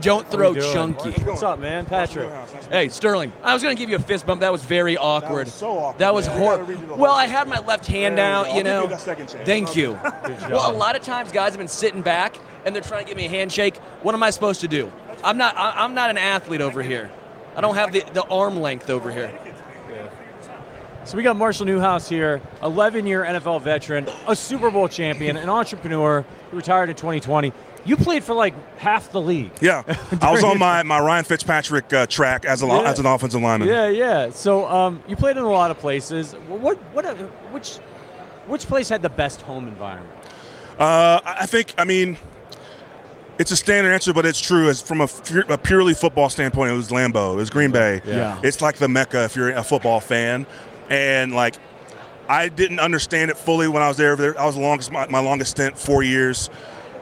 don't throw Chunky. What's up, man? Patrick. Hey, Sterling. I was going to give you a fist bump. That was very awkward. That was so awkward. That was horrible. Well, I had my left hand out, you know. Thank you. Well, a lot of times guys have been sitting back, and they're trying to give me a handshake. What am I supposed to do? I'm not an athlete over here. I don't have the arm length over here. So we got Marshall Newhouse here, 11-year NFL veteran, a Super Bowl champion, an entrepreneur, retired in 2020. You played for like half the league. Yeah, I was on my Ryan Fitzpatrick track as an offensive lineman. So you played in a lot of places. What which Which place had the best home environment? I mean, it's a standard answer, but it's true. As from a purely football standpoint, it was Lambeau. It was Green Bay. Yeah. It's like the Mecca if you're a football fan. And, like, I didn't understand it fully when I was there. I was my longest stint, 4 years.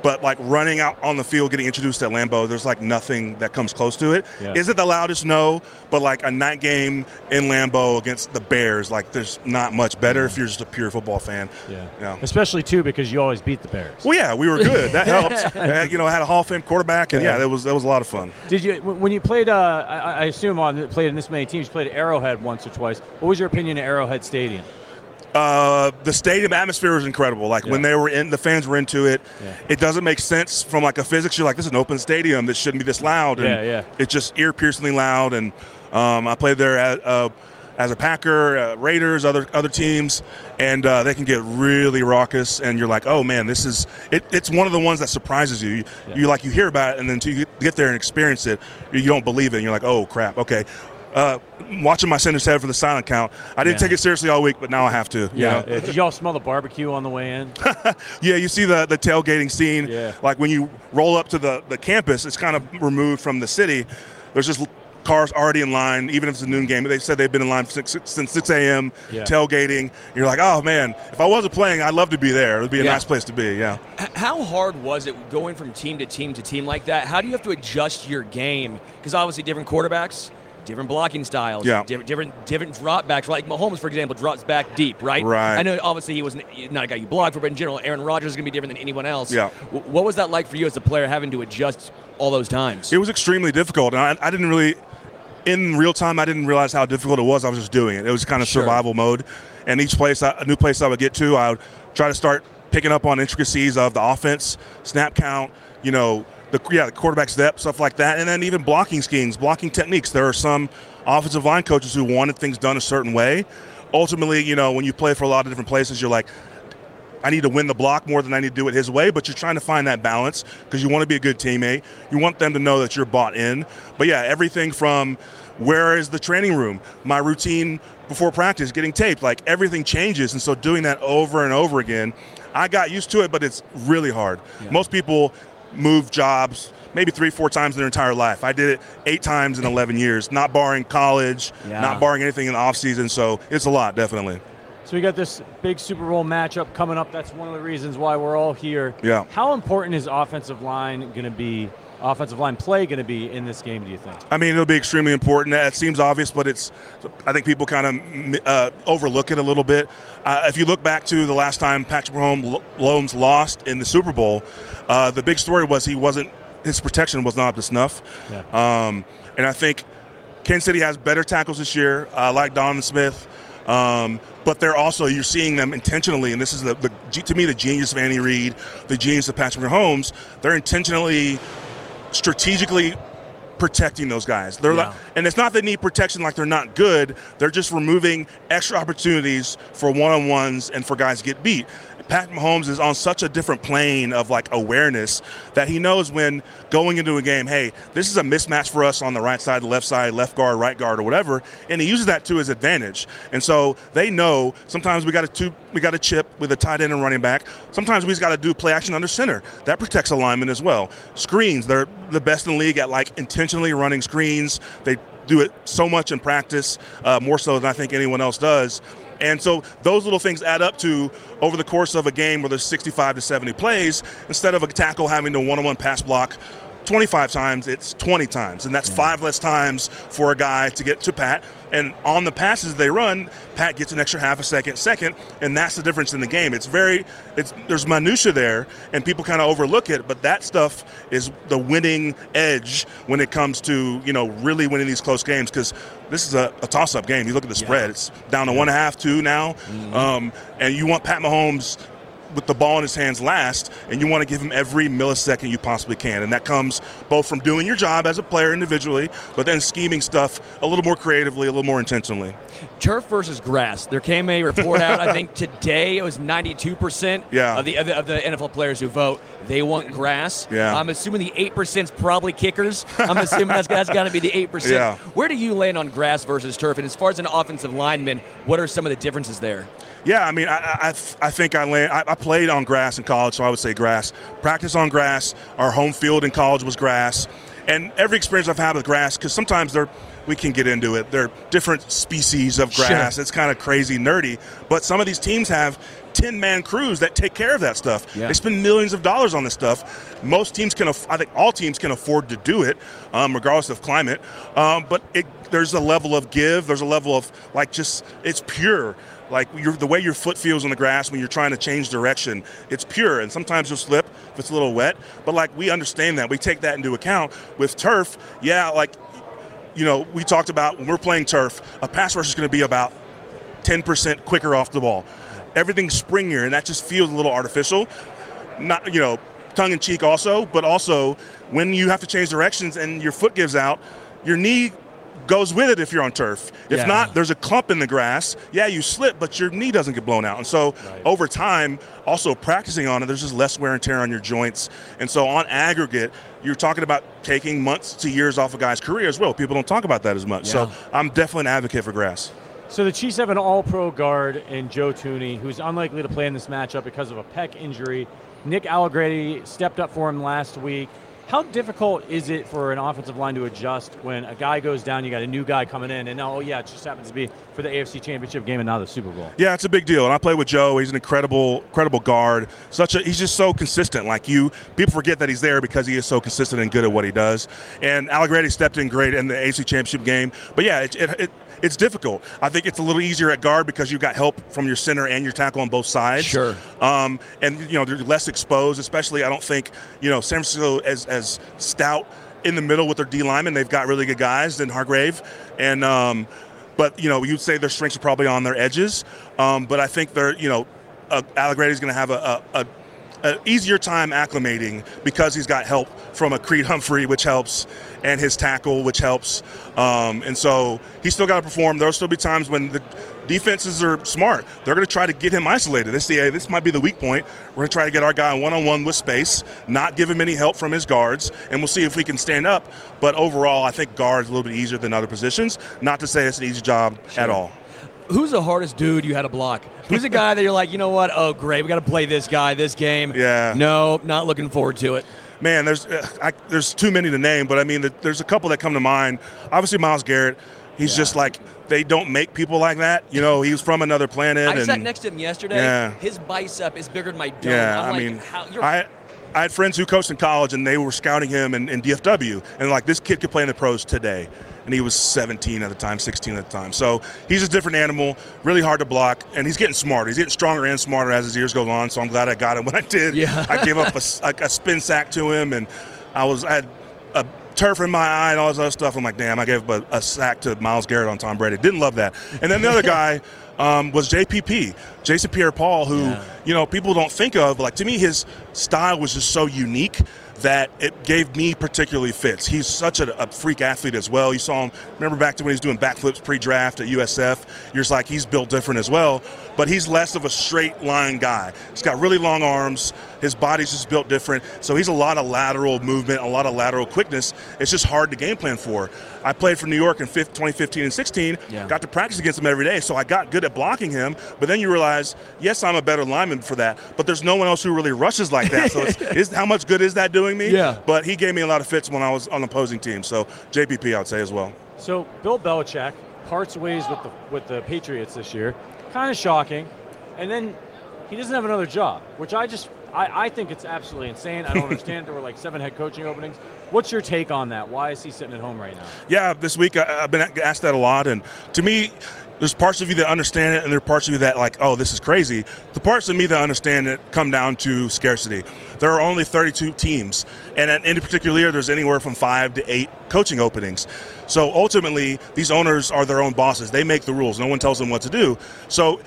But, like, running out on the field, getting introduced at Lambeau, there's, like, nothing that comes close to it. Yeah. Is it the loudest? No. But, like, a night game in Lambeau against the Bears, like, there's not much better if you're just a pure football fan. Yeah. You know? Especially, too, because you always beat the Bears. Well, yeah, we were good. That helps. You know, I had a Hall of Fame quarterback, and, yeah, that was a lot of fun. Did you – when you played I assume played in this many teams, you played at Arrowhead once or twice. What was your opinion of Arrowhead Stadium? The stadium atmosphere was incredible. Like, when they were in, the fans were into it. Yeah. It doesn't make sense from, like, a physics. You're like, this is an open stadium. This shouldn't be this loud. And it's just ear-piercingly loud. And I played there as a Packer, Raiders, other teams, and they can get really raucous. And you're like, oh man, this is it. It's one of the ones that surprises you. You hear about it, and then until you get there and experience it, you don't believe it. And you're like, oh crap, okay. Watching my center's head for the silent count. I didn't take it seriously all week, but now I have to. You know? Did y'all smell the barbecue on the way in? Yeah, you see the tailgating scene. Yeah. Like when you roll up to the campus, it's kind of removed from the city. There's just cars already in line, even if it's a noon game. They said they've been in line since 6 a.m., tailgating. You're like, oh, man, if I wasn't playing, I'd love to be there. It would be a nice place to be, How hard was it going from team to team to team like that? How do you have to adjust your game? Because obviously different quarterbacks, different blocking styles, different dropbacks. Like Mahomes, for example, drops back deep, right? Right. I know obviously he wasn't not a guy you blocked for, but in general, Aaron Rodgers is going to be different than anyone else. Yeah. What was that like for you as a player having to adjust all those times? It was extremely difficult, and I didn't really, in real time, I didn't realize how difficult it was. I was just doing it. It was kind of survival mode, and each place, a new place I would get to, I would try to start picking up on intricacies of the offense, snap count, you know, the quarterback step, stuff like that, and then even blocking schemes, blocking techniques. There are some offensive line coaches who wanted things done a certain way. Ultimately, you know, when you play for a lot of different places, you're like, I need to win the block more than I need to do it his way, but you're trying to find that balance because you want to be a good teammate. You want them to know that you're bought in. But, yeah, everything from where is the training room, my routine before practice, getting taped, like everything changes, and so doing that over and over again, I got used to it, but it's really hard. Yeah. Most people move jobs maybe 3-4 times in their entire life. I did it 8 times in 11 years, not barring college, not barring anything in the offseason. So it's a lot, definitely. So we got this big Super Bowl matchup coming up. That's one of the reasons why we're all here. Yeah. How important is offensive line play going to be in this game, do you think? I mean, it'll be extremely important. It seems obvious, but I think people kind of overlook it a little bit. If you look back to the last time Patrick Mahomes lost in the Super Bowl, the big story was his protection was not up to snuff. Yeah. And I think Kansas City has better tackles this year, like Donovan Smith. But they're also, you're seeing them intentionally, and this is to me, the genius of Andy Reid, the genius of Patrick Mahomes. They're intentionally, strategically protecting those guys. They're like, and it's not they need protection like they're not good. They're just removing extra opportunities for one-on-ones and for guys to get beat. Patrick Mahomes is on such a different plane of like awareness that he knows when going into a game, hey, this is a mismatch for us on the right side, the left side, left guard, right guard, or whatever, and he uses that to his advantage. And so they know sometimes we got a chip with a tight end and running back. Sometimes we just got to do play action under center. That protects alignment as well. Screens, they're the best in the league at like intentionally running screens. They do it so much in practice, more so than I think anyone else does. And so those little things add up to over the course of a game where there's 65 to 70 plays, instead of a tackle having to one-on-one pass block 25 times, it's 20 times. And that's 5 less times for a guy to get to Pat. And on the passes they run, Pat gets an extra half a second, and that's the difference in the game. There's minutia there, and people kind of overlook it, but that stuff is the winning edge when it comes to, you know, really winning these close games, because this is a toss-up game. You look at the spread, it's down to 1.5, 2 now, and you want Pat Mahomes with the ball in his hands last, and you want to give him every millisecond you possibly can. And that comes both from doing your job as a player individually, but then scheming stuff a little more creatively, a little more intentionally. Turf versus grass. There came a report out, I think today, it was 92% of the NFL players who vote, they want grass. Yeah. I'm assuming the 8% is probably kickers. I'm assuming that's got to be the 8%. Yeah. Where do you land on grass versus turf? And as far as an offensive lineman, what are some of the differences there? Yeah, I mean, I played on grass in college, so I would say grass. Practice on grass. Our home field in college was grass. And every experience I've had with grass, because sometimes we can get into it. There are different species of grass. Sure. It's kind of crazy nerdy. But some of these teams have 10-man crews that take care of that stuff. Yeah. They spend millions of dollars on this stuff. Most teams can, I think all teams can afford to do it, regardless of climate. But there's a level of give. There's a level of, like, just it's pure. Like, the way your foot feels on the grass when you're trying to change direction, it's pure. And sometimes you'll slip if it's a little wet. But, like, we understand that. We take that into account. With turf, you know, we talked about when we're playing turf, a pass rush is going to be about 10% quicker off the ball. Everything's springier, and that just feels a little artificial. Not, you know, tongue-in-cheek also, but also when you have to change directions and your foot gives out, your knee goes with it if you're on turf. If not, there's a clump in the grass. Yeah, you slip, but your knee doesn't get blown out. And so over time, also practicing on it, there's just less wear and tear on your joints. And so on aggregate, you're talking about taking months to years off a guy's career as well. People don't talk about that as much. Yeah. So I'm definitely an advocate for grass. So the Chiefs have an all-pro guard in Joe Thuney, who's unlikely to play in this matchup because of a pec injury. Nick Allegretti stepped up for him last week. How difficult is it for an offensive line to adjust when a guy goes down, you got a new guy coming in, and it just happens to be for the AFC Championship game and now the Super Bowl? Yeah, it's a big deal. And I play with Joe. He's an incredible guard. He's just so consistent. Like, people forget that he's there because he is so consistent and good at what he does. And Allegretti stepped in great in the AFC Championship game. But yeah, it's difficult. I think it's a little easier at guard because you've got help from your center and your tackle on both sides. Sure. And, you know, they're less exposed, especially I don't think, you know, San Francisco as stout in the middle with their D linemen. They've got really good guys than Hargrave. And, but, you know, you'd say their strengths are probably on their edges. But I think they're, you know, Allegretti's going to have an easier time acclimating because he's got help from a Creed Humphrey, which helps, and his tackle, which helps. And so he's still got to perform. There'll still be times when the defenses are smart. They're going to try to get him isolated. They say, hey, this might be the weak point. We're going to try to get our guy one-on-one with space, not give him any help from his guards, and we'll see if we can stand up. But overall, I think guard's a little bit easier than other positions. Not to say it's an easy job at all. Who's the hardest dude you had to block? Who's a guy that you're like, you know what? Oh, great, we got to play this guy, this game. Yeah. No, not looking forward to it. Man, there's too many to name, but I mean, there's a couple that come to mind. Obviously, Myles Garrett. He's just like, they don't make people like that. You know, he was from another planet. I sat next to him yesterday. Yeah. His bicep is bigger than my dome. Yeah, I had friends who coached in college, and they were scouting him in DFW. And, like, this kid could play in the pros today. And he was 17 at the time, 16 at the time. So he's a different animal, really hard to block. And he's getting smarter. He's getting stronger and smarter as his years go on. So I'm glad I got him when I did. Yeah. I gave up a spin sack to him, and I had a turf in my eye and all this other stuff. I'm like, damn, I gave up a sack to Myles Garrett on Tom Brady. Didn't love that. And then the other guy was JPP, Jason Pierre-Paul, who, you know, people don't think of. Like, to me, his style was just so unique that it gave me particularly fits. He's such a freak athlete as well. You saw him, remember back to when he was doing backflips pre-draft at USF. You're just like, he's built different as well, but he's less of a straight line guy. He's got really long arms. His body's just built different. So he's a lot of lateral movement, a lot of lateral quickness. It's just hard to game plan for. I played for New York in 2015 and 2016, got to practice against him every day, so I got good at blocking him. But then you realize, yes, I'm a better lineman for that, but there's no one else who really rushes like that. So how much good is that doing me? Yeah. But he gave me a lot of fits when I was on opposing teams. So JPP, I would say as well. So Bill Belichick parts ways with the Patriots this year. Kind of shocking. And then he doesn't have another job, which I think it's absolutely insane. I don't understand. There were like 7 head coaching openings. What's your take on that? Why is he sitting at home right now? Yeah, this week I've been asked that a lot. And to me, there's parts of you that understand it, and there are parts of you that like, oh, this is crazy. The parts of me that understand it come down to scarcity. There are only 32 teams. And in any particular year, there's anywhere from 5 to 8 coaching openings. So ultimately, these owners are their own bosses. They make the rules. No one tells them what to do. So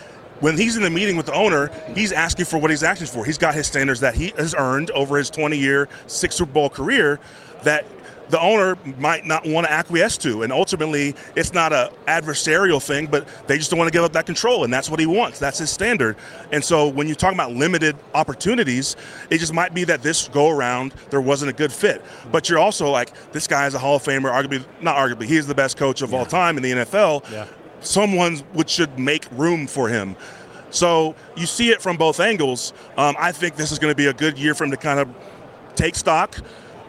when he's in the meeting with the owner, he's asking for what he's asking for. He's got his standards that he has earned over his 20-year, 6 Super Bowl career that the owner might not want to acquiesce to. And ultimately, it's not an adversarial thing, but they just don't want to give up that control, and that's what he wants. That's his standard. And so when you talk about limited opportunities, it just might be that this go-around, there wasn't a good fit. But you're also like, this guy is a Hall of Famer, not arguably, he is the best coach of all time in the NFL. Yeah. Someone should make room for him. So you see it from both angles. I think this is going to be a good year for him to kind of take stock.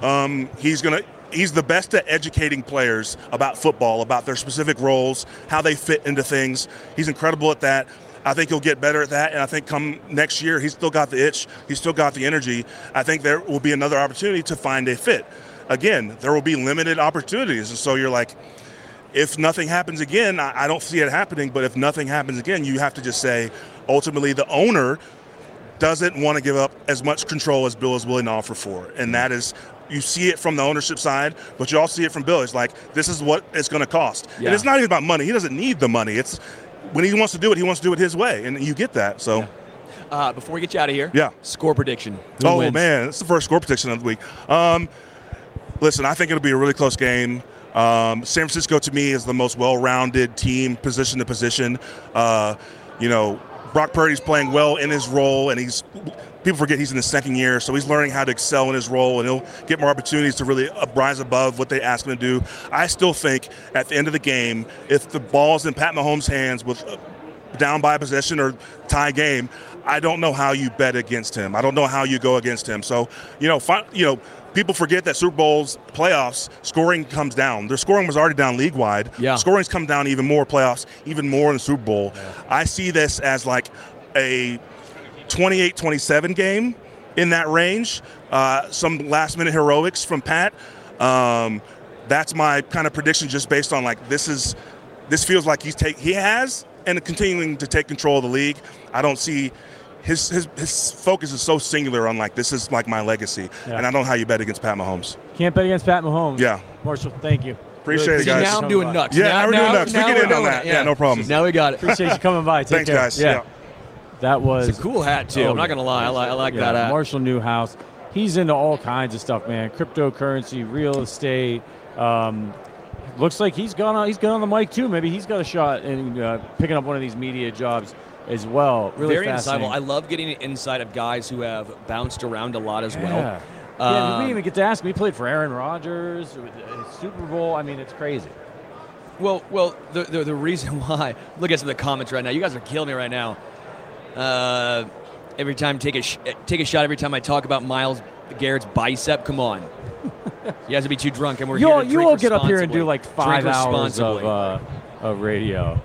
He's the best at educating players about football, about their specific roles, how they fit into things. He's incredible at that. I think he'll get better at that, and I think come next year, he's still got the itch. He's still got the energy. I think there will be another opportunity to find a fit. Again, there will be limited opportunities, and so you're like, if nothing happens again, I don't see it happening, but if nothing happens again, you have to just say, ultimately, the owner doesn't want to give up as much control as Bill is willing to offer for. And that is, you see it from the ownership side, but you also see it from Bill. It's like, this is what it's going to cost. Yeah. And it's not even about money. He doesn't need the money. It's when he wants to do it, he wants to do it his way. And you get that, so. Yeah. Before we get you out of here, score prediction. Who wins? Man, that's the first score prediction of the week. Listen, I think it'll be a really close game. San Francisco, to me, is the most well-rounded team, position to position. Brock Purdy's playing well in his role, and people forget he's in his second year, so he's learning how to excel in his role, and he'll get more opportunities to really rise above what they ask him to do. I still think at the end of the game, if the ball's in Pat Mahomes' hands with down by possession or tie game, I don't know how you bet against him. I don't know how you go against him. So, people forget that Super Bowls, playoffs, scoring comes down. Their scoring was already down league-wide. Yeah. Scoring's come down even more, playoffs, even more in the Super Bowl. Yeah. I see this as like a 28-27 game in that range. Some last-minute heroics from Pat. That's my kind of prediction just based on like this feels like he has and continuing to take control of the league. I don't see – His focus is so singular on, like, this is, like, my legacy. Yeah. And I don't know how you bet against Pat Mahomes. Can't bet against Pat Mahomes. Yeah. Marshall, thank you. Appreciate it, guys. Now I'm doing Nux. Yeah, now we're doing Nux. We get in on that. Yeah, no problem. Now we got it. Appreciate you coming by. Take care. Thanks, guys. Yeah. That was. It's a cool hat, too. I'm not going to lie. I like that hat. Marshall Newhouse. He's into all kinds of stuff, man. Cryptocurrency, real estate. Looks like he's gone on the mic, too. Maybe he's got a shot in picking up one of these media jobs as well. Really very insightful. I love getting an insight of guys who have bounced around a lot as well. Yeah, we didn't even get to ask him. He played for Aaron Rodgers, Super Bowl. I mean, it's crazy. Well, the reason why, look at some of the comments right now. You guys are killing me right now. Every time take a shot every time I talk about Myles Garrett's bicep. Come on. You guys would be too drunk and we're here to drink responsibly. You all get up here and do like 5 hours of radio.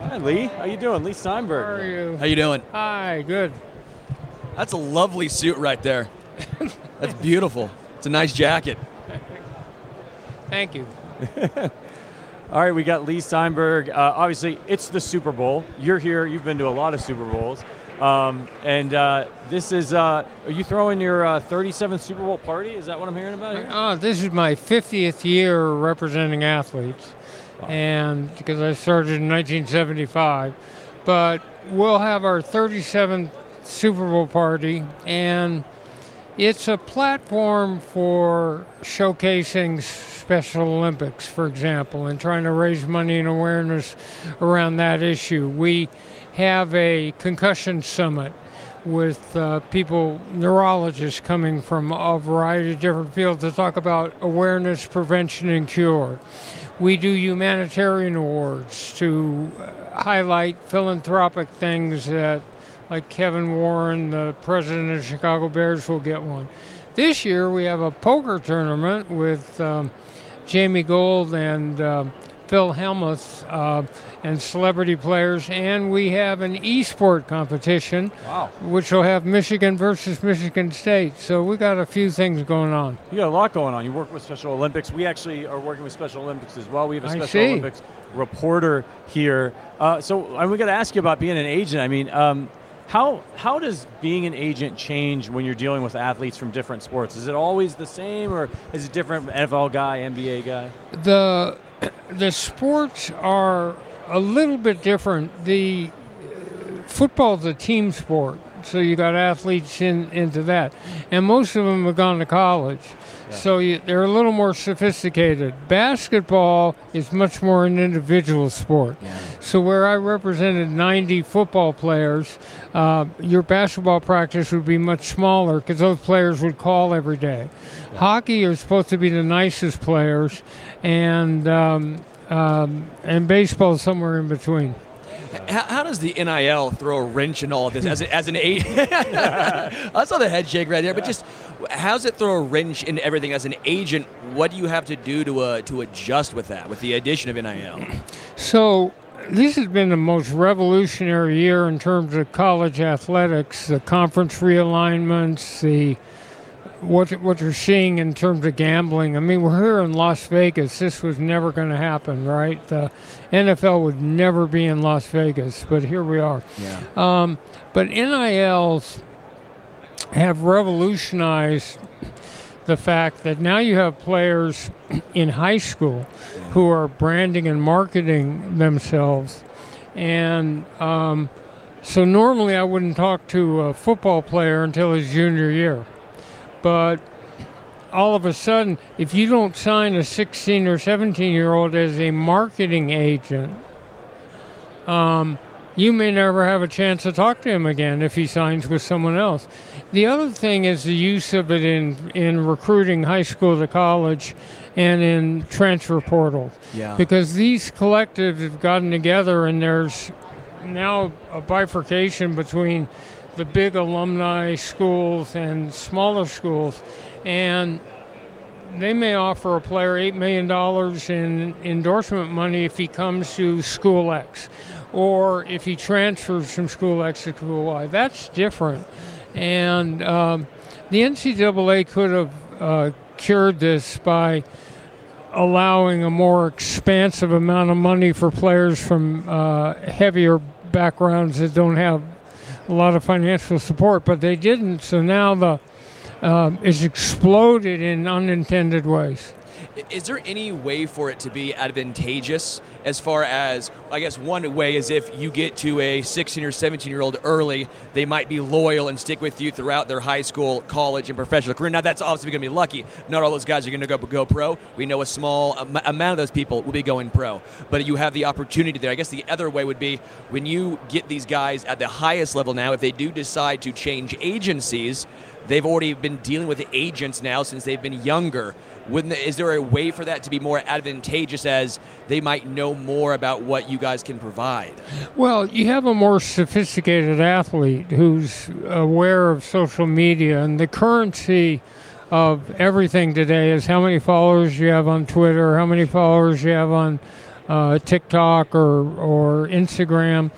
Hi, Lee. How you doing? Lee Steinberg. How are you? How you doing? Hi, good. That's a lovely suit right there. That's beautiful. It's a nice jacket. Thank you. All right, we got Lee Steinberg. Obviously, it's the Super Bowl. You're here. You've been to a lot of Super Bowls. This is, are you throwing your 37th Super Bowl party? Is that what I'm hearing about here? This is my 50th year representing athletes. And because I started in 1975, but we'll have our 37th Super Bowl party, and it's a platform for showcasing Special Olympics, for example, and trying to raise money and awareness around that issue. We have a concussion summit with neurologists coming from a variety of different fields to talk about awareness, prevention, and cure. We do humanitarian awards to highlight philanthropic things that, like Kevin Warren, the president of the Chicago Bears, will get one. This year we have a poker tournament with Jamie Gold and Phil Hellmuth and celebrity players, and we have an e-sport competition, which will have Michigan versus Michigan State. So we got a few things going on. You got a lot going on. You work with Special Olympics. We actually are working with Special Olympics as well. We have a Special Olympics reporter here. And we got to ask you about being an agent. I mean, how does being an agent change when you're dealing with athletes from different sports? Is it always the same, or is it different? NFL guy, NBA guy? The sports are a little bit different. The football's a team sport, so you got athletes into that, and most of them have gone to college, so they're a little more sophisticated. Basketball is much more an individual sport. So where I represented 90 football players, your basketball practice would be much smaller because those players would call every day. Hockey is supposed to be the nicest players, and baseball is somewhere in between. How does the NIL throw a wrench in all of this? As an eight, I saw the head shake right there. But just how's it throw a wrench in everything as an agent? What do you have to do to adjust with that, with the addition of NIL? So this has been the most revolutionary year in terms of college athletics, the conference realignments, what you're seeing in terms of gambling. I mean, we're here in Las Vegas. This was never going to happen, right? The NFL would never be in Las Vegas, but here we are. But NILs have revolutionized the fact that now you have players in high school who are branding and marketing themselves. And so normally I wouldn't talk to a football player until his junior year. But all of a sudden, if you don't sign a 16 or 17-year-old as a marketing agent, you may never have a chance to talk to him again if he signs with someone else. The other thing is the use of it in recruiting high school to college and in transfer portals. Because these collectives have gotten together, and there's now a bifurcation between the big alumni schools and smaller schools, and they may offer a player $8 million in endorsement money if he comes to School X, or if he transfers from School X to School Y. That's different. And the NCAA could have cured this by allowing a more expansive amount of money for players from heavier backgrounds that don't have a lot of financial support, but they didn't. So now it's exploded in unintended ways. Is there any way for it to be advantageous as far as, I guess one way is if you get to a 16 or 17-year-old early, they might be loyal and stick with you throughout their high school, college, and professional career. Now, that's obviously going to be lucky. Not all those guys are going to go pro. We know a small amount of those people will be going pro. But you have the opportunity there. I guess the other way would be when you get these guys at the highest level now, if they do decide to change agencies, they've already been dealing with agents now since they've been younger. Is there a way for that to be more advantageous as they might know more about what you guys can provide? Well, you have a more sophisticated athlete who's aware of social media, and the currency of everything today is how many followers you have on Twitter, how many followers you have on TikTok or Instagram.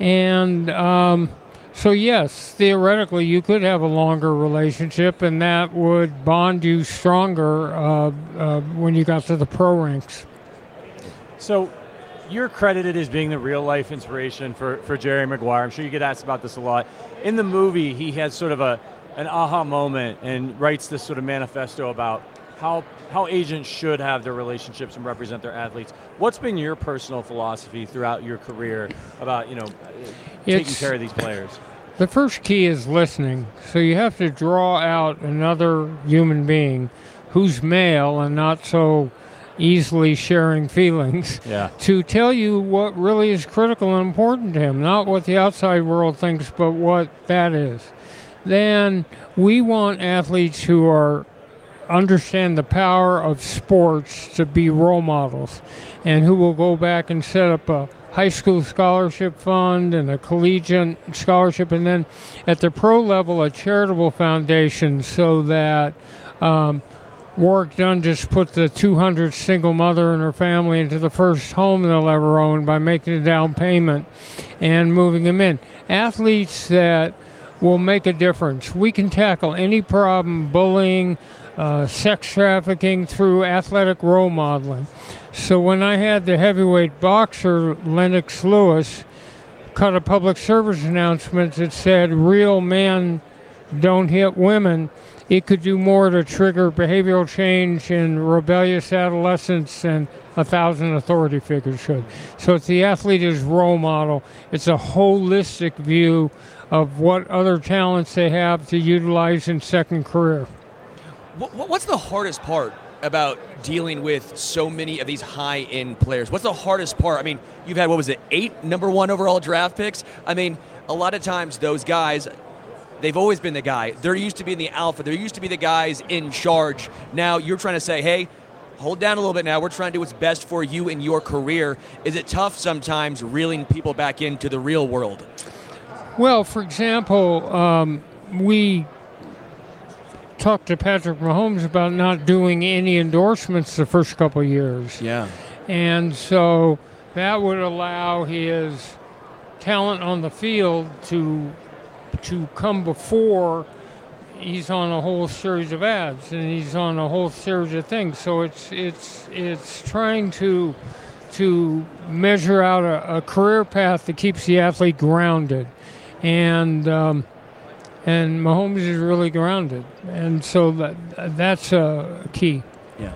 And so yes, theoretically, you could have a longer relationship, and that would bond you stronger when you got to the pro ranks. So you're credited as being the real-life inspiration for Jerry Maguire. I'm sure you get asked about this a lot. In the movie, he has sort of an aha moment and writes this sort of manifesto about how agents should have their relationships and represent their athletes. What's been your personal philosophy throughout your career about, taking care of these players? The first key is listening. So you have to draw out another human being who's male and not so easily sharing feelings to tell you what really is critical and important to him, not what the outside world thinks, but what that is. Then we want athletes who are understand the power of sports to be role models, and who will go back and set up a high school scholarship fund and a collegiate scholarship, and then at the pro level a charitable foundation, so that Warwick Dunn just put the 200th single mother and her family into the first home they'll ever own by making a down payment and moving them in. Athletes that will make a difference. We can tackle any problem, bullying, sex trafficking, through athletic role modeling. So when I had the heavyweight boxer Lennox Lewis cut a public service announcement that said real men don't hit women, it could do more to trigger behavioral change in rebellious adolescents and a thousand authority figures should. So it's the athlete as role model. It's a holistic view of what other talents they have to utilize in second career. What's the hardest part about dealing with so many of these high-end players? What's the hardest part? I mean, you've had, 8 number 1 overall draft picks? I mean, a lot of times those guys, they've always been the guy. They're used to being the alpha. They're used to be the guys in charge. Now you're trying to say, hey, hold down a little bit now. We're trying to do what's best for you in your career. Is it tough sometimes reeling people back into the real world? Well, for example, we talked to Patrick Mahomes about not doing any endorsements the first couple of years. Yeah. And so that would allow his talent on the field to come before he's on a whole series of ads and he's on a whole series of things. So it's trying to measure out a career path that keeps the athlete grounded. And Mahomes is really grounded, and so that's key. Yeah.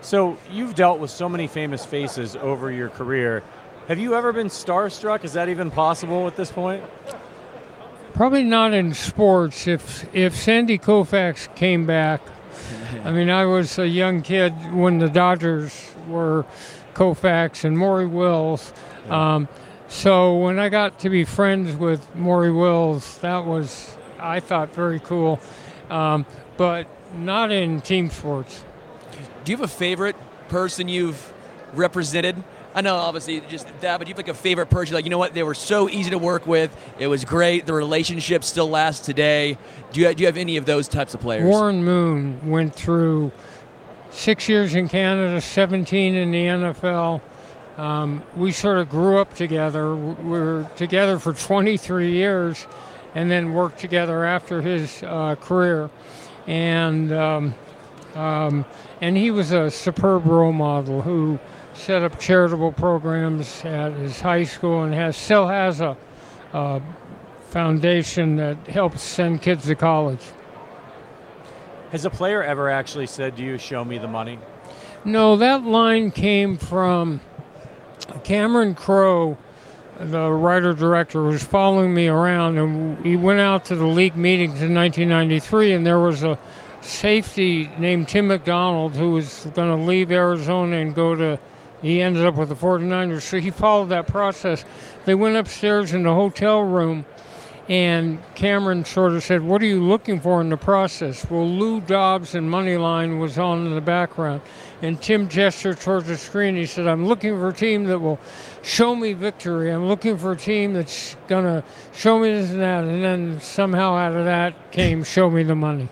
So you've dealt with so many famous faces over your career. Have you ever been starstruck? Is that even possible at this point? Probably not in sports. If Sandy Koufax came back, I mean, I was a young kid when the Dodgers were Koufax and Maury Wills. Yeah. So when I got to be friends with Maury Wills, that was, I thought, very cool, but not in team sports. Do you have a favorite person you've represented? I know, obviously, just that, but do you have like a favorite person? Like, you know what? They were so easy to work with. It was great. The relationship still lasts today. Do you have any of those types of players? Warren Moon went through 6 years in Canada, 17 in the NFL. We sort of grew up together. We were together for 23 years and then worked together after his career. And he was a superb role model who set up charitable programs at his high school and still has a foundation that helps send kids to college. Has a player ever actually said to you, show me the money? No, that line came from Cameron Crowe, the writer-director, was following me around, and he went out to the league meetings in 1993, and there was a safety named Tim McDonald who was going to leave Arizona and he ended up with the 49ers, so he followed that process. They went upstairs in the hotel room, and Cameron sort of said, what are you looking for in the process? Well, Lou Dobbs and Moneyline was on in the background. And Tim gestured towards the screen. He said, I'm looking for a team that will show me victory. I'm looking for a team that's going to show me this and that. And then somehow out of that came, show me the money.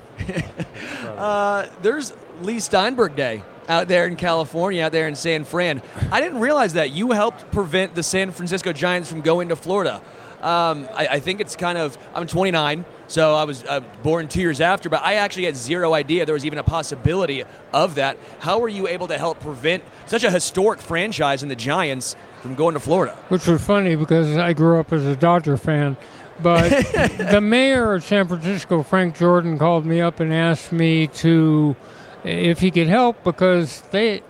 There's Lee Steinberg Day out there in California, out there in San Fran. I didn't realize that. You helped prevent the San Francisco Giants from going to Florida. I think it's kind of, I'm 29, so I was born 2 years after, but I actually had zero idea there was even a possibility of that. How were you able to help prevent such a historic franchise in the Giants from going to Florida? Which was funny because I grew up as a Dodger fan, but the mayor of San Francisco, Frank Jordan, called me up and asked me if he could help because the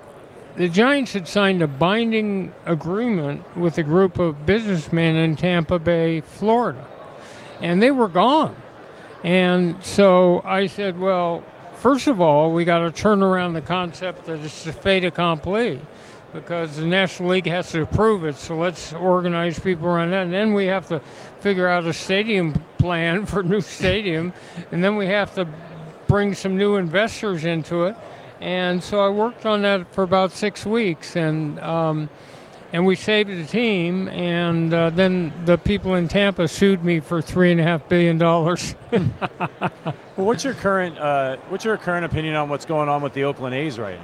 Giants had signed a binding agreement with a group of businessmen in Tampa Bay, Florida, and they were gone. And so I said, well, first of all, we got to turn around the concept that it's a fait accompli because the National League has to approve it, so let's organize people around that. And then we have to figure out a stadium plan for a new stadium, and then we have to bring some new investors into it. And so I worked on that for about 6 weeks, and we saved the team. And then the people in Tampa sued me for $3.5 billion. Well, what's your current opinion on what's going on with the Oakland A's right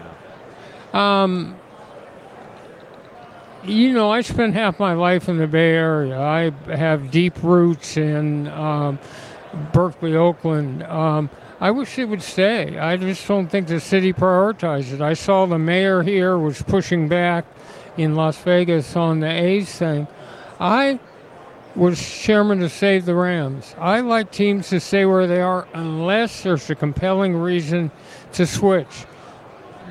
now? You know, I spent half my life in the Bay Area. I have deep roots in Berkeley, Oakland. I wish it would stay. I just don't think the city prioritized it. I saw the mayor here was pushing back in Las Vegas on the A's thing. I was chairman to save the Rams. I like teams to stay where they are unless there's a compelling reason to switch.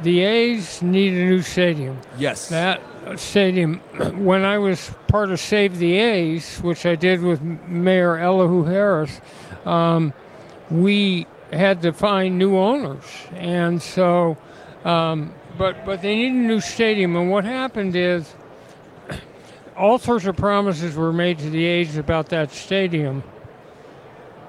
the A's need a new stadium. Yes. That stadium, when I was part of Save the A's, which I did with Mayor Elihu Harris, we had to find new owners. And so, but they need a new stadium. And what happened is all sorts of promises were made to the A's about that stadium,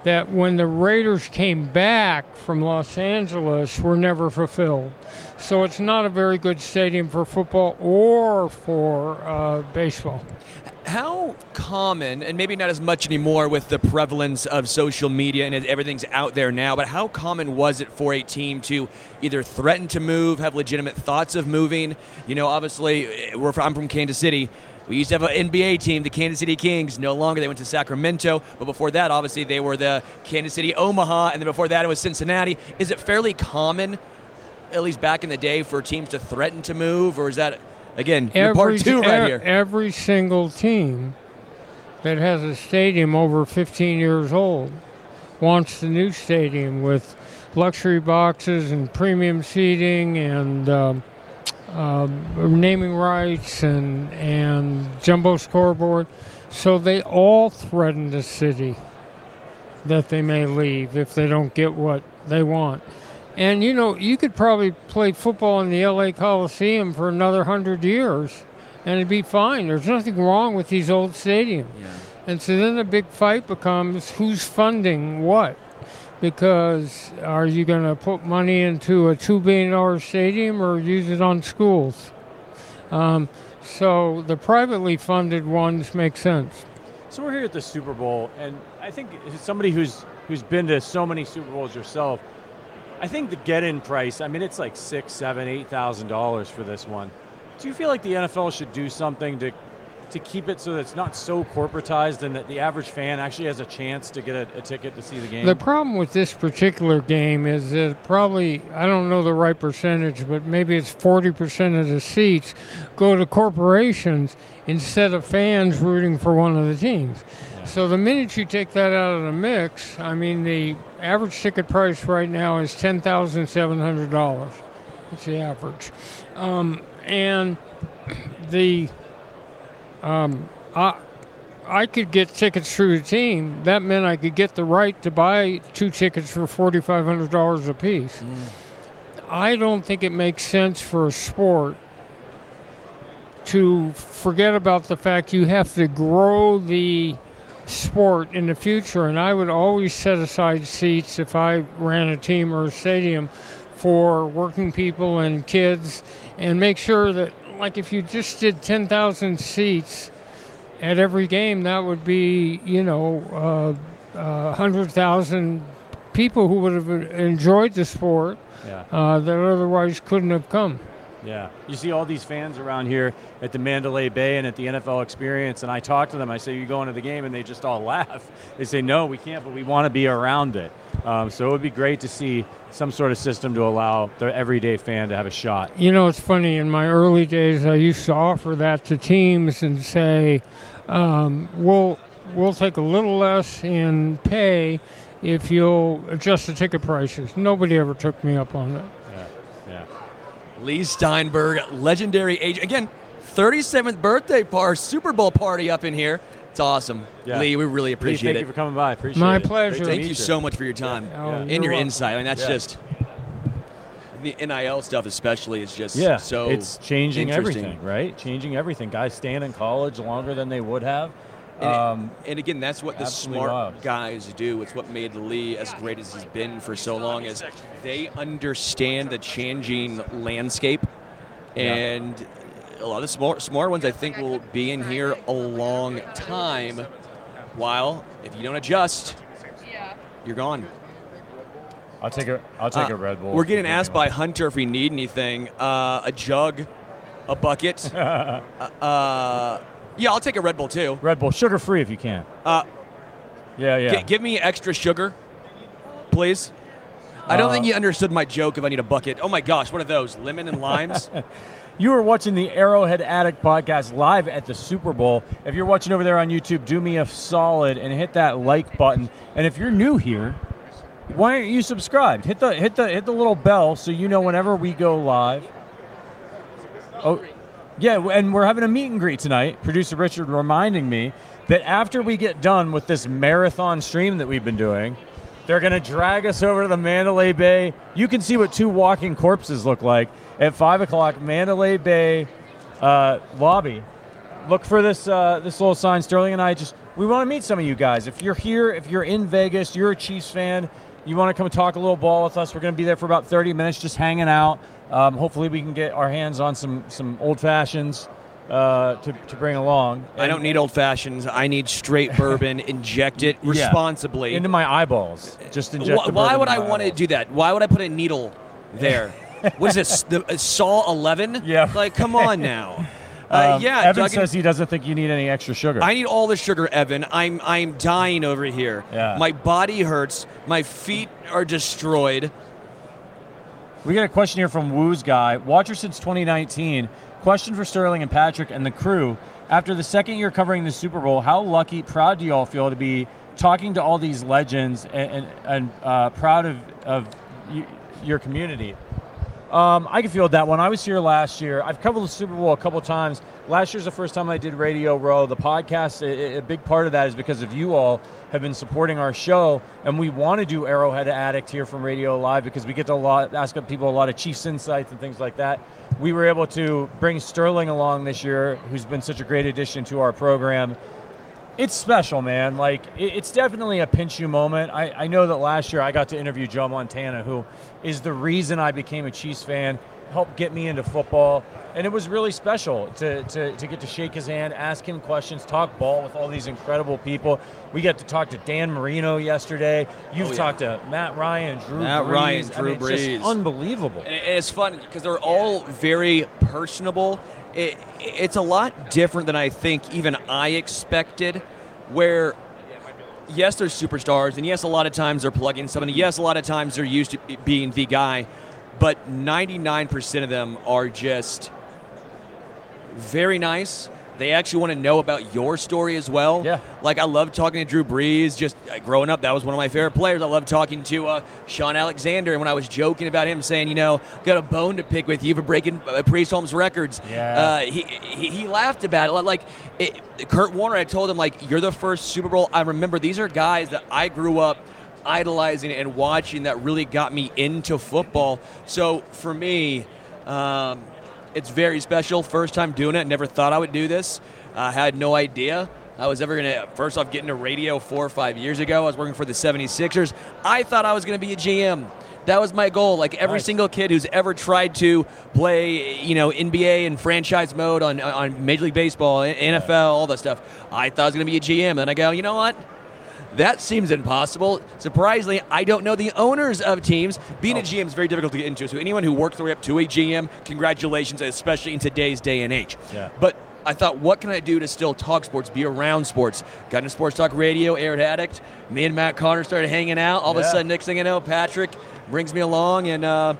that when the Raiders came back from Los Angeles were never fulfilled. So it's not a very good stadium for football or for baseball. How common, and maybe not as much anymore with the prevalence of social media and everything's out there now, but how common was it for a team to either threaten to move, have legitimate thoughts of moving? You know, obviously, I'm from Kansas City. We used to have an NBA team, the Kansas City Kings. No longer. They went to Sacramento. But before that, obviously, they were the Kansas City Omaha. And then before that, it was Cincinnati. Is it fairly common, at least back in the day, for teams to threaten to move? Or is that, again, part two right here? Every single team that has a stadium over 15 years old wants the new stadium with luxury boxes and premium seating and naming rights and jumbo scoreboard. So they all threaten the city that they may leave if they don't get what they want. And, you know, you could probably play football in the L.A. Coliseum for another 100 years, and it'd be fine. There's nothing wrong with these old stadiums. Yeah. And so then the big fight becomes who's funding what. Because are you going to put money into a $2 billion stadium or use it on schools? So the privately funded ones make sense. So we're here at the Super Bowl, and I think somebody who's been to so many Super Bowls yourself, I think the get-in price, I mean, it's like $6,000, $7,000, $8,000 for this one. Do you feel like the NFL should do something to keep it so that it's not so corporatized and that the average fan actually has a chance to get a ticket to see the game? The problem with this particular game is that probably, I don't know the right percentage, but maybe it's 40% of the seats go to corporations instead of fans rooting for one of the teams. Yeah. So the minute you take that out of the mix, I mean, the average ticket price right now is $10,700. It's the average. I could get tickets through the team. That meant I could get the right to buy two tickets for $4,500 a piece. Mm. I don't think it makes sense for a sport to forget about the fact you have to grow the sport in the future. And I would always set aside seats if I ran a team or a stadium for working people and kids and make sure that, like, if you just did 10,000 seats at every game, that would be, you know, 100,000 people who would have enjoyed the sport that otherwise couldn't have come. Yeah. You see all these fans around here at the Mandalay Bay and at the NFL Experience, and I talk to them. I say, you going to the game? And they just all laugh. They say, no, we can't, but we want to be around it. So it would be great to see some sort of system to allow the everyday fan to have a shot. You know, it's funny. In my early days, I used to offer that to teams and say, we'll take a little less in pay if you'll adjust the ticket prices. Nobody ever took me up on that. Yeah. Lee Steinberg, legendary agent. Again, 37th birthday Super Bowl party up in here. It's awesome. Yeah. Lee, we really appreciate it. Thank you for coming by. My pleasure. Thank you so much for your time and your insight. I mean, that's just the NIL stuff especially is just so it's changing everything, right? Changing everything. Guys staying in college longer than they would have. And again, that's what the smart guys do. It's what made Lee as great as he's been for so long is they understand the changing landscape. And a lot of smart ones, I think, will be in here a long time. While if you don't adjust, you're gone. I'll take a Red Bull. We're getting asked by Hunter if we need anything. A jug, a bucket. Yeah, I'll take a Red Bull, too. Red Bull, sugar-free if you can. Give me extra sugar, please. I don't think you understood my joke if I need a bucket. Oh, my gosh, what are those, lemon and limes? You were watching the Arrowhead Attic podcast live at the Super Bowl. If you're watching over there on YouTube, do me a solid and hit that like button. And if you're new here, Why aren't you subscribed? Hit the little bell so you know whenever we go live. Oh, yeah, and we're having a meet and greet tonight. Producer Richard reminding me that after we get done with this marathon stream that we've been doing, they're going to drag us over to the Mandalay Bay. You can see what two walking corpses look like at 5 o'clock, Mandalay Bay lobby. Look for this little sign. Sterling and I we want to meet some of you guys. If you're here, if you're in Vegas, you're a Chiefs fan, you want to come talk a little ball with us, we're going to be there for about 30 minutes just hanging out. Hopefully we can get our hands on some old fashions to bring along. And I don't need old fashions. I need straight bourbon. Inject it responsibly. Into my eyeballs. Just inject the bourbon. Why would I want to do that? Why would I put a needle there? What is this, the Saw 11? Yeah. Like, come on now. Evan says he doesn't think you need any extra sugar. I need all the sugar, Evan. I'm dying over here. Yeah. My body hurts. My feet are destroyed. We got a question here from Woo's Guy. Watcher since 2019. Question for Sterling and Patrick and the crew. After the second year covering the Super Bowl, how lucky, proud do you all feel to be talking to all these legends and proud of your community? I can feel that one. I was here last year. I've covered the Super Bowl a couple times. Last year's the first time I did Radio Row. The podcast, a big part of that is because of you all have been supporting our show, and we want to do Arrowhead Addict here from Radio Live because we get to ask people a lot of Chiefs insights and things like that. We were able to bring Sterling along this year, who's been such a great addition to our program. It's special, man. Like, it's definitely a pinch you moment. I know that last year I got to interview Joe Montana, who is the reason I became a Chiefs fan, helped get me into football. And it was really special to get to shake his hand, ask him questions, talk ball with all these incredible people. We got to talk to Dan Marino yesterday. You've talked to Matt Ryan, Drew Brees. It's just unbelievable. And it's fun because they're all very personable. It's a lot different than I think even I expected, where, yes, they're superstars, and yes, a lot of times they're plugging somebody. Yes, a lot of times they're used to being the guy, but 99% of them are just very nice. They actually want to know about your story as well. Yeah. Like, I love talking to Drew Brees. Just growing up, that was one of my favorite players. I love talking to Sean Alexander. And when I was joking about him, saying, you know, got a bone to pick with you for breaking Priest Holmes' records, he laughed about it. Like, Kurt Warner, I told him, like, you're the first Super Bowl I remember. These are guys that I grew up idolizing and watching that really got me into football. So, for me, it's very special. First time doing it. Never thought I would do this. I had no idea I was ever going to, first off, get into radio 4 or 5 years ago. I was working for the 76ers. I thought I was going to be a GM. That was my goal. Like, every single kid who's ever tried to play, you know, NBA and franchise mode on Major League Baseball, NFL, all that stuff, I thought I was going to be a GM. And I go, you know what? That seems impossible. Surprisingly, I don't know the owners of teams. Being a GM is very difficult to get into. So anyone who works their way up to a GM, congratulations, especially in today's day and age. Yeah. But I thought, what can I do to still talk sports, be around sports? Got into Sports Talk Radio, Aired Addict. Me and Matt Connor started hanging out. All of a sudden, next thing I know, Patrick brings me along. And a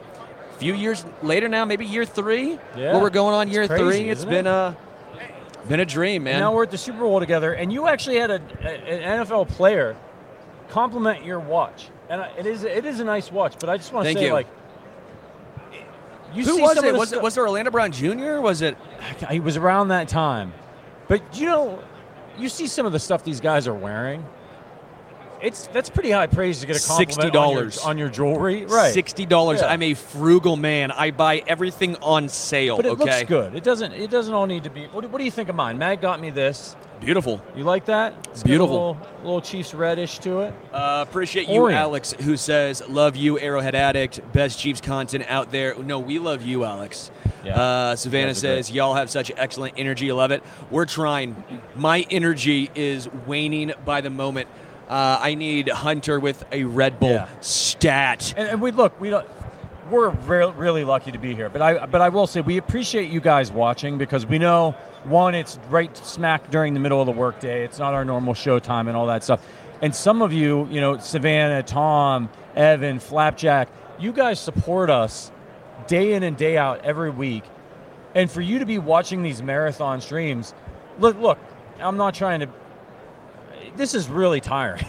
few years later now, maybe year three, where we're going on year three. It's been been a dream, man. And now we're at the Super Bowl together, and you actually had an NFL player compliment your watch, and it is a nice watch. But I just want to say, who see was it? Was it Orlando Brown Jr.? Was it? He was around that time, but you know, you see some of the stuff these guys are wearing. That's pretty high praise to get a compliment on your jewelry. Right. $60. Yeah. I'm a frugal man. I buy everything on sale. But it looks good. It doesn't all need to be. What do you think of mine? Matt got me this. Beautiful. You like that? It's beautiful. A little Chiefs reddish to it. Appreciate you, Alex, who says, love you, Arrowhead Addict. Best Chiefs content out there. No, we love you, Alex. Yeah. Savannah says, y'all have such excellent energy. I love it. We're trying. My energy is waning by the moment. I need Hunter with a Red Bull stat. And we're really lucky to be here. But I will say we appreciate you guys watching because we know, one, it's right smack during the middle of the workday. It's not our normal show time and all that stuff. And some of you, you know, Savannah, Tom, Evan, Flapjack, you guys support us day in and day out every week. And for you to be watching these marathon streams, look, I'm not trying to. This is really tiring.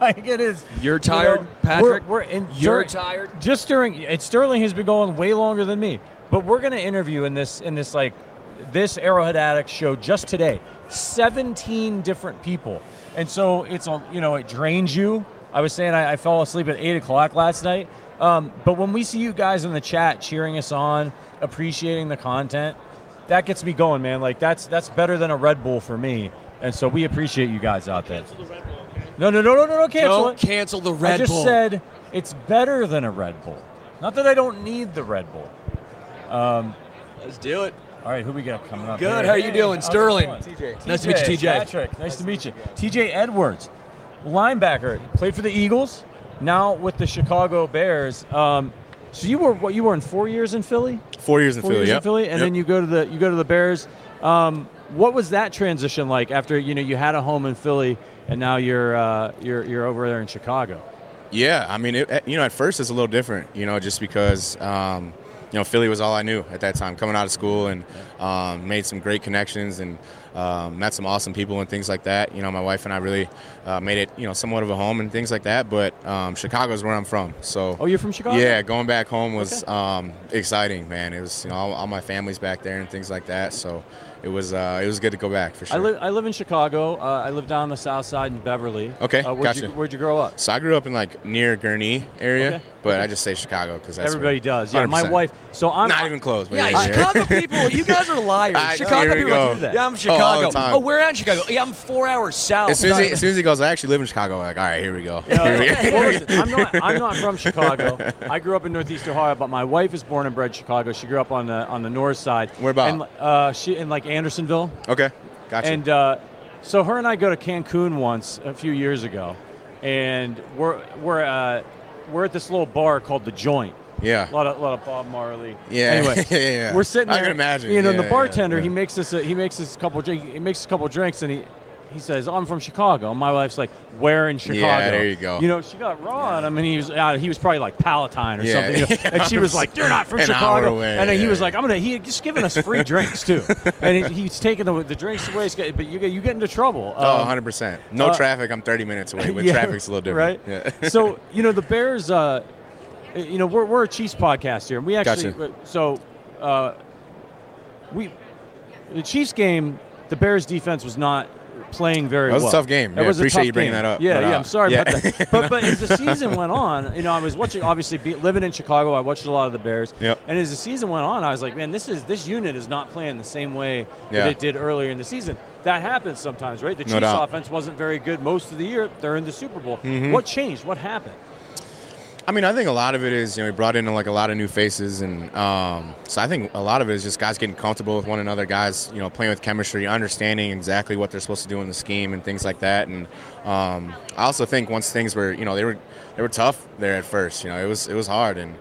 Like it is. You're tired, you know, Patrick. You're tired. Just during it, Sterling has been going way longer than me. But we're going to interview in this Arrowhead Addicts show just today, 17 different people, and so it's it drains you. I was saying I fell asleep at 8 o'clock last night. But when we see you guys in the chat cheering us on, appreciating the content, that gets me going, man. Like that's better than a Red Bull for me. And so we appreciate you guys out there. Cancel the Red Bull, okay? No, cancel it. Don't cancel the Red Bull. I just said it's better than a Red Bull. Not that I don't need the Red Bull. Let's do it. All right, who we got coming up? Good. Here? How are you doing, Sterling? TJ. Nice to meet you, TJ. Patrick, nice to meet you. TJ Edwards, linebacker, played for the Eagles, now with the Chicago Bears. So you were in 4 years in Philly? 4 years in Philly, yeah. Then you go to the Bears. What was that transition like after you had a home in Philly and now you're over there in Chicago? Yeah, I mean, at first it's a little different, just because Philly was all I knew at that time, coming out of school, and made some great connections and met some awesome people and things like that. My wife and I really made it somewhat of a home and things like that. But Chicago's where I'm from, so. Oh, you're from Chicago? Yeah, going back home was exciting, man. It was all my family's back there and things like that, so. It was good to go back, for sure. I live in Chicago. I live down on the south side in Beverly. Okay, gotcha. Where'd you grow up? So I grew up in, near Gurnee area, but I just say Chicago because that's everybody does. Yeah, 100%. My wife. So I'm not even close. Yeah, Chicago people, you guys are liars. Chicago people do that. Yeah, I'm Chicago. Oh, we're out in Chicago. Yeah, I'm 4 hours south. As soon as he goes, I actually live in Chicago. I'm like, all right, here we go. I'm not from Chicago. I grew up in Northeast Ohio, but my wife is born and bred Chicago. She grew up on the north side. Where about? And, she in Andersonville. Okay, gotcha. And so her and I go to Cancun once a few years ago, and we're at this little bar called The Joint. Yeah. A lot of Bob Marley. Yeah. Anyway, yeah. We're sitting there. I can imagine. And the bartender he makes us a couple drinks, and he says, "I'm from Chicago." And my wife's like, "Where in Chicago?" Yeah, there you go. She got raw on him, and he was probably like Palatine or something. And she was like, "You're not from Chicago." Away, and then he was like, he had just given us free drinks too, and he's taking the drinks away. But you get into trouble. Oh, 100%. No traffic. I'm 30 minutes away. With traffic's a little different, right? Yeah. So the Bears. We're a Chiefs podcast here, and we actually the Chiefs game. The Bears defense was not playing very well. That was a tough game. Yeah, appreciate you bringing that up. Yeah, I'm sorry about that. But as the season went on, I was watching, obviously, living in Chicago, I watched a lot of the Bears. Yep. And as the season went on, I was like, man, this unit is not playing the same way that it did earlier in the season. That happens sometimes, right? The Chiefs' offense wasn't very good most of the year. They're in the Super Bowl. Mm-hmm. What changed? What happened? I mean, I think a lot of it is, we brought in a lot of new faces, and so I think a lot of it is just guys getting comfortable with one another, guys, playing with chemistry, understanding exactly what they're supposed to do in the scheme and things like that. And I also think once things were, they were tough there at first. It was hard, and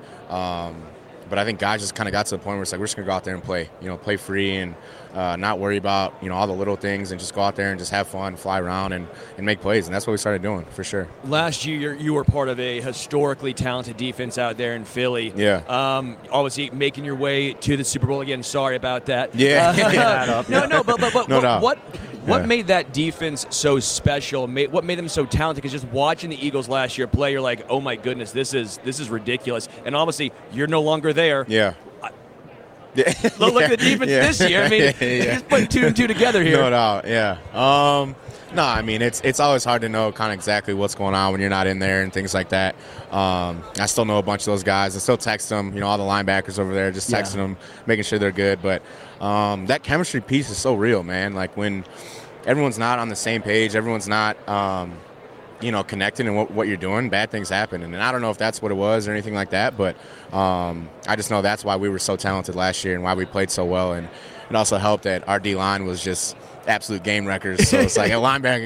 but I think guys just kind of got to the point where it's like, we're just gonna go out there and play, play free and not worry about all the little things, and just go out there and just have fun, fly around and make plays. And that's what we started doing, for sure. Last year, you were part of a historically talented defense out there in Philly. Yeah. Obviously, making your way to the Super Bowl again. Sorry about that. Yeah. What made that defense so special? What made them so talented? Because just watching the Eagles last year play, you're like, oh my goodness, this is ridiculous. And obviously, you're no longer there. Yeah. Look at the defense this year. I mean, just putting two and two together here. No doubt. Yeah. I mean, it's always hard to know kind of exactly what's going on when you're not in there and things like that. I still know a bunch of those guys. I still text them. All the linebackers over there, just texting them, making sure they're good. But that chemistry piece is so real, man. Like when everyone's not on the same page, everyone's not connected and what you're doing, bad things happen. And I don't know if that's what it was or anything like that, but I just know that's why we were so talented last year and why we played so well. And it also helped that our D-line was just absolute game wreckers. So it's like a linebacker,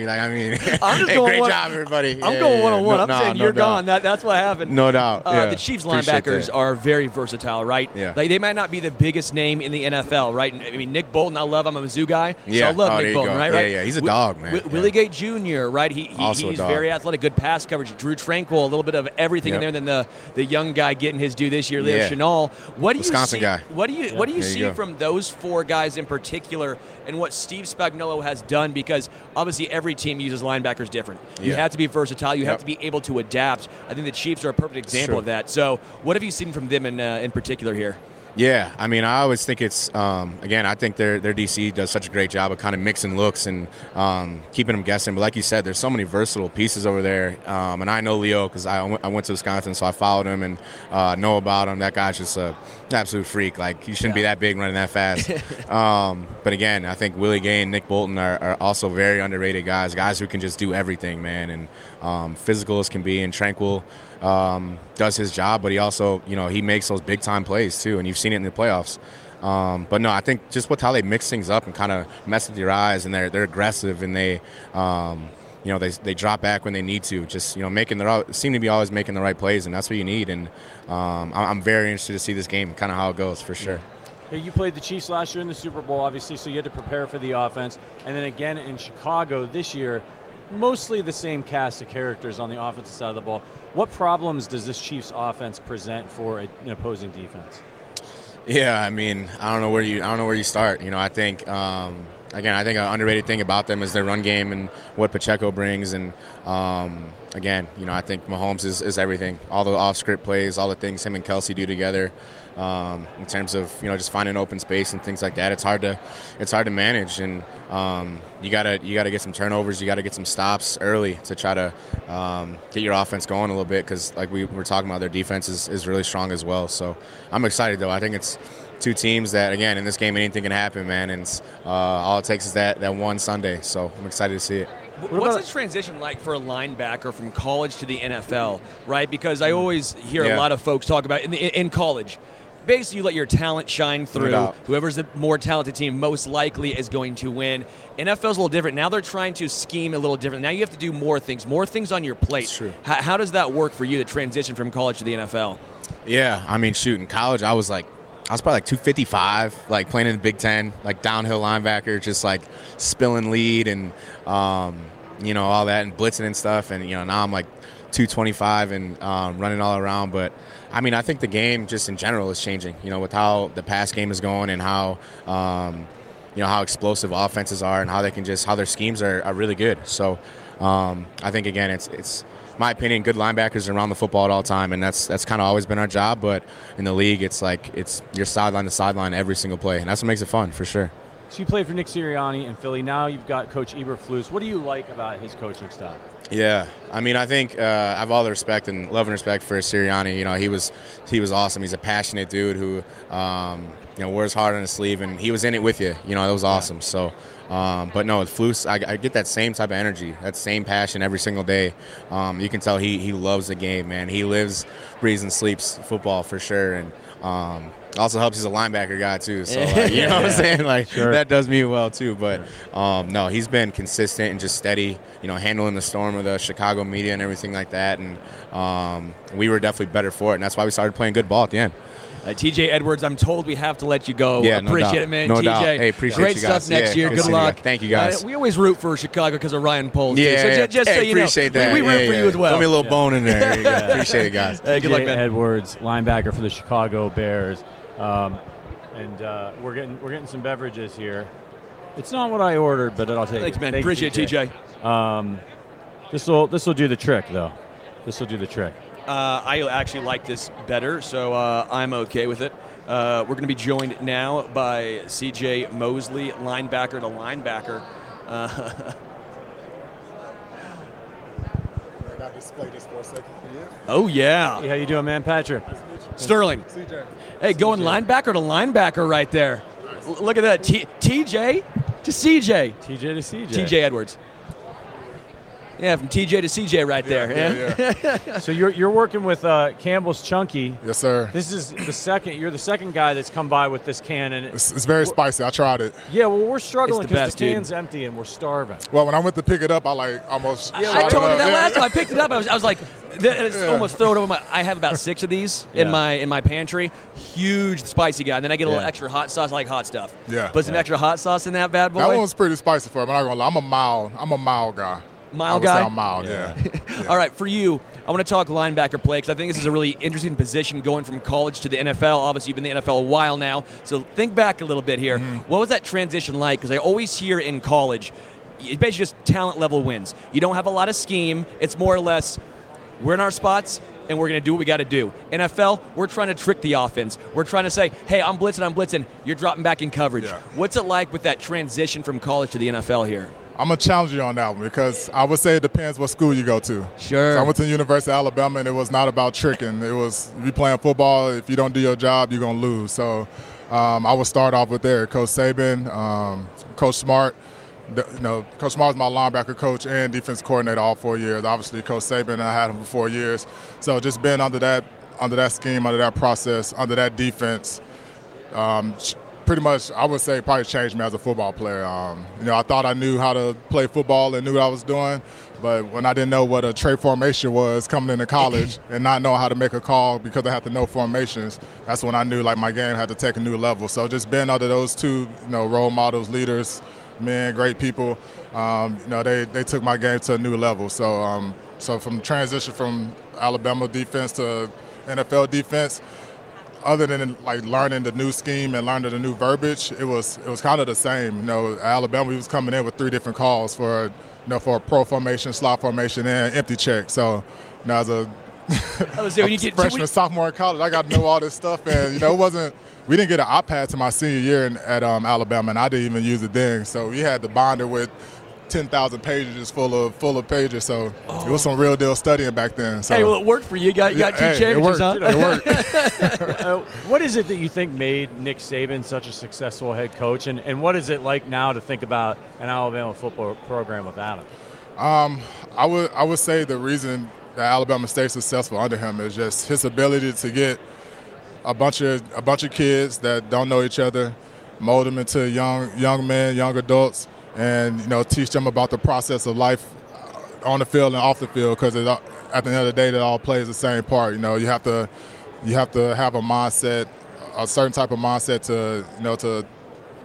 great job, everybody. I'm going one-on-one. I'm saying you're gone. That's what happened. No doubt. The Chiefs linebackers are very versatile, right? Yeah. They might not be the biggest name in the NFL, right? I mean, Nick Bolton, I'm a Mizzou guy. Yeah. So I love Nick Bolton, right? Yeah, he's a dog, man. Willie Gay Jr., right? He's very athletic, good pass coverage. Drue Tranquill, a little bit of everything in there. Then the young guy getting his due this year, Leo Chenal. What do you see from those four guys in particular, and what Steve Spagnuolo Spagnuolo has done, because obviously every team uses linebackers different. You have to be versatile. You have to be able to adapt. I think the Chiefs are a perfect example of that. So what have you seen from them in particular here? Yeah, I mean, I always think it's again, I think their DC does such a great job of kind of mixing looks and keeping them guessing. But like you said, there's so many versatile pieces over there. And I know Leo because I went to Wisconsin, so I followed him and know about him. That guy's just an absolute freak. Like, he shouldn't be that big running that fast. But again, I think Willie Gay and Nick Bolton are also very underrated guys who can just do everything, man, and physical as can be. And Tranquill does his job, but he also, he makes those big-time plays too, and you've seen it in the playoffs. But no, I think just with how they mix things up and kind of mess with your eyes, and they're aggressive, and they, they drop back when they need to, just, seem to be always making the right plays, and that's what you need. And I'm very interested to see this game, kind of how it goes for sure. You played the Chiefs last year in the Super Bowl, obviously, so you had to prepare for the offense. And then again in Chicago this year, mostly the same cast of characters on the offensive side of the ball. What problems does this Chiefs offense present for an opposing defense? Yeah, I mean, I don't know where you start. I think again, I think an underrated thing about them is their run game and what Pacheco brings. And again, I think Mahomes is everything. All the off-script plays, all the things him and Kelce do together. In terms of just finding open space and things like that, it's hard to manage, and you gotta get some turnovers, you gotta get some stops early to try to get your offense going a little bit, because like we were talking about, their defense is really strong as well. So I'm excited though. I think it's two teams that, again, in this game anything can happen, man, and all it takes is that one Sunday. So I'm excited to see it. What's the transition like for a linebacker from college to the NFL, right? Because I always hear a lot of folks talk about in college, basically you let your talent shine through. Whoever's the more talented team most likely is going to win. NFL's a little different. Now they're trying to scheme a little different. Now you have to do more things on your plate. That's true. How does that work for you, the transition from college to the NFL? Yeah, I mean, shoot, in college I was probably 255, playing in the Big Ten, downhill linebacker, just spilling lead and, all that, and blitzing and stuff. And, now I'm 225 and running all around. But, I mean, I think the game just in general is changing, with how the pass game is going and how, how explosive offenses are and how they can just, how their schemes are really good. So I think, again, it's my opinion, good linebackers are around the football at all time, and that's kind of always been our job. But in the league, it's your sideline to sideline every single play, and that's what makes it fun for sure. So you played for Nick Sirianni in Philly. Now you've got Coach Eberflus. What do you like about his coaching style? Yeah, I mean, I think I have all the respect and love and respect for Sirianni. He was awesome. He's a passionate dude who wears hard on his sleeve, and he was in it with you. That was awesome. So. But no, Flus, I get that same type of energy, that same passion every single day. You can tell he loves the game, man. He lives, breathes, and sleeps football for sure. And also helps, he's a linebacker guy too. So what I'm saying? That does me well too. But no, he's been consistent and just steady, handling the storm of the Chicago media and everything like that. And we were definitely better for it. And that's why we started playing good ball at the end. TJ Edwards, I'm told we have to let you go. Yeah, appreciate it, man. No TJ, doubt. Hey, appreciate great you guys. Stuff next year. Good luck. Thank you guys. We always root for Chicago because of Ryan Poles. Yeah, so just hey, so you appreciate know, that. We root for you as well. Throw me a little bone in there. Yeah, appreciate it, guys. Hey, good luck, man. Edwards, linebacker for the Chicago Bears, we're getting some beverages here. It's not what I ordered, but I'll take it. Thanks, man. Thanks, appreciate TJ. This will do the trick, though. This will do the trick. I actually like this better, so I'm okay with it. We're going to be joined now by C.J. Mosley, linebacker to linebacker. I got to display this for a second for you. Oh, yeah. Hey, how you doing, man? Patrick. Sterling. C.J. Hey, going linebacker to linebacker right there. Nice. Look at that. T.J. to C.J. T.J. to C.J. T.J. Edwards. Yeah, from TJ to CJ right there. Yeah. So you're working with Campbell's Chunky. Yes, sir. This is the second. You're the second guy that's come by with this can, and it's very spicy. I tried it. Yeah, well, we're struggling because the can's empty and we're starving. Well, when I went to pick it up, I almost. Yeah, I told you that last time I picked it up. I was like, it's almost thrown over my. I have about 6 of these in my pantry. Huge spicy guy. And then I get a little extra hot sauce. I like hot stuff. Yeah. Put some extra hot sauce in that bad boy. That one's pretty spicy for me. I'm not gonna lie. I'm a mild guy. Mile guy? Mile, yeah. All right, for you, I want to talk linebacker play because I think this is a really interesting position going from college to the NFL. Obviously, you've been in the NFL a while now, so think back a little bit here. Mm-hmm. What was that transition like? Because I always hear in college, it's basically just talent level wins. You don't have a lot of scheme. It's more or less, we're in our spots, and we're going to do what we got to do. NFL, we're trying to trick the offense. We're trying to say, hey, I'm blitzing. You're dropping back in coverage. Yeah. What's it like with that transition from college to the NFL here? I'm going to challenge you on that one because I would say it depends what school you go to. Sure. So I went to the University of Alabama, and it was not about tricking. It was you playing football. If you don't do your job, you're going to lose. So I would start off with there. Coach Saban, Coach Smart. You know, Coach Smart was my linebacker coach and defense coordinator all 4 years. Obviously, Coach Saban, I had him for 4 years. So just being under that scheme, under that process, under that defense, pretty much I would say probably changed me as a football player. You know, I thought I knew how to play football and knew what I was doing, but when I didn't know what a trade formation was coming into college and not know how to make a call because I had to know formations, that's when I knew like my game had to take a new level. So just being under those two, you know, role models, leaders, men, great people, you know, they took my game to a new level. So so from transition from Alabama defense to NFL defense, other than like learning the new scheme and learning the new verbiage, it was kind of the same. You know, Alabama, we was coming in with three different calls for, you know, for a pro formation, slot formation, and empty check. So, you know, as a freshman, sophomore in college, I got to know all this stuff, and, you know, it wasn't – we didn't get an iPad to my senior year at Alabama, and I didn't even use it then. So we had the binder with 10,000 pages full of pages. So It was some real deal studying back then. So. Hey, well, it worked for you. You got two championships, huh? It worked. What is it that you think made Nick Saban such a successful head coach, and what is it like now to think about an Alabama football program without him? I would say the reason that Alabama stayed successful under him is just his ability to get a bunch of kids that don't know each other, mold them into young men, young adults, and, you know, teach them about the process of life on the field and off the field. Because at the end of the day, it all plays the same part. You know, you have to have a mindset, a certain type of mindset to, you know, to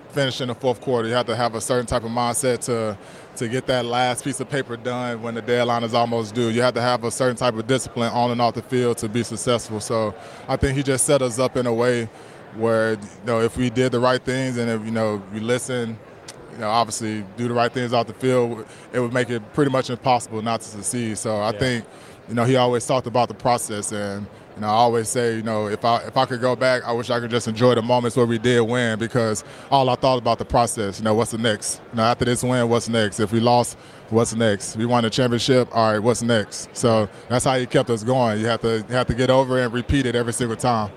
finish in the fourth quarter. You have to have a certain type of mindset to get that last piece of paper done when the deadline is almost due. You have to have a certain type of discipline on and off the field to be successful. So I think he just set us up in a way where, you know, if we did the right things and if, you know, we listen, you know, obviously do the right things off the field, it would make it pretty much impossible not to succeed. So I think, you know, he always talked about the process, and, you know, I always say, you know, if I could go back, I wish I could just enjoy the moments where we did win, because all I thought about the process. You know, what's the next? You know, after this win, what's next? If we lost, what's next? We won the championship. All right, what's next? So that's how he kept us going. You have to get over it and repeat it every single time.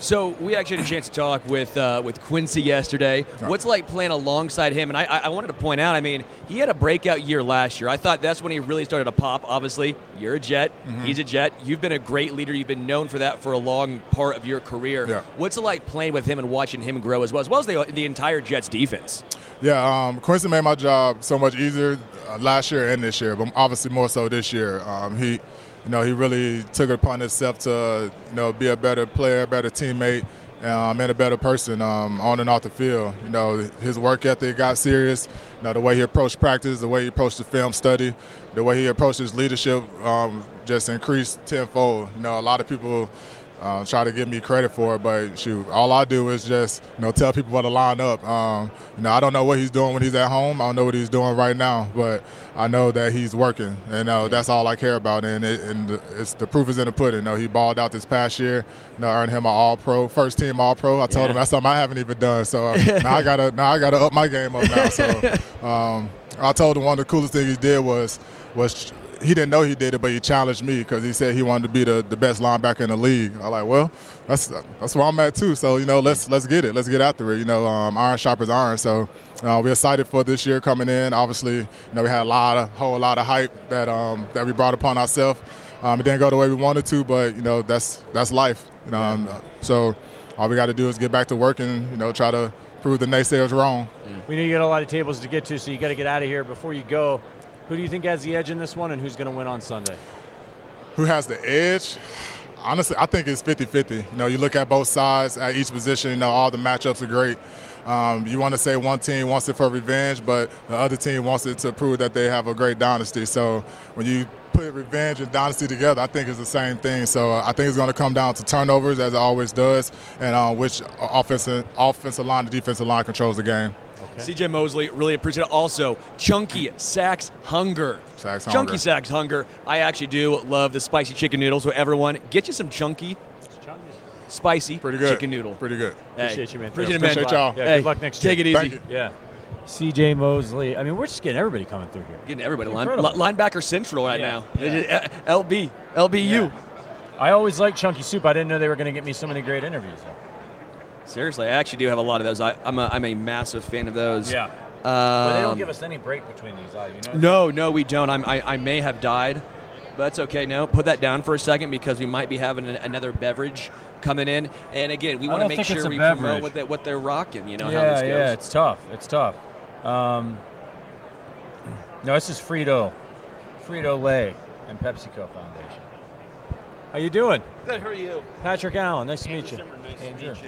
So we actually had a chance to talk with Quincy yesterday. What's it like playing alongside him? And I wanted to point out, I mean, he had a breakout year last year. I thought that's when he really started to pop. Obviously, you're a Jet. Mm-hmm. He's a Jet. You've been a great leader. You've been known for that for a long part of your career. Yeah. What's it like playing with him and watching him grow as well as the entire Jets defense? Yeah, Quincy made my job so much easier last year and this year, but obviously more so this year. You know, he really took it upon himself to, you know, be a better player, better teammate, and a better person on and off the field. You know, his work ethic got serious. You know, the way he approached practice, the way he approached the film study, the way he approached his leadership just increased tenfold. You know, a lot of people try to give me credit for it, but shoot, all I do is just, you know, tell people what to line up. You know, I don't know what he's doing when he's at home. I don't know what he's doing right now, but I know that he's working, and that's all I care about. And it's the proof is in the pudding. You know, he balled out this past year. You know, earned him an All-Pro, first-team All-Pro. I told him that's something I haven't even done. So now I gotta up my game up now. So I told him one of the coolest things he did was he didn't know he did it, but he challenged me because he said he wanted to be the best linebacker in the league. I'm like, well, that's where I'm at too. So, you know, let's get it. Let's get after it. You know, iron sharpens iron. So we're excited for this year coming in. Obviously, you know, we had a whole lot of hype that we brought upon ourselves. It didn't go the way we wanted to, but, you know, that's life. You know, so all we got to do is get back to work and, you know, try to prove the naysayers wrong. We know you got a lot of tables to get to, so you got to get out of here before you go. Who do you think has the edge in this one, and who's going to win on Sunday? Who has the edge? Honestly, I think it's 50-50. You know, you look at both sides at each position. You know, all the matchups are great. You want to say one team wants it for revenge, but the other team wants it to prove that they have a great dynasty. So when you put revenge and dynasty together, I think it's the same thing. So I think it's going to come down to turnovers, as it always does, and which offensive line to defensive line controls the game. Okay. CJ Mosley, really appreciate it. Also, chunky sacks hunger. Chunky sacks hunger. I actually do love the spicy chicken noodles. So everyone, get you some chunky, spicy chicken noodle. Pretty good. Hey. Appreciate you, man. Appreciate y'all. Yeah, hey, good luck next year. Take it easy. Yeah. C.J. Mosley. I mean, we're just getting everybody coming through here. Getting everybody. Linebacker central right now. Yeah. LB. LBU. Yeah. I always like chunky soup. I didn't know they were going to get me so many great interviews. Seriously, I actually do have a lot of those. I'm a massive fan of those. Yeah. But they don't give us any break between these either. You know? No, we don't. I may have died, but that's okay. No, put that down for a second because we might be having another beverage coming in. And, again, we want to make sure we promote what they're rocking, you know, how this goes. Yeah, it's tough. It's tough. No, this is Frito-Lay and PepsiCo Foundation. How you doing? Good, how are you? Patrick Allen, nice to meet you.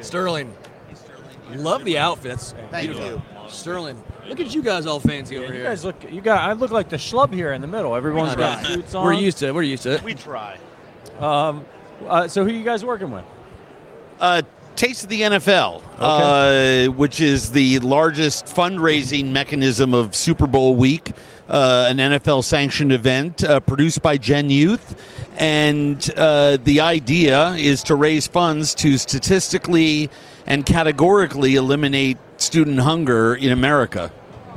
Sterling. Love the outfits. Thank you. Sterling. Look at you guys all fancy over here. You guys look, I look like the schlub here in the middle. Everyone's got suits on. We're used to it. We try. So who are you guys working with? Taste of the NFL, okay. Which is the largest fundraising mechanism of Super Bowl week, an NFL-sanctioned event produced by Gen Youth. And the idea is to raise funds to statistically and categorically eliminate student hunger in America.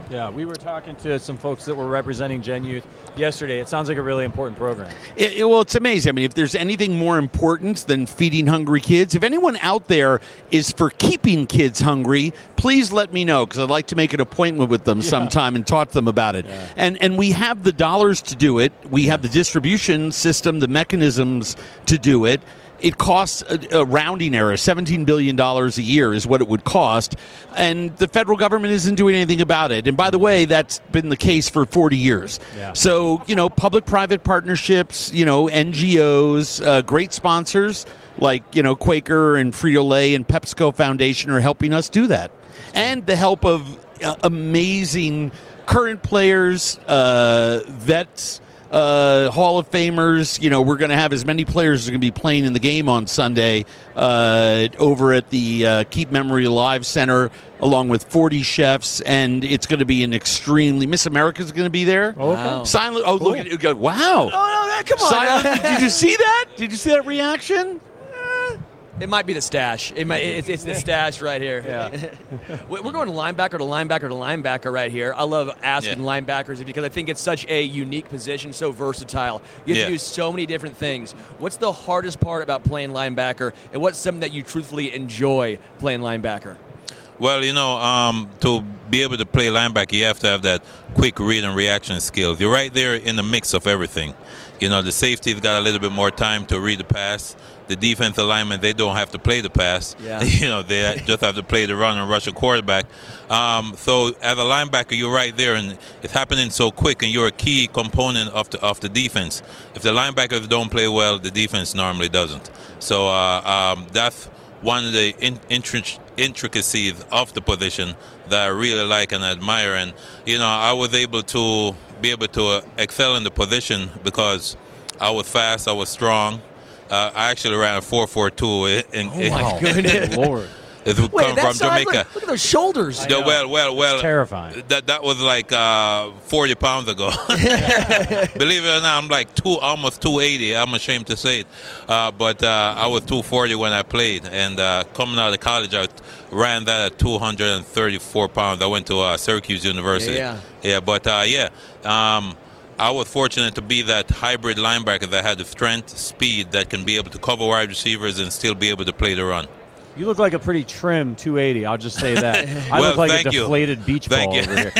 Yeah, we were talking to some folks that were representing Gen Youth yesterday. It sounds like a really important program. Well, it's amazing. I mean, if there's anything more important than feeding hungry kids, if anyone out there is for keeping kids hungry, please let me know because I'd like to make an appointment with them sometime and talk to them about it. Yeah. And we have the dollars to do it. We have the distribution system, the mechanisms to do it. It costs a rounding error, $17 billion a year is what it would cost, and the federal government isn't doing anything about it. And by the way, that's been the case for 40 years. Yeah. So, public-private partnerships, NGOs, great sponsors like, Quaker and Frito-Lay and PepsiCo Foundation are helping us do that. And the help of amazing current players, vets, Hall of Famers. We're going to have as many players as are going to be playing in the game on Sunday over at the Keep Memory Alive Center, along with 40 chefs, and it's going to be an extremely... Miss America's going to be there. Oh, okay. Wow. Silent... Oh, look at it. Go, wow. Oh, no, come on. Silent, did you see that? Did you see that reaction? It might be the stash. It's the stash right here. Yeah. We're going linebacker to linebacker right here. I love asking linebackers because I think it's such a unique position, so versatile. You have to do so many different things. What's the hardest part about playing linebacker, and what's something that you truthfully enjoy playing linebacker? Well, to be able to play linebacker, you have to have that quick read and reaction skills. You're right there in the mix of everything. The safety's got a little bit more time to read the pass. The defensive linemen, they don't have to play the pass. Yeah. They just have to play the run and rush a quarterback. So as a linebacker, you're right there, and it's happening so quick, and you're a key component of the defense. If the linebackers don't play well, the defense normally doesn't. So that's one of the intricacies of the position that I really like and admire. And, I was able to be able to excel in the position because I was fast, I was strong. I actually ran a 4.42. Oh, my goodness, Lord. Wait, that's from Jamaica. Look at those shoulders. Well. It's terrifying. That was like 40 pounds ago. Believe it or not, I'm like almost 280. I'm ashamed to say it. But I was 240 when I played. And coming out of college, I ran that at 234 pounds. I went to Syracuse University. I was fortunate to be that hybrid linebacker that had the strength, speed, that can be able to cover wide receivers and still be able to play the run. You look like a pretty trim 280, I'll just say that. I look like a deflated beach ball over here.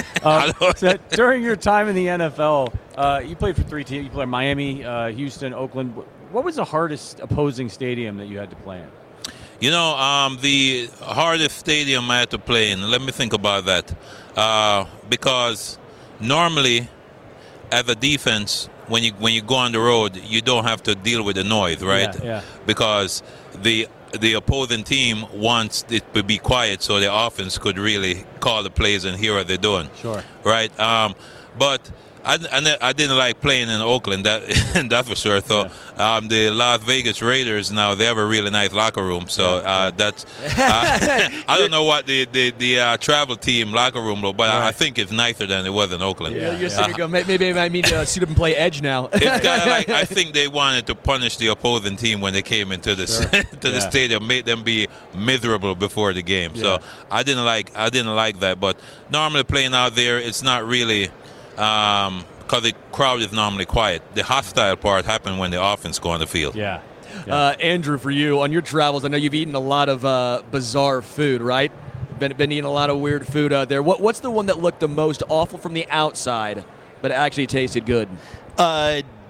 So during your time in the NFL, you played for three teams. You played Miami, Houston, Oakland. What was the hardest opposing stadium that you had to play in? The hardest stadium I had to play in, let me think about that, because normally – as a defense, when you go on the road, you don't have to deal with the noise, right? Yeah. Because the opposing team wants it to be quiet so the offense could really call the plays and hear what they're doing. Sure. Right? But I didn't like playing in Oakland, that for sure. So the Las Vegas Raiders now, they have a really nice locker room. So that's I don't know what the travel team locker room look, but I think it's nicer than it was in Oakland. Yeah. You're saying maybe I need to suit up and play edge now. It's kind of like I think they wanted to punish the opposing team when they came into this the stadium, made them be miserable before the game. Yeah. So I didn't like that. But normally playing out there, it's not really. Because the crowd is normally quiet. The hostile part happened when the offense go on the field. Yeah. Andrew, for you, on your travels, I know you've eaten a lot of bizarre food, right? Been eating a lot of weird food out there. What's the one that looked the most awful from the outside but actually tasted good?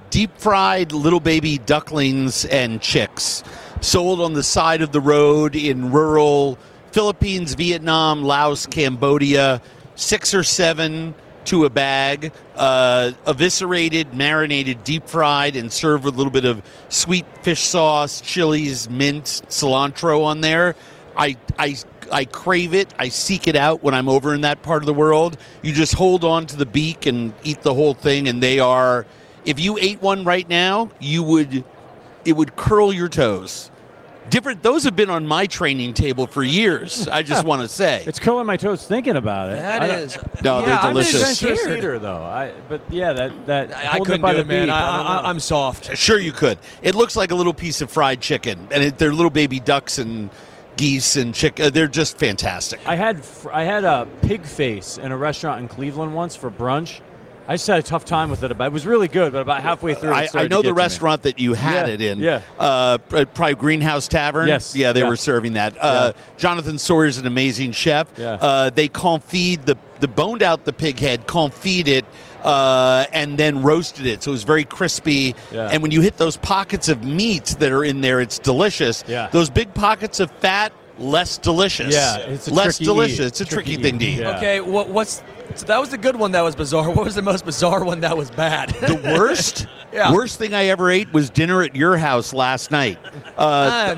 Deep-fried little baby ducklings and chicks sold on the side of the road in rural Philippines, Vietnam, Laos, Cambodia, 6 or 7 to a bag, eviscerated, marinated, deep fried, and served with a little bit of sweet fish sauce, chilies, mint, cilantro on there. I crave it. I seek it out when I'm over in that part of the world. You just hold on to the beak and eat the whole thing, and they are, if you ate one right now, it would curl your toes. Different. Those have been on my training table for years. I just want to say it's curling my toes thinking about it. That is they're delicious. I'm an adventurous eater, though. I couldn't do it, man. I'm soft. Sure, you could. It looks like a little piece of fried chicken, and they're little baby ducks and geese and chicken. They're just fantastic. I had a pig face in a restaurant in Cleveland once for brunch. I just had a tough time with it. It was really good, but about halfway through, it started I know to get the restaurant that you had it in. Yeah. Probably Greenhouse Tavern. Yes. Yeah, they were serving that. Jonathan Sawyer's an amazing chef. Yeah. They confit the boned out the pig head, confit it, and then roasted it. So it was very crispy. Yeah. And when you hit those pockets of meat that are in there, it's delicious. Yeah. Those big pockets of fat, less delicious. Yeah, it's a less delicious. It's a tricky thing to eat. Yeah. Okay, what's... So that was the good one that was bizarre. What was the most bizarre one that was bad? The worst? Worst thing I ever ate was dinner at your house last night. I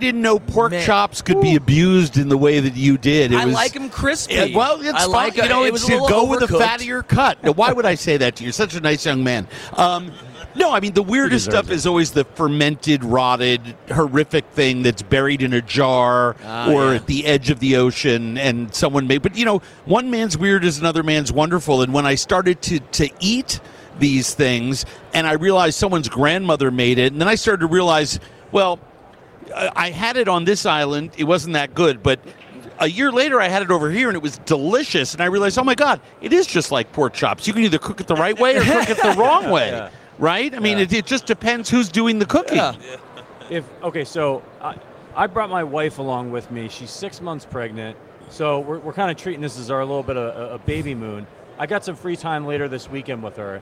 didn't know pork chops could be abused in the way that you did. I like them crispy. Go with a fattier cut. Now, why would I say that to you? You're such a nice young man. No, I mean, the weirdest stuff is always the fermented, rotted, horrific thing that's buried in a jar or at the edge of the ocean and someone made. But, one man's weird is another man's wonderful. And when I started to eat these things and I realized someone's grandmother made it, and then I started to realize, well, I had it on this island. It wasn't that good, but... A year later, I had it over here, and it was delicious. And I realized, oh, my God, it is just like pork chops. You can either cook it the right way or cook it the wrong way, right? I mean, it just depends who's doing the cooking. Yeah. So I brought my wife along with me. She's 6 months pregnant, so we're kind of treating this as our little bit of a baby moon. I got some free time later this weekend with her.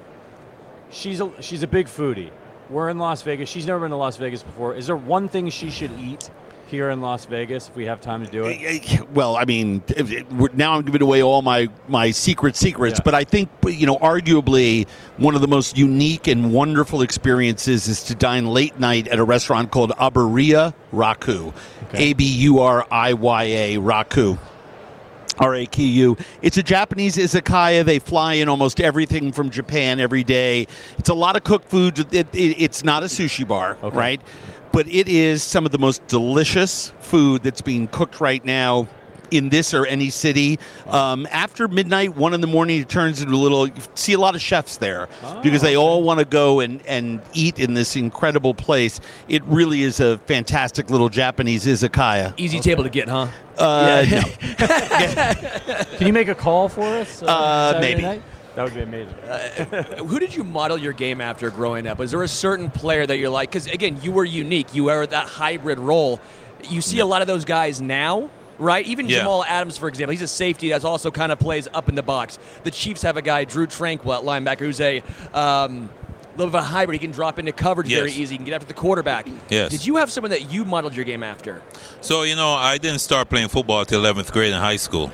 She's a big foodie. We're in Las Vegas. She's never been to Las Vegas before. Is there one thing she should eat here in Las Vegas if we have time to do it? Well, I mean, now I'm giving away all my secrets, but I think, arguably one of the most unique and wonderful experiences is to dine late night at a restaurant called Aburya Raku, Aburya Raku. RAQU. It's a Japanese izakaya. They fly in almost everything from Japan every day. It's a lot of cooked food. It's not a sushi bar, right? But it is some of the most delicious food that's being cooked right now in this or any city. After midnight, 1 a.m, it turns into you see a lot of chefs there because they all want to go and eat in this incredible place. It really is a fantastic little Japanese izakaya. Easy table to get, huh? No. Can you make a call for us? Maybe. Night? That would be amazing. Who did you model your game after growing up? Is there a certain player that you're like? Because, again, you were unique. You were that hybrid role. You see a lot of those guys now, right? Even Jamal Adams, for example, he's a safety that also kind of plays up in the box. The Chiefs have a guy, Drue Tranquill, at linebacker, who's a little bit of a hybrid. He can drop into coverage very easy. He can get after the quarterback. Yes. Did you have someone that you modeled your game after? So, I didn't start playing football until 11th grade in high school.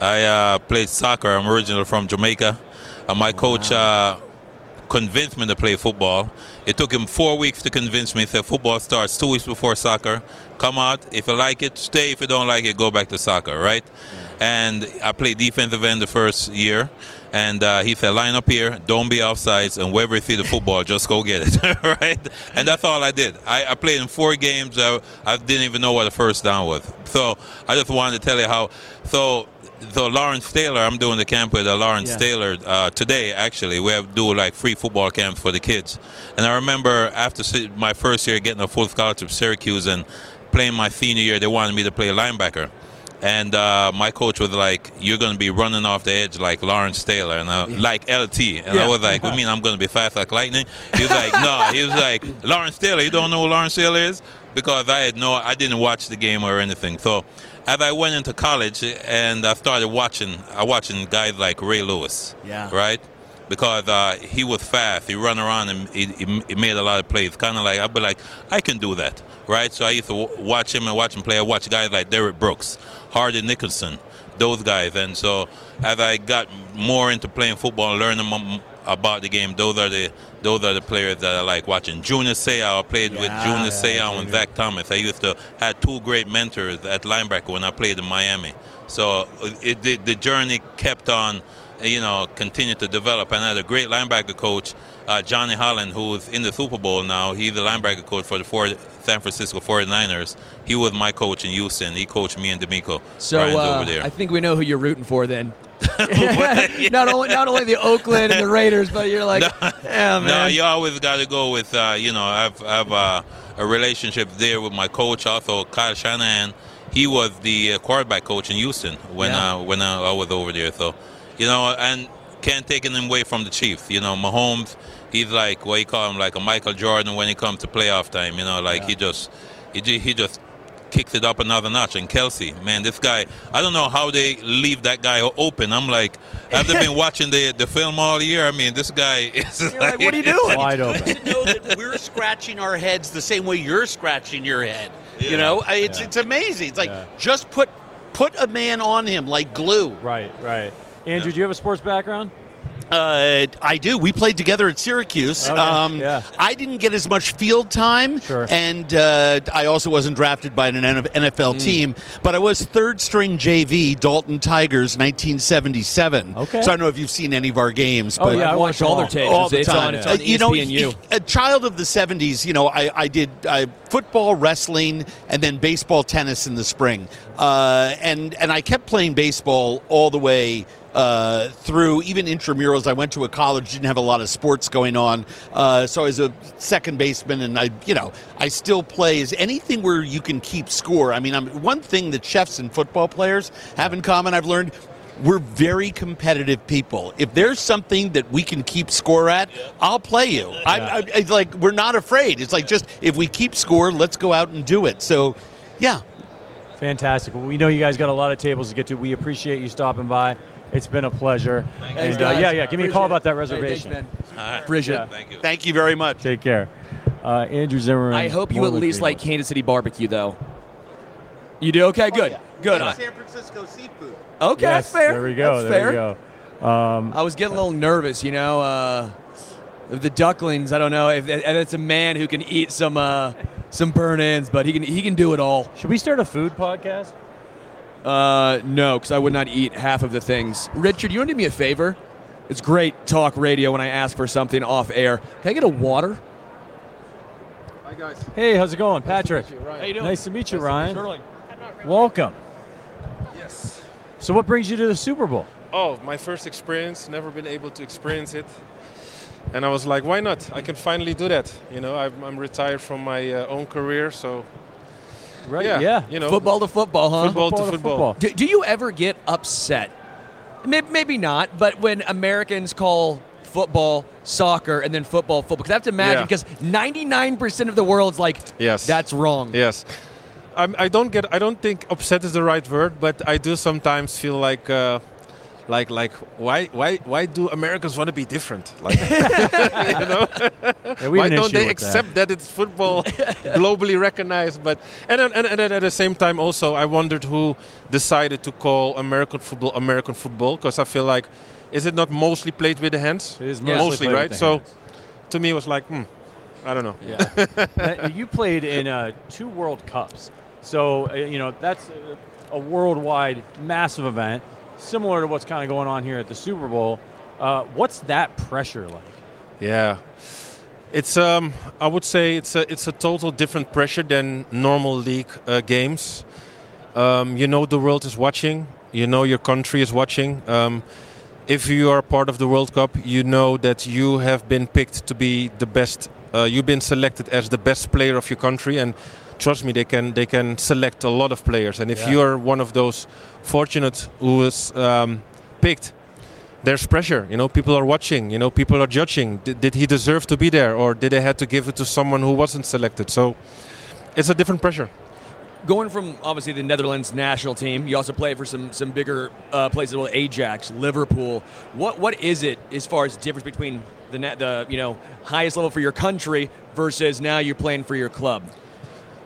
I played soccer. I'm originally from Jamaica. My coach convince me to play football. It took him 4 weeks to convince me. He said football starts 2 weeks before soccer. Come out. If you like it, stay. If you don't like it, go back to soccer, right? And I played defensive end the first year. And he said, line up here, don't be offsides, and wherever you see the football, just go get it, right? And that's all I did. I played in 4 games. I didn't even know what a first down was. So I just wanted to tell you how. So Lawrence Taylor, I'm doing the camp with Lawrence Taylor today, actually. We have do like free football camps for the kids. And I remember after my first year getting a full scholarship Syracuse and playing my senior year, they wanted me to play linebacker. And my coach was like, you're going to be running off the edge like Lawrence Taylor, and like LT. And I was like, what do you mean I'm going to be fast like lightning? He was like, no. He was like, Lawrence Taylor, you don't know who Lawrence Taylor is? Because I didn't watch the game or anything. So as I went into college and I started watching guys like Ray Lewis, right? Because he was fast. He ran around and he made a lot of plays. Kind of like, I'd be like, I can do that, right? So I used to watch him and watch him play. I watched guys like Derrick Brooks, Hardy Nicholson, those guys. And so as I got more into playing football and learning about the game, those are the players that I like watching. Junior Seau, I played with Junior Seau and Zach Thomas. I used to had 2 great mentors at linebacker when I played in Miami. So the journey kept on, continued to develop. And I had a great linebacker coach, Johnny Holland, who's in the Super Bowl now. He's the linebacker coach for the San Francisco 49ers. He was my coach in Houston. He coached me and D'Amico. So over there. I think we know who you're rooting for then. Not only the Oakland and the Raiders, but you're like, man. No, you always got to go with, I have a relationship there with my coach, also Kyle Shanahan. He was the quarterback coach in Houston when I was over there. So. And can't take him away from the Chiefs. Mahomes, he's like what you call him, like a Michael Jordan when it comes to playoff time. He just kicks it up another notch. And Kelce, man, this guy, I don't know how they leave that guy open. I'm like, I've been watching the film all year. I mean, this guy is like, what are you doing? Wide open. It's good to know that we're scratching our heads the same way you're scratching your head. Yeah. It's amazing. It's like just put a man on him like glue. Right. Andrew, do you have a sports background? I do. We played together at Syracuse. Okay. I didn't get as much field time, and I also wasn't drafted by an NFL team, but I was third-string JV, Dalton Tigers, 1977. Okay. So I don't know if you've seen any of our games. But I watched all their tapes. All the time. It's on ESPNU. A child of the 70s, I did football, wrestling, and then baseball, tennis in the spring. And I kept playing baseball all the way through even intramurals. I went to a college, didn't have a lot of sports going on, so I was a second baseman, and I still play is anything where you can keep score. One thing that chefs and football players have in common, I've learned, we're very competitive people. If there's something that we can keep score at, I'll play you. It's like we're not afraid. It's like just if we keep score, let's go out and do it. So, yeah. Fantastic. Well, we know you guys got a lot of tables to get to. We appreciate you stopping by. It's been a pleasure. Thanks, and, give me a call about that reservation. Hey, thanks, man. Bridget. Yeah. Thank you very much. Take care. Andrew Zimmerman. I hope you at least like Kansas City barbecue, though. You do? Okay, good. Good. San Francisco seafood. Okay, yes, fair. There we go. There we go. I was getting a little nervous, the ducklings, I don't know. And it's a man who can eat some burn-ins, but he can do it all. Should we start a food podcast? No, because I would not eat half of the things. Richard, you want to do me a favor? It's great talk radio when I ask for something off air. Can I get a water? Hi, guys. Hey, how's it going? Patrick. How you doing? Nice to meet you, Ryan. Welcome. Yes. So what brings you to the Super Bowl? Oh, my first experience. Never been able to experience it. And I was like, why not? I can finally do that. I'm retired from my own career, so... Right. Yeah. Football to football, huh? Football to football. Do you ever get upset? Maybe not, but when Americans call football soccer and then football, because I have to imagine, because 99% of the world's like, yes, that's wrong. Yes. I don't think upset is the right word, but I do sometimes feel like. Like why do Americans want to be different? Like, why don't they accept that it's football globally recognized? But and at the same time, also I wondered who decided to call American football because I feel like, is it not mostly played with the hands? It is mostly right. So hands. to me was like, I don't know. Yeah. You played in two World Cups. So, that's a worldwide massive event, similar to what's kind of going on here at the Super Bowl. What's that pressure like? Yeah. It's I would say it's a total different pressure than normal league games. The world is watching. Your country is watching. If you are part of the World Cup, that you have been picked to be the best. You've been selected as the best player of your country, and trust me, they can select a lot of players. And if you are one of those fortunate who is picked, there's pressure. People are watching. People are judging. Did he deserve to be there, or did they have to give it to someone who wasn't selected? So it's a different pressure. Going from, obviously, the Netherlands national team, you also play for some bigger places like Ajax, Liverpool. What is it as far as the difference between the highest level for your country versus now you're playing for your club?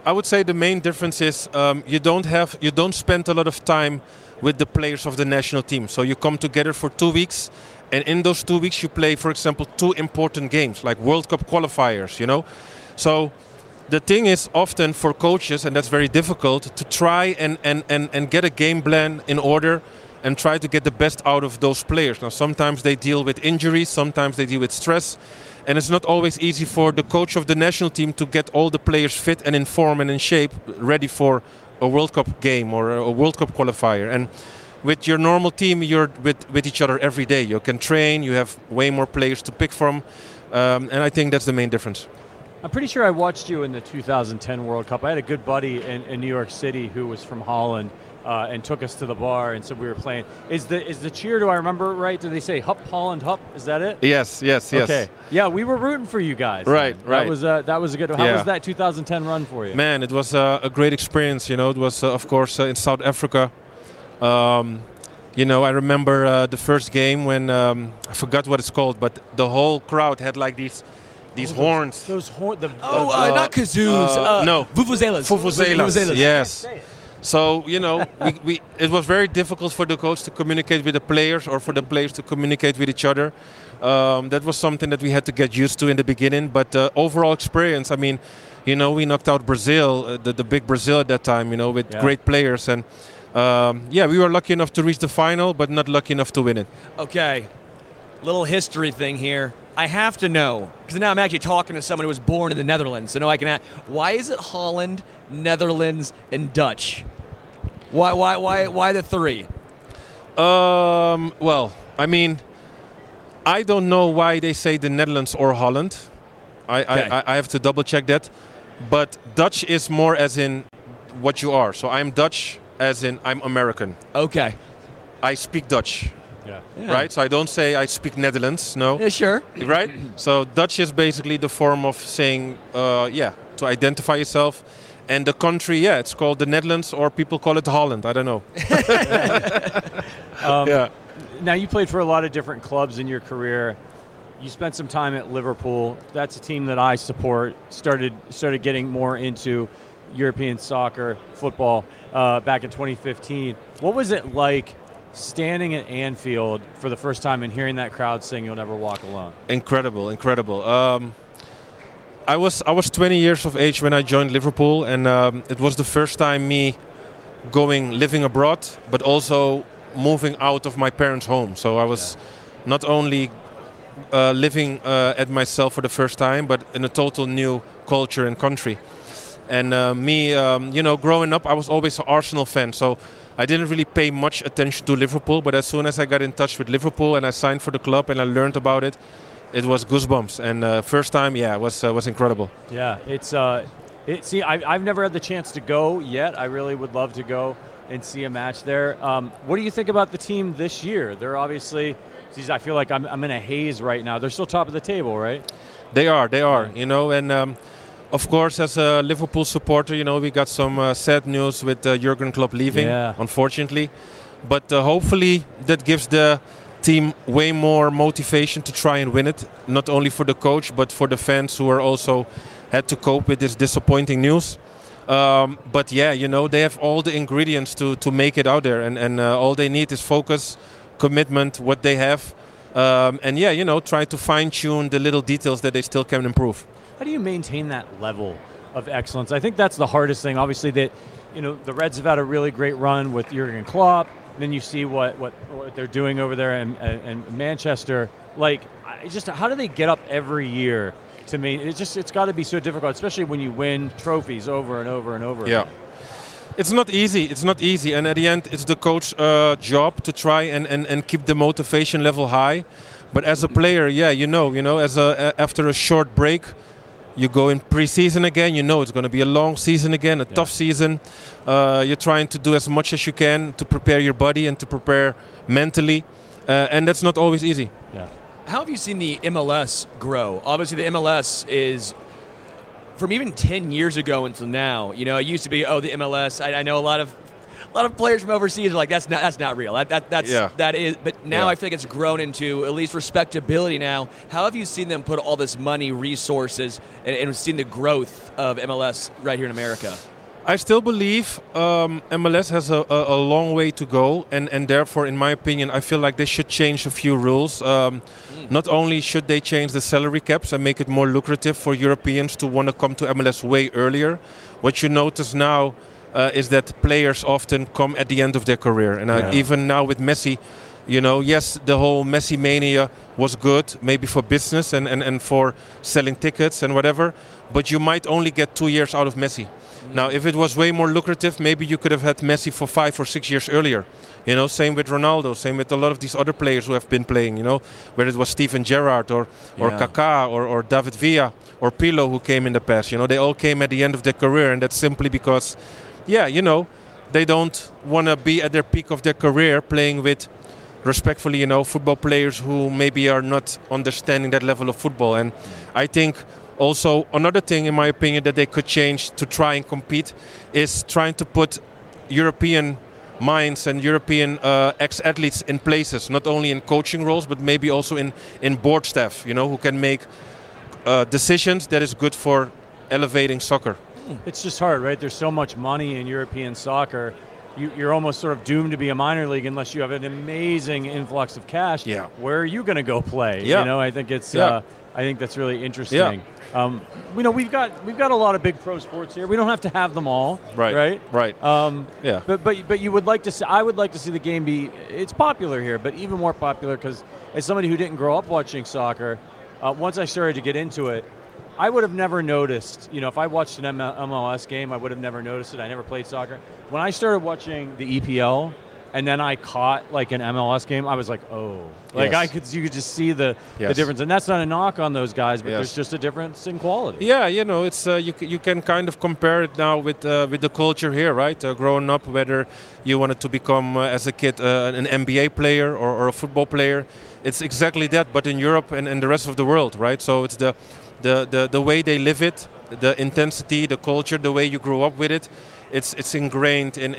I would say the main difference is you don't spend a lot of time with the players of the national team. So you come together for 2 weeks, and in those 2 weeks you play, for example, two important games like World Cup qualifiers. So. The thing is often for coaches, and that's very difficult, to try and get a game plan in order and try to get the best out of those players. Now, sometimes they deal with injuries, sometimes they deal with stress, and it's not always easy for the coach of the national team to get all the players fit and in form and in shape, ready for a World Cup game or a World Cup qualifier. And with your normal team, you're with each other every day. You can train, you have way more players to pick from, and I think that's the main difference. I'm pretty sure I watched you in the 2010 World Cup. I had a good buddy in New York City who was from Holland and took us to the bar and said we were playing. Is the cheer, do I remember right? Do they say, "Hup, Holland, hup"? Is that it? Yes. Okay. Yeah, we were rooting for you guys. Right. That was a good one. How was that 2010 run for you? Man, it was a great experience. It was, of course, in South Africa. I remember the first game when, I forgot what it's called, but the whole crowd had like these horns. Those horns. Not kazoos. No. Vuvuzelas. Vuvuzelas. Yes. So, it was very difficult for the coach to communicate with the players or for the players to communicate with each other. That was something that we had to get used to in the beginning. But overall experience, I mean, we knocked out Brazil, the big Brazil at that time, with great players. And, we were lucky enough to reach the final, but not lucky enough to win it. Okay. Little history thing here. I have to know, because now I'm actually talking to someone who was born in the Netherlands, so now I can ask, why is it Holland, Netherlands, and Dutch? Why the three? I don't know why they say the Netherlands or Holland. I have to double check that. But Dutch is more as in what you are. So I'm Dutch as in I'm American. Okay. I speak Dutch. Yeah. Right? So I don't say I speak Netherlands, no. Yeah, sure. Right? So Dutch is basically the form of saying, to identify yourself. And the country, it's called the Netherlands, or people call it Holland. I don't know. Now, you played for a lot of different clubs in your career. You spent some time at Liverpool. That's a team that I support. Started getting more into European soccer, football, back in 2015. What was it like standing at Anfield for the first time and hearing that crowd sing "You'll Never Walk Alone"? Incredible. I was 20 years of age when I joined Liverpool, and it was the first time me living abroad, but also moving out of my parents' home. So I was not only living at myself for the first time, but in a total new culture and country. And growing up, I was always an Arsenal fan, so I didn't really pay much attention to Liverpool, but as soon as I got in touch with Liverpool and I signed for the club and I learned about it, it was goosebumps. And first time, it was incredible. Yeah, I've never had the chance to go yet. I really would love to go and see a match there. What do you think about the team this year? They're obviously, I feel like I'm in a haze right now. They're still top of the table, right? They are. Of course, as a Liverpool supporter, we got some sad news with Jurgen Klopp leaving, unfortunately. But hopefully that gives the team way more motivation to try and win it, not only for the coach, but for the fans who are also had to cope with this disappointing news. They have all the ingredients to make it out there, and all they need is focus, commitment, what they have. And yeah, you know, try to fine tune the little details that they still can improve. How do you maintain that level of excellence? I think that's the hardest thing. Obviously, that, you know, the Reds have had a really great run with Jurgen Klopp. Then you see what they're doing over there in Manchester. Like, just how do they get up every year? To me, it's got to be so difficult, especially when you win trophies over and over and over. Yeah. It's not easy. It's not easy. And at the end, it's the coach's job to try and keep the motivation level high. But as a player, yeah, you know, after a short break, you go in preseason again. You know it's going to be a long season again, a tough season. You're trying to do as much as you can to prepare your body and to prepare mentally. And that's not always easy. Yeah. How have you seen the MLS grow? Obviously, the MLS is, from even 10 years ago until now, you know, it used to be, oh, the MLS. I know a lot of players from overseas are like, that's not real. That is. But now I feel like it's grown into at least respectability now. How have you seen them put all this money, resources, and seen the growth of MLS right here in America? I still believe MLS has a long way to go, and therefore, in my opinion, I feel like they should change a few rules. Not only should they change the salary caps and make it more lucrative for Europeans to want to come to MLS way earlier, what you notice now is that players often come at the end of their career. And even now with Messi, you know, yes, the whole Messi mania was good, maybe for business and for selling tickets and whatever, but you might only get 2 years out of Messi. Now, if it was way more lucrative, maybe you could have had Messi for 5 or 6 years earlier. You know, same with Ronaldo, same with a lot of these other players who have been playing, you know, whether it was Steven Gerrard or Kaká or David Villa or Pirlo who came in the past. You know, they all came at the end of their career, and that's simply because, you know, they don't want to be at their peak of their career playing with, respectfully, you know, football players who maybe are not understanding that level of football. And I think... Also, another thing, in my opinion, that they could change to try and compete is trying to put European minds and European ex-athletes in places, not only in coaching roles, but maybe also in board staff, you know, who can make decisions that is good for elevating soccer. It's just hard, right? There's so much money in European soccer. You're almost sort of doomed to be a minor league unless you have an amazing influx of cash. Yeah. Where are you going to go play? Yeah. You know, I think it's... I think that's really interesting. Yeah. You know, we've got a lot of big pro sports here. We don't have to have them all, right? Yeah. But you would like to see. I would like to see the game be. It's popular here, but even more popular because as somebody who didn't grow up watching soccer, once I started to get into it, I would have never noticed. You know, if I watched an MLS game, I would have never noticed it. I never played soccer. When I started watching the EPL. And then I caught like an MLS game. I was like, oh, like yes. You could just see the difference. And that's not a knock on those guys, but there's just a difference in quality. Yeah, you know, it's you can kind of compare it now with the culture here, right? Growing up, whether you wanted to become as a kid an NBA player or a football player, it's exactly that. But in Europe and the rest of the world, right? So it's the way they live it, the intensity, the culture, the way you grew up with it. It's ingrained in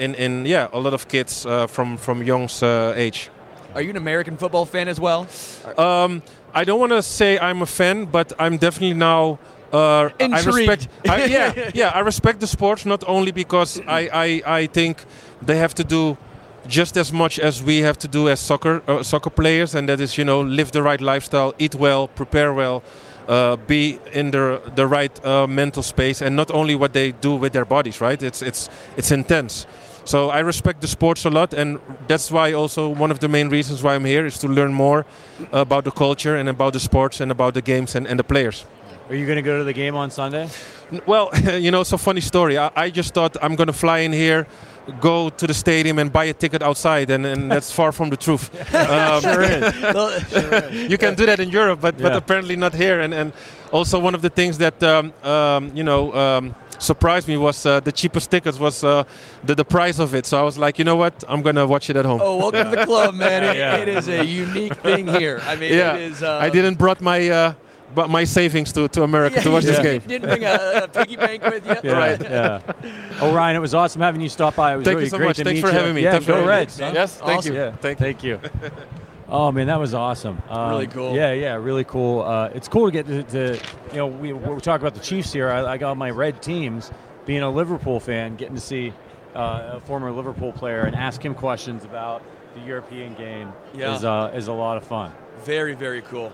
a lot of kids from young age. Are you an American football fan as well? I don't want to say I'm a fan, but I'm definitely now intrigued. I respect the sport not only because I think they have to do just as much as we have to do as soccer players, and that is, you know, live the right lifestyle, eat well, prepare well. Be in the right mental space, and not only what they do with their bodies, right? It's intense. So I respect the sports a lot, and that's why also one of the main reasons why I'm here is to learn more about the culture and about the sports and about the games and the players. Are you going to go to the game on Sunday? Well, you know, it's a funny story. I just thought I'm going to fly in here, go to the stadium and buy a ticket outside, and that's far from the truth. Sure is. You can do that in Europe, but apparently not here. And also one of the things that surprised me was the cheapest tickets was the price of it. So I was like, you know what? I'm going to watch it at home. Oh, welcome to the club, man. It is a unique thing here. I mean, it is... I didn't brought my... But my savings to America to watch this game. Didn't bring a piggy bank with you. Right. Yeah. Oh, Ryan, it was awesome having you stop by. It was really great to meet you. Thank you so much. Thanks for having me. Yeah, go Reds. Yes, thank you. Thank you. Oh, man, that was awesome. Really cool. Yeah, really cool. It's cool to get to you know, we're talking about the Chiefs here. I got my red teams. Being a Liverpool fan, getting to see a former Liverpool player and ask him questions about the European game is a lot of fun. Very, very cool.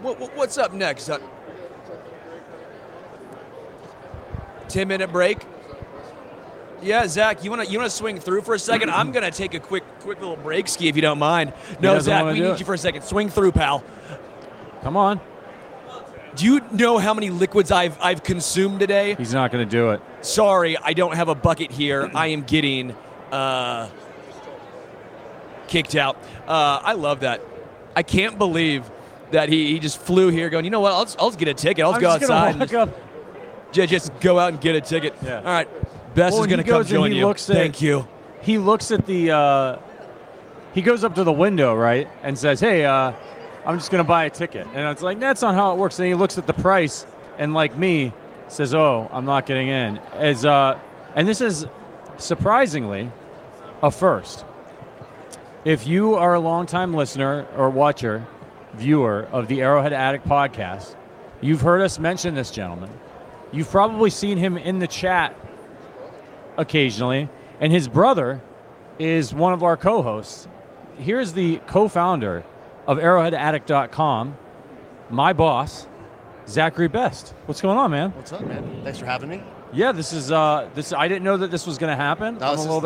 What's up next? 10-minute break. Yeah, Zach, you wanna swing through for a second? I'm gonna take a quick little break, Ski, if you don't mind. No, Zach, we need you for a second. Swing through, pal. Come on. Do you know how many liquids I've consumed today? He's not gonna do it. Sorry, I don't have a bucket here. I am getting kicked out. I love that. I can't believe that he just flew here, going, you know what? I'll just get a ticket. I'll go outside. Just go out and get a ticket. Yeah. All right. Bess is going to come join you. Thank you. He looks at the he goes up to the window, right, and says, hey, I'm just going to buy a ticket. And it's like, that's not how it works. And he looks at the price and, like me, says, oh, I'm not getting in. And this is, surprisingly, a first. If you are a longtime listener or watcher, viewer of the Arrowhead Attic podcast, you've heard us mention this gentleman. You've probably seen him in the chat occasionally, and his brother is one of our co-hosts. Here's the co-founder of arrowheadattic.com, my boss, Zachary Best. What's going on, man? What's up, man? Thanks for having me. Yeah, this is this. I didn't know that this was going to happen. No, I'm a little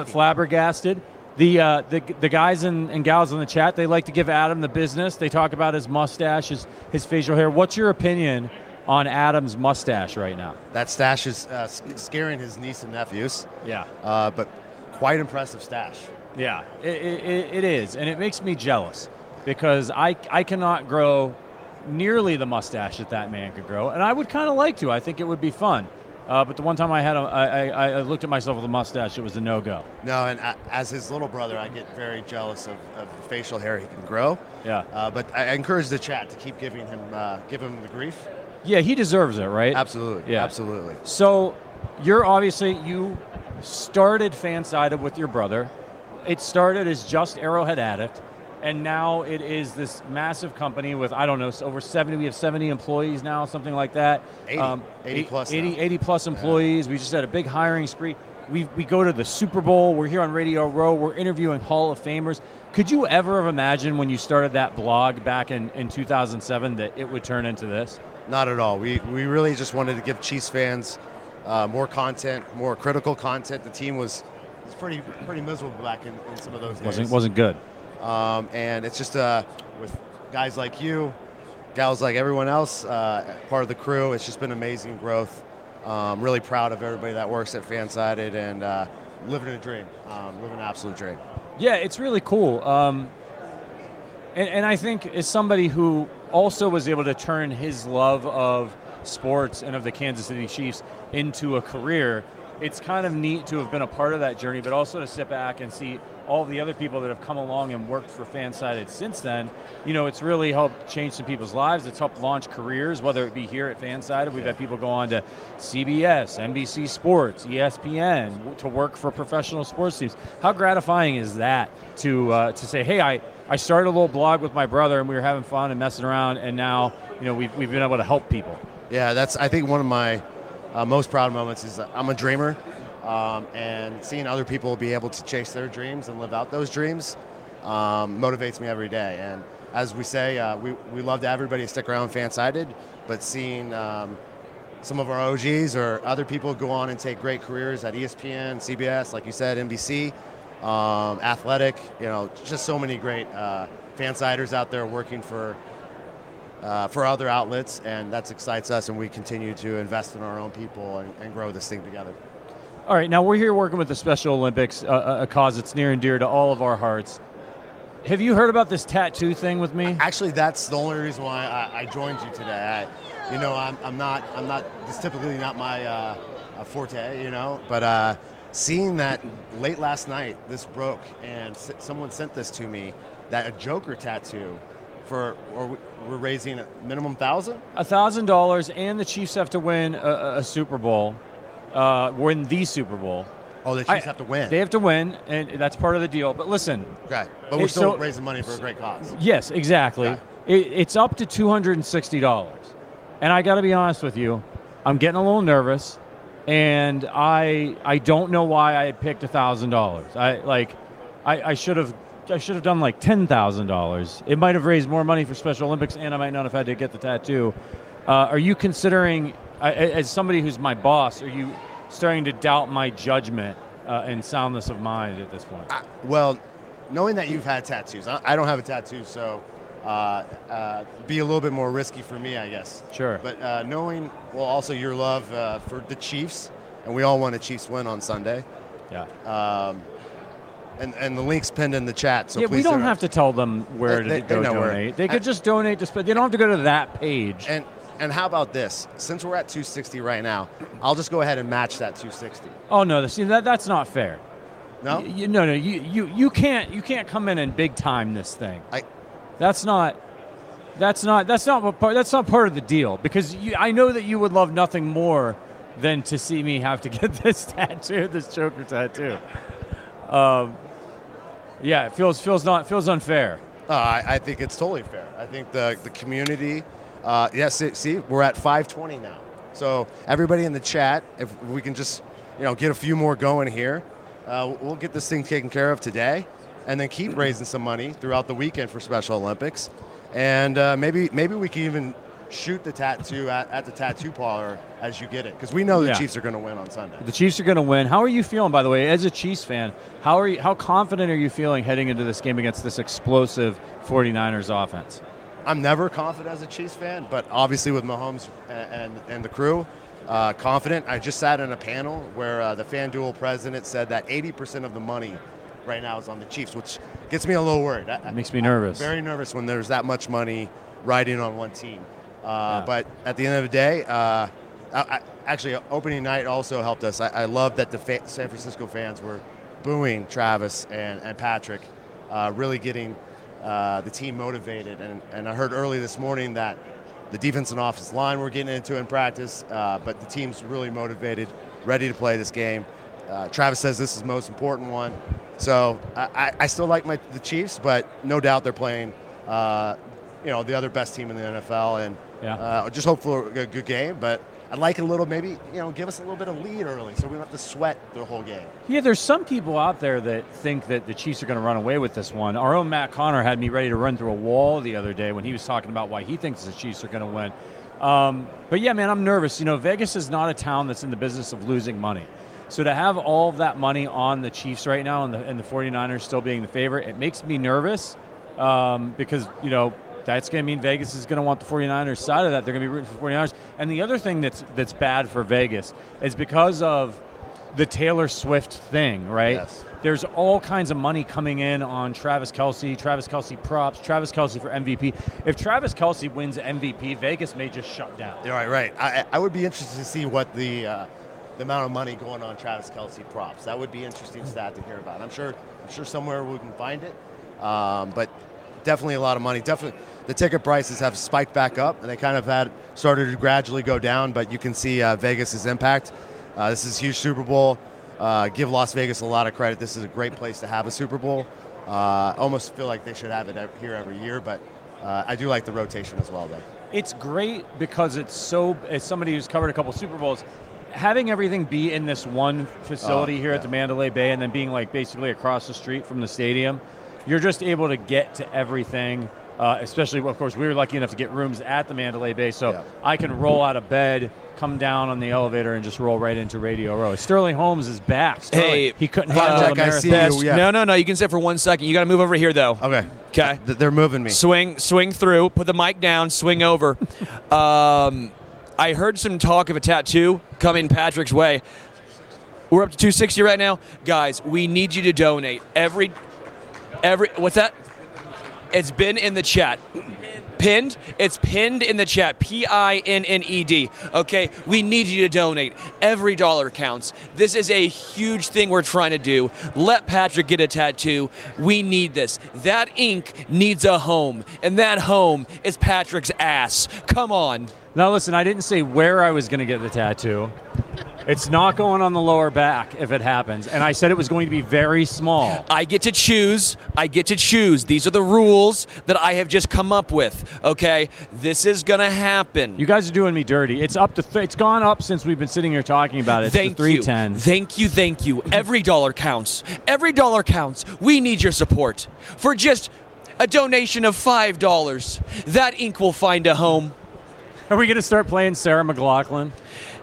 bit flabbergasted. The guys and gals in the chat, they like to give Adam the business. They talk about his mustache, his facial hair. What's your opinion on Adam's mustache right now? That stash is scaring his niece and nephews. Yeah. But quite impressive stash. Yeah, it is. And it makes me jealous because I cannot grow nearly the mustache that that man could grow. And I would kind of like to. I think it would be fun. But the one time I had I looked at myself with a mustache, it was a no-go. No, and as his little brother, I get very jealous of the facial hair he can grow. Yeah. But I encourage the chat to keep giving him the grief. Yeah, he deserves it, right? Absolutely. Yeah, absolutely. So you're obviously, you started Fansided with your brother. It started as just Arrowhead Addict, and now it is this massive company with, I don't know, over 70. We have 70 employees now, something like that. 80 plus employees. Yeah. We just had a big hiring spree. We go to the Super Bowl. We're here on Radio Row. We're interviewing Hall of Famers. Could you ever have imagined when you started that blog back in 2007 that it would turn into this? Not at all. We really just wanted to give Chiefs fans more content, more critical content. The team was pretty miserable back in some of those days. Wasn't good. And it's just with guys like you, gals like everyone else, part of the crew, it's just been amazing growth. Really proud of everybody that works at Fansided and living a dream, living an absolute dream. Yeah, it's really cool. And I think as somebody who also was able to turn his love of sports and of the Kansas City Chiefs into a career, it's kind of neat to have been a part of that journey, but also to sit back and see all the other people that have come along and worked for Fansided since then. You know, it's really helped change some people's lives. It's helped launch careers, whether it be here at Fansided. We've had people go on to CBS, NBC Sports, ESPN, to work for professional sports teams. How gratifying is that to say, hey, I started a little blog with my brother and we were having fun and messing around, and now, you know, we've been able to help people. Yeah, that's, I think, one of my most proud moments is I'm a dreamer, and seeing other people be able to chase their dreams and live out those dreams motivates me every day. And as we say, we love to have everybody stick around Fansided, but seeing some of our OGs or other people go on and take great careers at ESPN, CBS, like you said, NBC, Athletic, you know, just so many great Fansiders out there working for other outlets, and that excites us, and we continue to invest in our own people and grow this thing together. All right, now we're here working with the Special Olympics, a cause that's near and dear to all of our hearts. Have you heard about this tattoo thing with me? Actually, that's the only reason why I joined you today. I'm not. It's typically not my forte, you know. But seeing that late last night, this broke, and someone sent this to me, that a Joker tattoo. We're raising a minimum $1,000, and the Chiefs have to win a Super Bowl. Win the Super Bowl. Oh, the Chiefs have to win. They have to win, and that's part of the deal. But listen, okay, but we're still raising money for a great cause. Yes, exactly. Okay. It's up to $260, and I got to be honest with you, I'm getting a little nervous. And I don't know why I picked $1,000. I should have done like $10,000. It might have raised more money for Special Olympics, and I might not have had to get the tattoo. Are you considering, as somebody who's my boss, are you starting to doubt my judgment and soundness of mind at this point? Well, knowing that you've had tattoos, I don't have a tattoo, so be a little bit more risky for me, I guess. Sure. But knowing, well, also your love for the Chiefs, and we all want a Chiefs win on Sunday. Yeah. And the link's pinned in the chat, so yeah, please. Yeah, we don't have to tell them where to go donate. They could just donate to. They don't have to go to that page. And how about this? Since we're at 260 right now, I'll just go ahead and match that 260. Oh no, see, that's not fair. No. You can't come in and big time this thing. That's not part of the deal, because I know that you would love nothing more than to see me have to get this tattoo, this Joker tattoo. Yeah, it feels unfair. I think it's totally fair. I think the community. Yes, see, we're at 520 now. So everybody in the chat, if we can just get a few more going here, we'll get this thing taken care of today, and then keep raising some money throughout the weekend for Special Olympics, and maybe we can even shoot the tattoo at the tattoo parlor as you get it, because we know the Chiefs are going to win on Sunday. The Chiefs are going to win. How are you feeling, by the way, as a Chiefs fan? How confident are you feeling heading into this game against this explosive 49ers offense? I'm never confident as a Chiefs fan, but obviously with Mahomes and the crew, confident. I just sat in a panel where the FanDuel president said that 80% of the money right now is on the Chiefs, which gets me a little worried. It makes me nervous. I'm very nervous when there's that much money riding on one team. But at the end of the day, actually opening night also helped us. I love that the San Francisco fans were booing Travis and Patrick, really getting the team motivated. And I heard early this morning that the defense and offensive line were getting into in practice, but the team's really motivated, ready to play this game. Travis says this is the most important one. So I still like the Chiefs, but no doubt they're playing the other best team in the NFL, and just hope for a good game. But I'd like a little, maybe, give us a little bit of lead early so we don't have to sweat the whole game. Yeah, there's some people out there that think that the Chiefs are going to run away with this one. Our own Matt Connor had me ready to run through a wall the other day when he was talking about why he thinks the Chiefs are going to win. But yeah, man, I'm nervous. Vegas is not a town that's in the business of losing money. So to have all of that money on the Chiefs right now and the 49ers still being the favorite, it makes me nervous because, that's going to mean Vegas is going to want the 49ers side of that. They're going to be rooting for 49ers. And the other thing that's bad for Vegas is because of the Taylor Swift thing, right? Yes. There's all kinds of money coming in on Travis Kelce props, Travis Kelce for MVP. If Travis Kelce wins MVP, Vegas may just shut down. Yeah, right. I would be interested to see what the amount of money going on Travis Kelce props. That would be interesting stat to hear about. I'm sure somewhere we can find it. But definitely a lot of money. Definitely the ticket prices have spiked back up, and they kind of had started to gradually go down, but you can see Vegas's impact. This is a huge Super Bowl. Give Las Vegas a lot of credit. This is a great place to have a Super Bowl. Almost feel like they should have it here every year, but I do like the rotation as well, though. It's great because it's so, as somebody who's covered a couple Super Bowls, having everything be in this one facility here at the Mandalay Bay, and then being like basically across the street from the stadium, you're just able to get to everything, especially, of course, we were lucky enough to get rooms at the Mandalay Bay, so I can roll out of bed, come down on the elevator, and just roll right into Radio Row. Sterling Holmes is back. Hey, he couldn't handle the marathon. Yeah. No, you can sit for 1 second. You got to move over here, though. Okay. They're moving me. Swing through. Put the mic down. Swing over. I heard some talk of a tattoo coming Patrick's way. We're up to 260 right now. Guys, we need you to donate. Every what's that? It's been in the chat. Pinned? It's pinned in the chat. P-I-N-N-E-D. Okay, we need you to donate. Every dollar counts. This is a huge thing we're trying to do. Let Patrick get a tattoo. We need this. That ink needs a home, and that home is Patrick's ass. Come on. Now listen, I didn't say where I was going to get the tattoo. It's not going on the lower back if it happens. And I said it was going to be very small. I get to choose. These are the rules that I have just come up with. Okay, this is going to happen. You guys are doing me dirty. It's up to. It's gone up since we've been sitting here talking about it. Thank you. Thank you. Every dollar counts. We need your support. For just a donation of $5, that ink will find a home. Are we going to start playing Sarah McLachlan?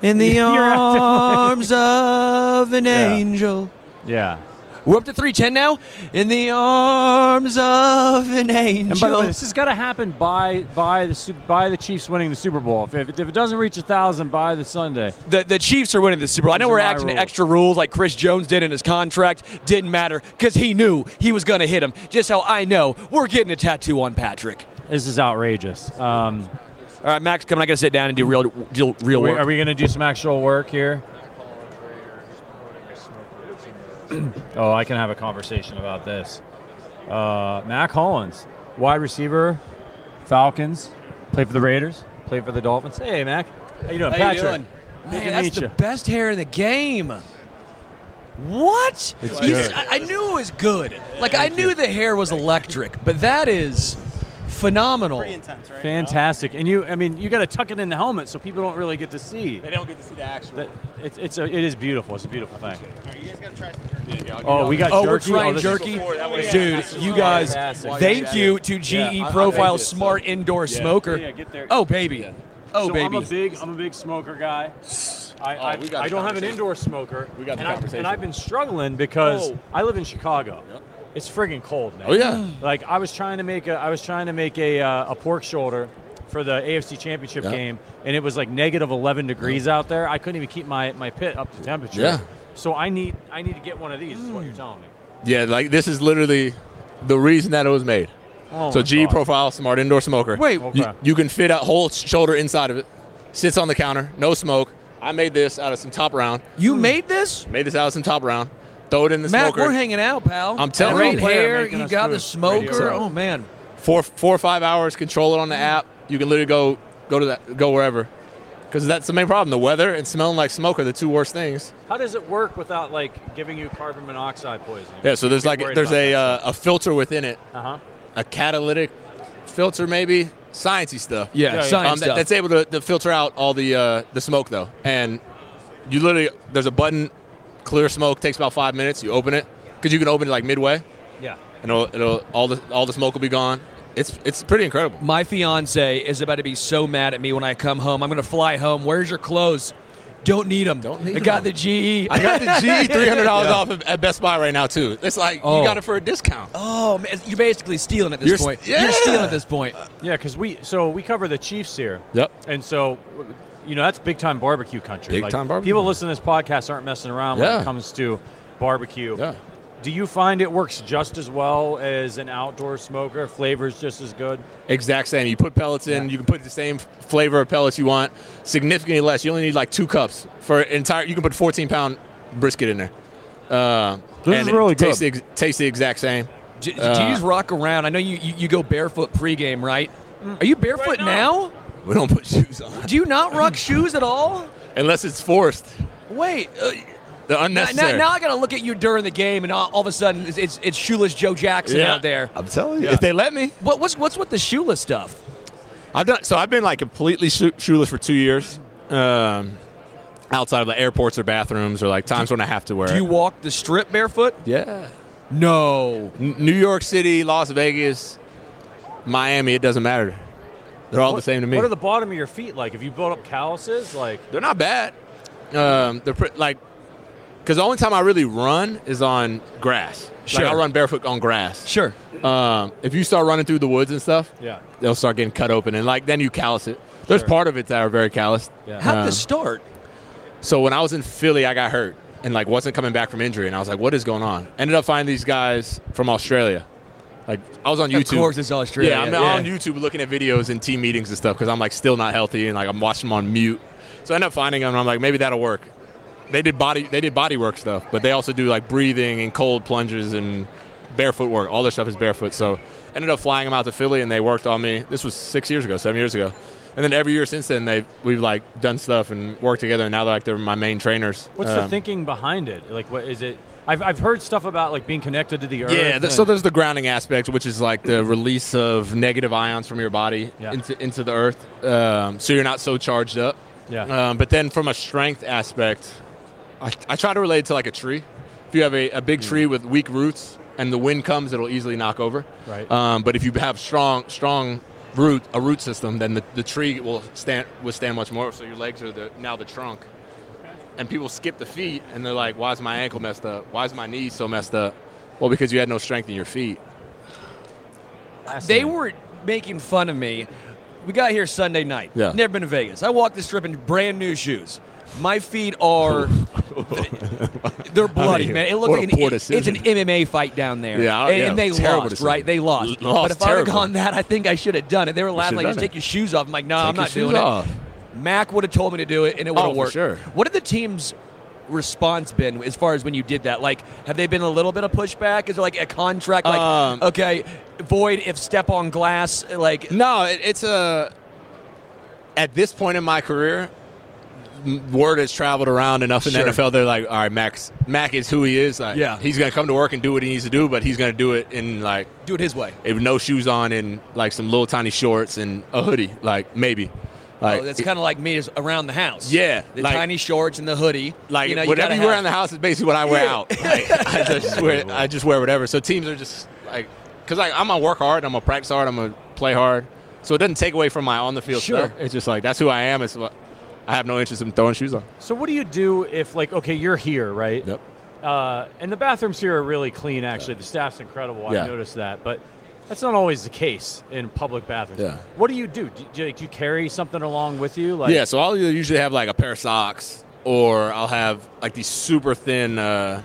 In the arms of an angel. Yeah. We're up to 310 now. In the arms of an angel. And by the way, this has got to happen by the Chiefs winning the Super Bowl. If it doesn't reach 1,000 by the Sunday. The Chiefs are winning the Super Bowl. I know we're acting extra rules like Chris Jones did in his contract. Didn't matter because he knew he was going to hit him. Just how I know we're getting a tattoo on Patrick. This is outrageous. All right, Max, come on. I got to sit down and do real work. Are we going to do some actual work here? Oh, I can have a conversation about this. Mac Hollins, wide receiver, Falcons, played for the Raiders, played for the Dolphins. Hey, Mac. How you doing, Patrick? How you doing? Man, that's the best hair in the game. What? I knew it was good. Like, I knew the hair was electric, but that is... phenomenal. Pretty intense, right? Fantastic. And you got to tuck it in the helmet so people don't really get to see. They don't get to see the actual. It is beautiful. It's a beautiful thing. All right, you guys got to try some jerky. We got jerky. We're trying jerky. Dude, you guys, thank you to GE Profile Smart Indoor Smoker. Yeah, get there. Oh, baby. Yeah. Oh, so baby. I'm a big smoker guy. I don't have an indoor smoker. We got the conversation. And I've been struggling because I live in Chicago. Yep. It's friggin' cold now. Oh yeah! Like I was trying to make a pork shoulder for the AFC Championship game, and it was like negative 11 degrees out there. I couldn't even keep my pit up to temperature. Yeah. So I need to get one of these. Is what you're telling me. Yeah, like this is literally the reason that it was made. Oh, so GE Profile Smart Indoor Smoker. Wait, okay. You can fit a whole shoulder inside of it. Sits on the counter, no smoke. I made this out of some Top Round. You made this? Made this out of some Top Round. Throw it in the smoker. Matt, we're hanging out, pal. I'm telling you. Great hair. You got the smoker. Oh, man. Four or 5 hours. Control it on the app. You can literally go wherever. Because that's the main problem. The weather and smelling like smoke are the two worst things. How does it work without, like, giving you carbon monoxide poisoning? Yeah, so there's a filter within it. Uh-huh. A catalytic filter, maybe. Sciencey stuff. Yeah. Stuff. That's able to filter out all the smoke, though. And you literally, there's a button. Clear smoke takes about 5 minutes. You open it because you can open it like midway. Yeah, and it'll all the smoke will be gone. It's pretty incredible. My fiance is about to be so mad at me when I come home. I'm gonna fly home. Where's your clothes? Don't need them. I got the GE. I got the GE $300 off at Best Buy right now too. It's like you got it for a discount. Oh man, you're basically stealing at this point. Yeah. You're stealing at this point. Yeah, because we cover the Chiefs here. Yep, and so. You know, that's big-time barbecue country. Big-time barbecue. People listening to this podcast aren't messing around when it comes to barbecue. Yeah. Do you find it works just as well as an outdoor smoker? Flavors just as good? Exact same. You put pellets in. You can put the same flavor of pellets you want. Significantly less. You only need like 2 cups. You can put 14-pound brisket in there. This is really good. Tastes the exact same. Do you just rock around? I know you go barefoot pregame, right? Are you barefoot now? We don't put shoes on. Do you not rock shoes at all? Unless it's forced. Wait. They're unnecessary. Now I got to look at you during the game, and all of a sudden it's shoeless Joe Jackson out there. I'm telling you. If they let me. What's with the shoeless stuff? I've been like completely shoeless for 2 years. Outside of the airports or bathrooms or like times when I have to wear it. Do you walk the strip barefoot? Yeah. No. New York City, Las Vegas, Miami, it doesn't matter. They're all the same to me. What are the bottom of your feet like? Have you built up calluses? Like they're not bad. Because the only time I really run is on grass. Sure. Like I run barefoot on grass. Sure. If you start running through the woods and stuff, they'll start getting cut open, and then you callus it. There's part of it that are very calloused. Yeah. How did this start? So when I was in Philly, I got hurt and like wasn't coming back from injury, and I was like, "What is going on?" Ended up finding these guys from Australia. Like I was on YouTube. Of course, it's Australia. Yeah, I'm on YouTube looking at videos and team meetings and stuff because I'm like still not healthy and like I'm watching them on mute. So I end up finding them and I'm like, maybe that'll work. They did body work stuff, but they also do like breathing and cold plunges and barefoot work. All their stuff is barefoot. So ended up flying them out to Philly and they worked on me. This was 7 years ago. And then every year since then, we've like done stuff and worked together, and now they're my main trainers. What's the thinking behind it? Like, what is it? I've heard stuff about like being connected to the earth. Yeah, so there's the grounding aspect, which is like the release of negative ions from your body into the earth, so you're not so charged up. Yeah. But then from a strength aspect, I try to relate it to like a tree. If you have a big tree with weak roots and the wind comes, it'll easily knock over. Right. But if you have strong root system, then the tree will withstand much more. So your legs are now the trunk. And people skip the feet, and they're like, why is my ankle messed up? Why is my knee so messed up? Well, because you had no strength in your feet. They were making fun of me. We got here Sunday night. Yeah. Never been to Vegas. I walked this strip in brand new shoes. My feet are – they're bloody, man. It looked like it's an MMA fight down there. Yeah, and they lost, right? They lost. But if I had gone that, I think I should have done it. They were laughing like, just take your shoes off. I'm like, no, I'm not doing it. Mac would have told me to do it, and it would have worked. Sure. What have the team's response been as far as when you did that? Like, have they been a little bit of pushback? Is there like a contract? Like, okay, void if step on glass. Like, no, it's at this point in my career, word has traveled around enough in the NFL. They're like, all right, Mac is who he is. Like, yeah, he's gonna come to work and do what he needs to do, but he's gonna do it do it his way, with no shoes on and like some little tiny shorts and a hoodie, like maybe. Like, that's kind of like me around the house. Yeah. The tiny shorts and the hoodie. Like, you know, whatever you wear in the house is basically what I wear out. Like, I just wear whatever. So teams are just like, because I'm going to work hard, I'm going to practice hard, I'm going to play hard. So it doesn't take away from my on-the-field stuff. It's just like, that's who I am. It's what, I have no interest in throwing shoes on. So what do you do if, like, okay, you're here, right? Yep. And the bathrooms here are really clean, actually. The staff's incredible. I noticed that. But that's not always the case in public bathrooms. Yeah. What do you do? Do you carry something along with you? Like, yeah, so I'll usually have like a pair of socks, or I'll have like these super thin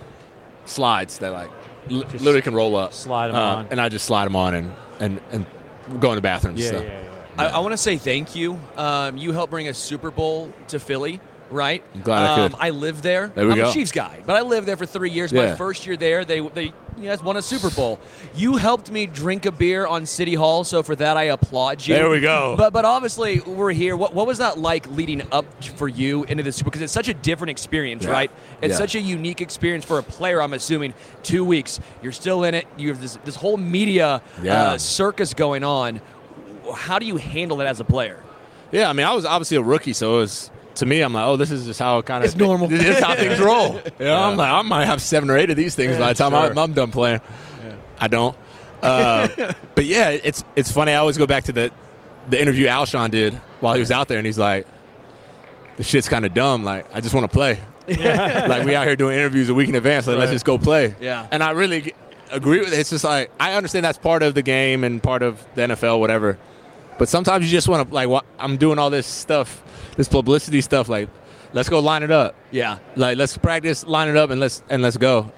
slides that like literally can roll up. Slide them on. And I just slide them on and go in the bathroom. Yeah, so. I want to say thank you. You helped bring a Super Bowl to Philly. Right, I'm glad I could. I lived there. I'm a Chiefs guy, but I lived there for 3 years. Yeah. My first year there, you guys won a Super Bowl. You helped me drink a beer on City Hall, so for that I applaud you. There we go. But obviously we're here. What was that like leading up for you into the Super Bowl? Because it's such a different experience, right? It's such a unique experience for a player. I'm assuming 2 weeks. You're still in it. You have this whole media circus going on. How do you handle it as a player? Yeah, I mean, I was obviously a rookie, so it was. To me, I'm like, oh, this is just how it's normal. This is how things roll. You know, yeah. I'm like, I might have 7 or 8 of these things by the time I'm done playing. Yeah. I don't. But yeah, it's funny. I always go back to the interview Alshon did while he was out there, and he's like, "This shit's kind of dumb. Like, I just want to play. Like, we out here doing interviews a week in advance. Like, let's just go play." Yeah. And I really agree with it. It's just like I understand that's part of the game and part of the NFL, whatever. But sometimes you just want to like, I'm doing all this stuff. This publicity stuff, like, let's go line it up. Yeah. Like, let's practice, line it up, and let's go.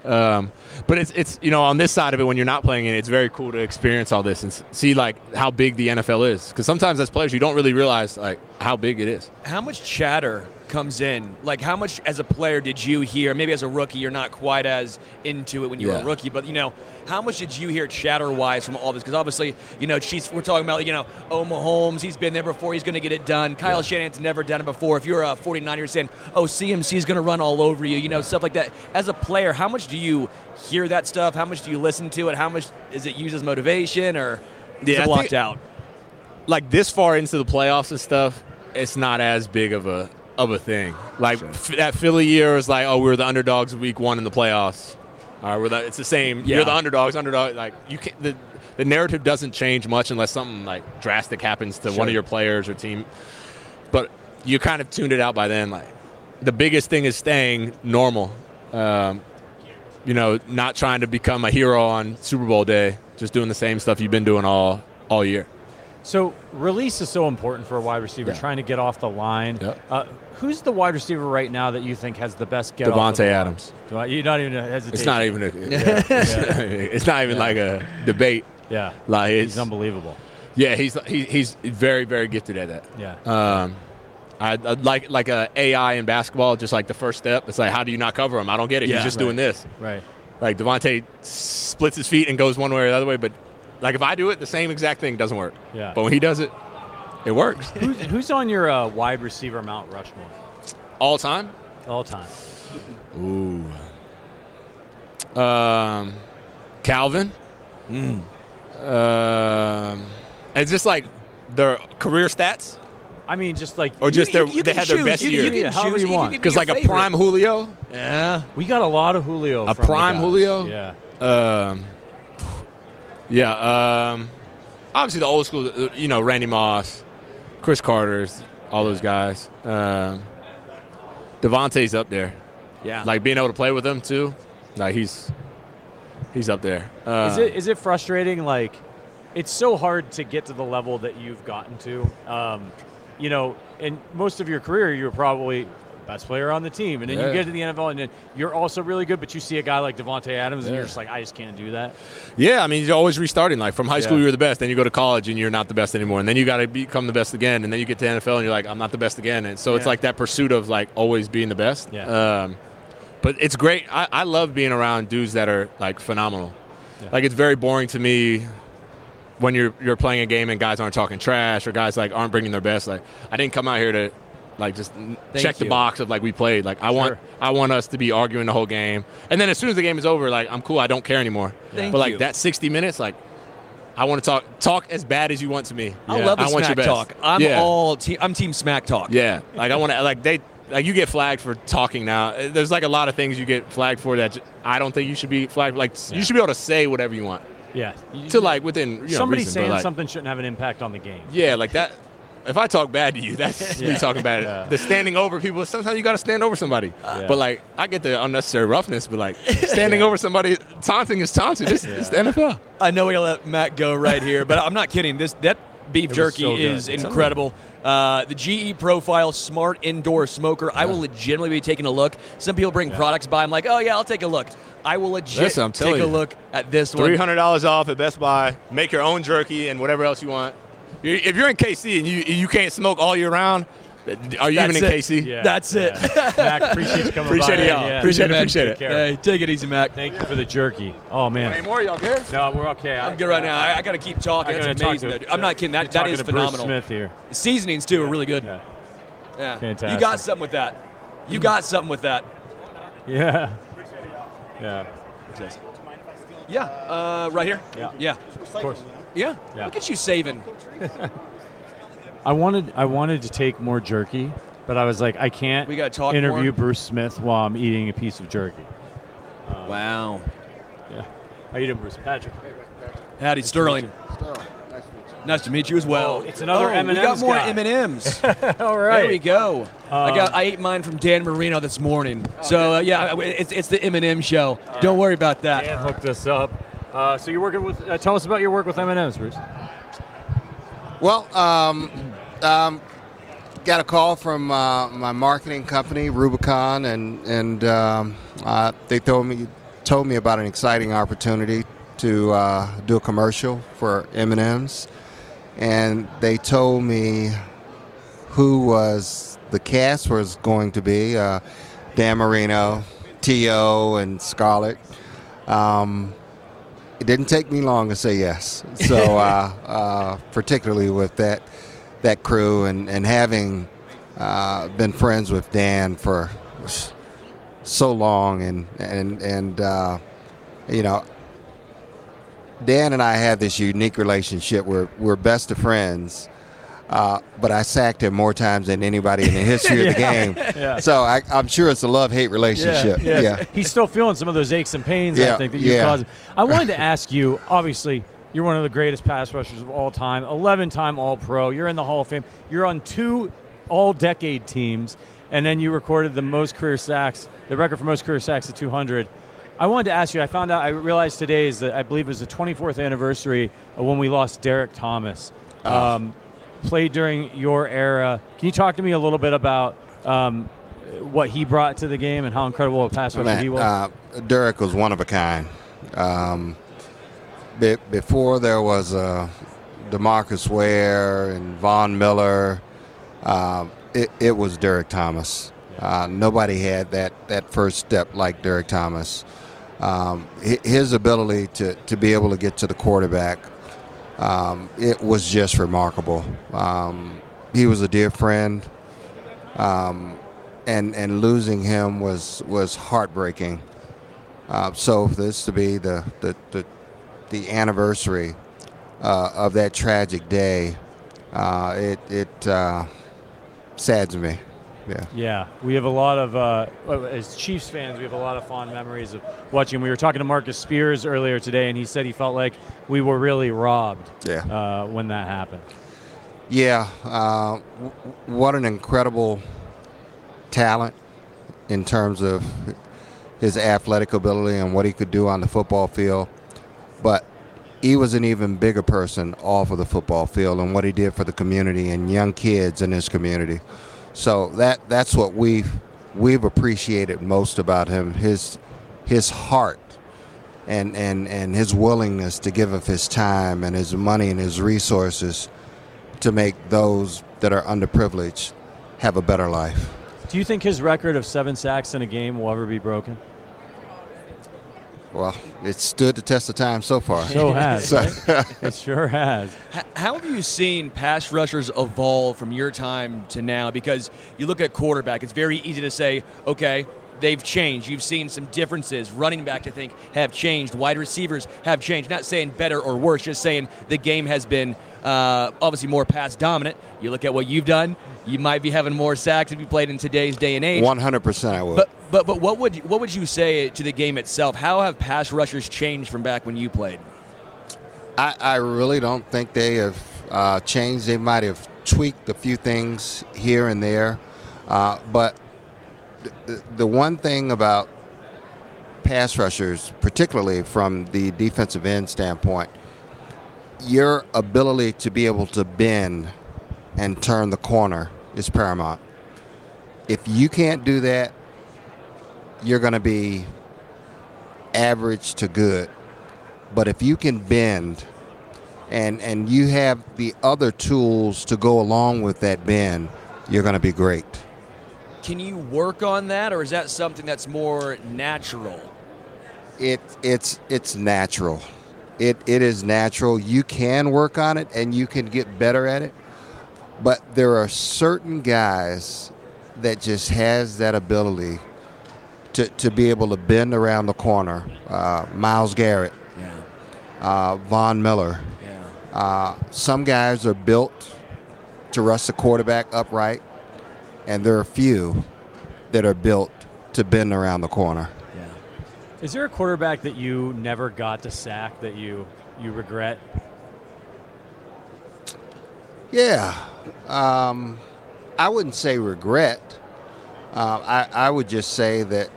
But it's you know, on this side of it, when you're not playing it, it's very cool to experience all this and see, like, how big the NFL is. Because sometimes as players, you don't really realize, like, how big it is. How much chatter comes in? Like, how much as a player did you hear? Maybe as a rookie, you're not quite as into it when you were a rookie. But, you know, how much did you hear chatter-wise from all this? Because obviously, you know, we're talking about, you know, oh, Mahomes, he's been there before. He's going to get it done. Kyle Shanahan's never done it before. If you're a 49er saying, oh, CMC's going to run all over you, you know, stuff like that. As a player, how much do you hear that stuff? How much do you listen to it? How much is it used as motivation, or is it blocked out? Like, this far into the playoffs and stuff, it's not as big of a thing. Like, that Philly year was like, oh, we were the underdogs week 1 in the playoffs. All right, it's the same. Yeah. You're the underdog. Like, you can't, the narrative doesn't change much unless something like drastic happens to one of your players or team. But you kind of tuned it out by then. Like, the biggest thing is staying normal. You know, not trying to become a hero on Super Bowl day. Just doing the same stuff you've been doing all year. So release is so important for a wide receiver. Trying to get off the line. Yep. Who's the wide receiver right now that you think has the best get off the line? Devontae Adams. You're not even hesitating. It's not even like a debate. Yeah, like, he's unbelievable. Yeah, he's very, very gifted at that. Yeah. I like a AI in basketball, just like the first step. It's like, how do you not cover him? I don't get it. He's just doing this. Right. Like, Devontae splits his feet and goes one way or the other way, but like, if I do it, the same exact thing doesn't work. Yeah. But when he does it, It works. Who's on your wide receiver Mount Rushmore? All time? All time. Ooh. Calvin. Mm. And just like their career stats. I mean, just like or just you, their, you they had choose. Their best you, year. You can choose. You want because like favorite. A prime Julio. Yeah, we got a lot of Julio. A from prime Julio. Yeah. Yeah. Obviously, the old school. You know, Randy Moss, Chris Carter's, all those guys. Devontae's up there. Yeah. Like being able to play with him too. Like he's up there. Is it frustrating? Like, it's so hard to get to the level that you've gotten to. You know, in most of your career, you were probably best player on the team. And then you get to the NFL, and then you're also really good, but you see a guy like Devontae Adams, and you're just like, I just can't do that. Yeah, I mean, you're always restarting. Like, from high school, you were the best. Then you go to college, and you're not the best anymore. And then you got to become the best again. And then you get to the NFL, and you're like, I'm not the best again. And so it's like that pursuit of, like, always being the best. Yeah. But it's great. I love being around dudes that are, like, phenomenal. Yeah. Like, it's very boring to me when you're playing a game and guys aren't talking trash or guys like aren't bringing their best. Like, I didn't come out here to like just check the box of like we played. Like I want us to be arguing the whole game. And then as soon as the game is over, like I'm cool, I don't care anymore. But like that 60 minutes, like I want to talk as bad as you want to me. I love the smack talk. I'm team smack talk. Yeah. Like I want to like they like you get flagged for talking now. There's like a lot of things you get flagged for that I don't think you should be flagged for. Like you should be able to say whatever you want. Yeah. To like within, you know, somebody reason, saying like, something shouldn't have an impact on the game. Yeah, like that. If I talk bad to you, that's me talking bad. Yeah. The standing over people, sometimes you got to stand over somebody. But like, I get the unnecessary roughness, but like, standing over somebody, taunting is taunting. It's the NFL. I know we gotta let Matt go right here, but I'm not kidding. That beef jerky is incredible. The GE Profile Smart Indoor Smoker, I will legitimately be taking a look. Some people bring products by. I'm like, oh, yeah, I'll take a look. I will legit take a look at this one. $300 off at Best Buy. Make your own jerky and whatever else you want. If you're in KC and you can't smoke all year round, are you even in KC? Yeah. That's it. Mac, appreciate you coming by. Y'all. Yeah. Appreciate it. Hey, take it easy, Mac. Thank you for the jerky. Oh, man. Any more? Y'all good? No, we're okay. I'm good right now. I got to keep talking. That's amazing. I'm not kidding. That is phenomenal. Bruce Smith here. The seasonings, too, are really good. Yeah. Fantastic. You got something with that. Yeah. Yeah. Yeah. Right here? Yeah. Yeah. Of course. Yeah. Look at you saving. I wanted to take more jerky, but I was like, I can't interview more. Bruce Smith while I'm eating a piece of jerky. Wow. Yeah. How you doing, Bruce? Patrick. Howdy, Sterling. Nice to meet you as well. Oh, it's another M&M's. We got more M&M's. All right. There we go. I ate mine from Dan Marino this morning. It's the M&M show. Don't worry about that. Dan hooked us up. So you're working with tell us about your work with M&M's, Bruce. Well, got a call from my marketing company, Rubicon, and they told me about an exciting opportunity to do a commercial for M&M's, and they told me who was the cast was going to be, Dan Marino, T.O., and Scarlett. It didn't take me long to say yes. So particularly with that crew and having been friends with Dan for so long and you know, Dan and I have this unique relationship. We're best of friends, but I sacked him more times than anybody in the history of the game. Yeah. So I'm sure it's a love-hate relationship. Yeah, yeah. He's still feeling some of those aches and pains, I think, that you caused. I wanted to ask you, obviously, you're one of the greatest pass rushers of all time, 11-time All-Pro. You're in the Hall of Fame. You're on 2 all-decade teams, and then you recorded the record for most career sacks at 200. I wanted to ask you, I realized today is that I believe it was the 24th anniversary of when we lost Derrick Thomas. Played during your era. Can you talk to me a little bit about what he brought to the game and how incredible a pass rusher he was? Derrick was one of a kind. Before there was DeMarcus Ware and Von Miller, it was Derrick Thomas. Nobody had that first step like Derrick Thomas. His ability to be able to get to the quarterback It was just remarkable. He was a dear friend, and losing him was heartbreaking. So for this to be the anniversary of that tragic day, it saddens me. Yeah. We have a lot of, as Chiefs fans, we have a lot of fond memories of watching. We were talking to Marcus Spears earlier today, and he said he felt like we were really robbed when that happened. Yeah. What an incredible talent in terms of his athletic ability and what he could do on the football field. But he was an even bigger person off of the football field and what he did for the community and young kids in his community. So that's what we've appreciated most about him, his heart and his willingness to give of his time and his money and his resources to make those that are underprivileged have a better life. Do you think his record of 7 sacks in a game will ever be broken? Well, it's stood the test of time so far. So has. It sure has. How have you seen pass rushers evolve from your time to now? Because you look at quarterback, it's very easy to say, okay, they've changed. You've seen some differences. Running back, I think, have changed. Wide receivers have changed. Not saying better or worse, just saying the game has been obviously more pass dominant. You look at what you've done, you might be having more sacks if you played in today's day and age. 100% I would. But what would you say to the game itself? How have pass rushers changed from back when you played? I really don't think they have changed. They might have tweaked a few things here and there. But the one thing about pass rushers, particularly from the defensive end standpoint, your ability to be able to bend and turn the corner is paramount. If you can't do that, you're going to be average to good. But if you can bend and you have the other tools to go along with that bend, you're going to be great. Can you work on that, or is that something that's more natural? It's natural. It is natural. You can work on it, and you can get better at it. But there are certain guys that just has that ability to be able to bend around the corner. Myles Garrett, Von Miller. Yeah. Some guys are built to rush the quarterback upright, and there are few that are built to bend around the corner. Yeah. Is there a quarterback that you never got to sack that you regret? Yeah. I wouldn't say regret. I would just say that,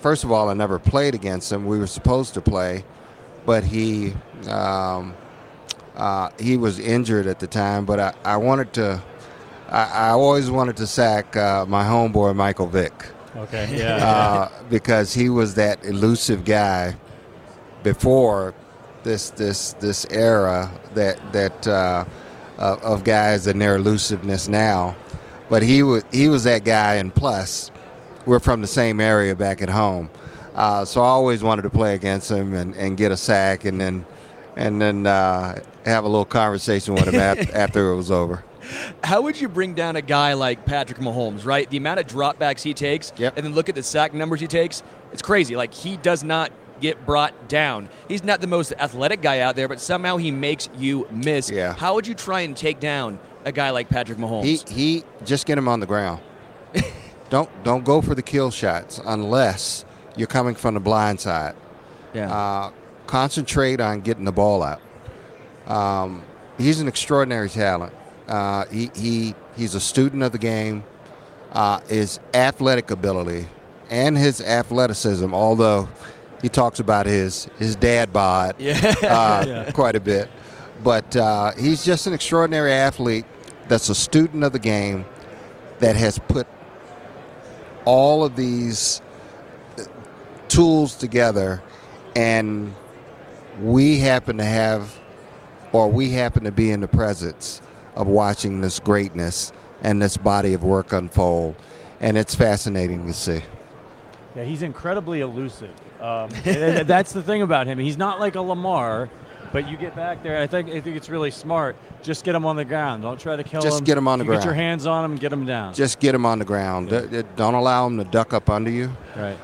first of all, I never played against him. We were supposed to play, but he was injured at the time. But I always wanted to sack my homeboy Michael Vick. Okay, yeah. Because he was that elusive guy before this era that of guys and their elusiveness now. But he was that guy, and plus, we're from the same area back at home, so I always wanted to play against him and get a sack, and then have a little conversation with him after it was over. How would you bring down a guy like Patrick Mahomes? Right, the amount of dropbacks he takes, and then look at the sack numbers he takes. It's crazy. Like, he does not get brought down. He's not the most athletic guy out there, but somehow he makes you miss. Yeah. How would you try and take down a guy like Patrick Mahomes? He just get him on the ground. Don't go for the kill shots unless you're coming from the blind side. Yeah. Concentrate on getting the ball out. He's an extraordinary talent. He's a student of the game. His athletic ability and his athleticism, although he talks about his dad bod quite a bit. But he's just an extraordinary athlete that's a student of the game that has put all of these tools together, and we happen to be in the presence of watching this greatness and this body of work unfold, and it's fascinating to see. Yeah, he's incredibly elusive. That's the thing about him. He's not like a Lamar, But you get back there, and I think it's really smart. Just get them on the ground. Don't try to kill them. Just get them on the ground. Get your hands on them and get them down. Just get them on the ground. Yeah. Don't allow them to duck up under you. Right.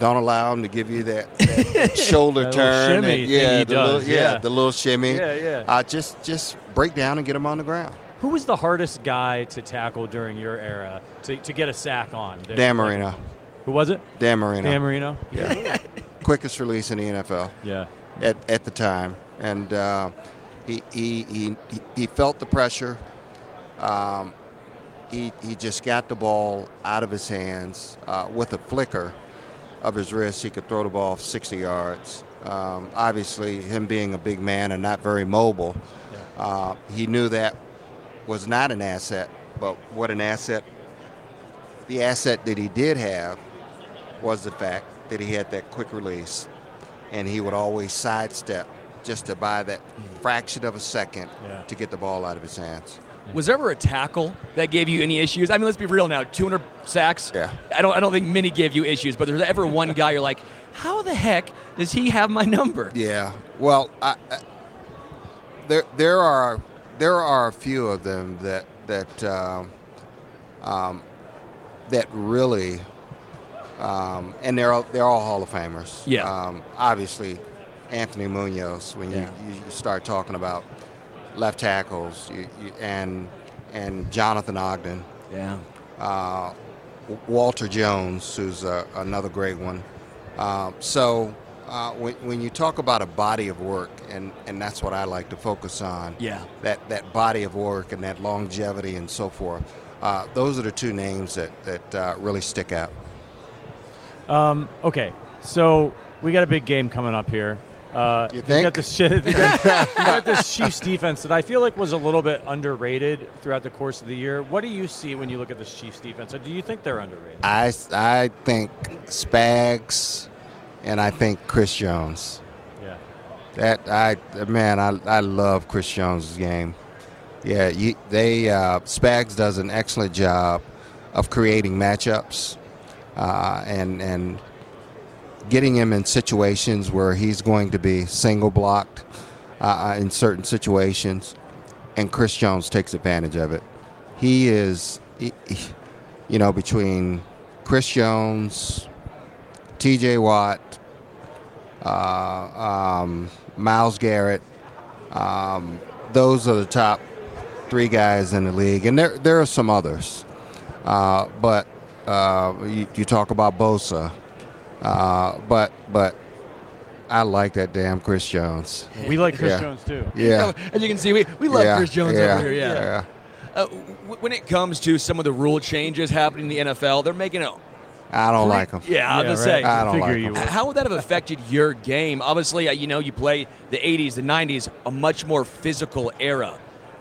Don't allow them to give you that shoulder that turn. Shimmy and, yeah, the does. Little, yeah, the little shimmy. Yeah, yeah. Just break down and get them on the ground. Who was the hardest guy to tackle during your era to get a sack on? Dan Marino. Who was it? Dan Marino. Dan Marino? Yeah. Quickest release in the NFL. Yeah. At the time. And he felt the pressure. He just got the ball out of his hands. With a flicker of his wrist, he could throw the ball 60 yards. Obviously, him being a big man and not very mobile, he knew that was not an asset, but what an asset. The asset that he did have was the fact that he had that quick release, and he would always sidestep just to buy that fraction of a second to get the ball out of his hands. Was there ever a tackle that gave you any issues? I mean, let's be real now, 200 sacks. Yeah. I don't think many gave you issues, but there's ever one guy you're like, how the heck does he have my number? Yeah. Well, there are a few of them that really, and they're all Hall of Famers. Yeah. Obviously, Anthony Munoz. When you start talking about left tackles, and Jonathan Ogden. Yeah. Walter Jones, who's another great one. When you talk about a body of work, and that's what I like to focus on, that body of work and that longevity and so forth, those are the two names that really stick out. Okay, so we got a big game coming up here. You think? We got this Chiefs defense that I feel like was a little bit underrated throughout the course of the year. What do you see when you look at this Chiefs defense? Or do you think they're underrated? I think Spags... and I think Chris Jones. Yeah. I love Chris Jones' game. Yeah, Spags does an excellent job of creating matchups and getting him in situations where he's going to be single blocked in certain situations, and Chris Jones takes advantage of it. He is, between Chris Jones, T.J. Watt, Myles Garrett, those are the top three guys in the league, and there are some others. But you talk about Bosa, but I like that damn Chris Jones. We like Chris Jones too. Yeah, and you can see we love Chris Jones over here. Yeah. When it comes to some of the rule changes happening in the NFL, they're making it. I don't like them. Yeah, I was going to say. I don't like them. How would that have affected your game? Obviously, you play the 80s, the 90s, a much more physical era.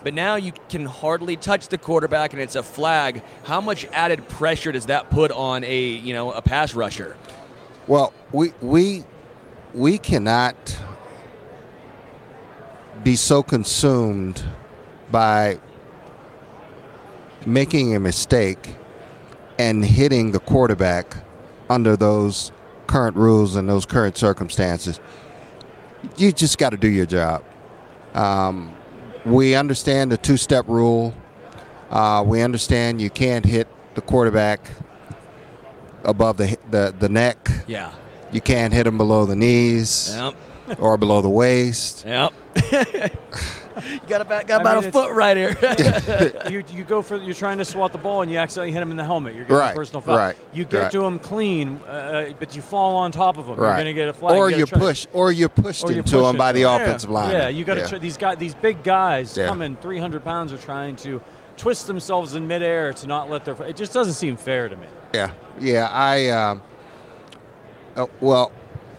But now you can hardly touch the quarterback, and it's a flag. How much added pressure does that put on a pass rusher? Well, we cannot be so consumed by making a mistake and hitting the quarterback under those current rules and those current circumstances. You just got to do your job. We understand the two-step rule. We understand you can't hit the quarterback above the neck. Yeah. You can't hit him below the knees or below the waist. Yep. You got about a foot right here. You're trying to swat the ball and you accidentally hit him in the helmet. You're getting a personal foul. Right, you get to him clean, but you fall on top of him. Right. You're going to get a flag. Or you're pushed into him by the offensive line. Yeah, you got to try. These big guys coming 300 pounds are trying to twist themselves in midair to not let their. It just doesn't seem fair to me. Yeah.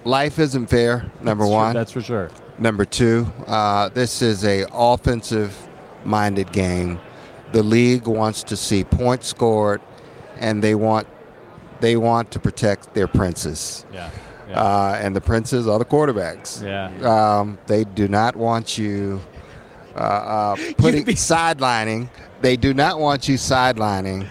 Life isn't fair. Number one. That's for sure. Number two, this is a offensive-minded game. The league wants to see points scored, and they want to protect their princes. Yeah. And the princes are the quarterbacks. Yeah. They do not want you sidelining. They do not want you sidelining.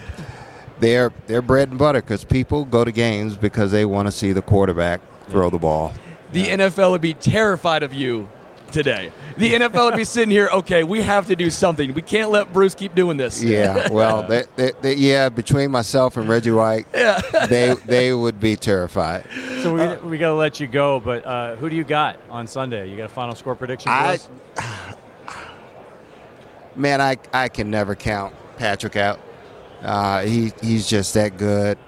They're bread and butter because people go to games because they want to see the quarterback throw the ball. The NFL would be terrified of you today. The NFL would be sitting here, okay, we have to do something. We can't let Bruce keep doing this. Yeah, well, yeah, between myself and Reggie White, yeah. they would be terrified. So we got to let you go, but who do you got on Sunday? You got a final score prediction for us? Man, I can never count Patrick out. He's just that good.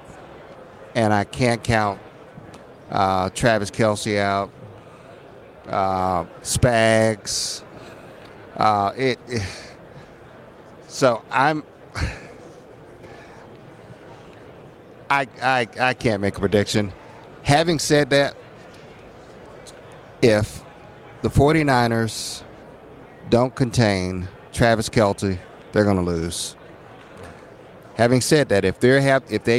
And I can't count Travis Kelce out. Spags. So I'm. I can't make a prediction. Having said that, if the 49ers don't contain Travis Kelce, they're going to lose. Having said that, if they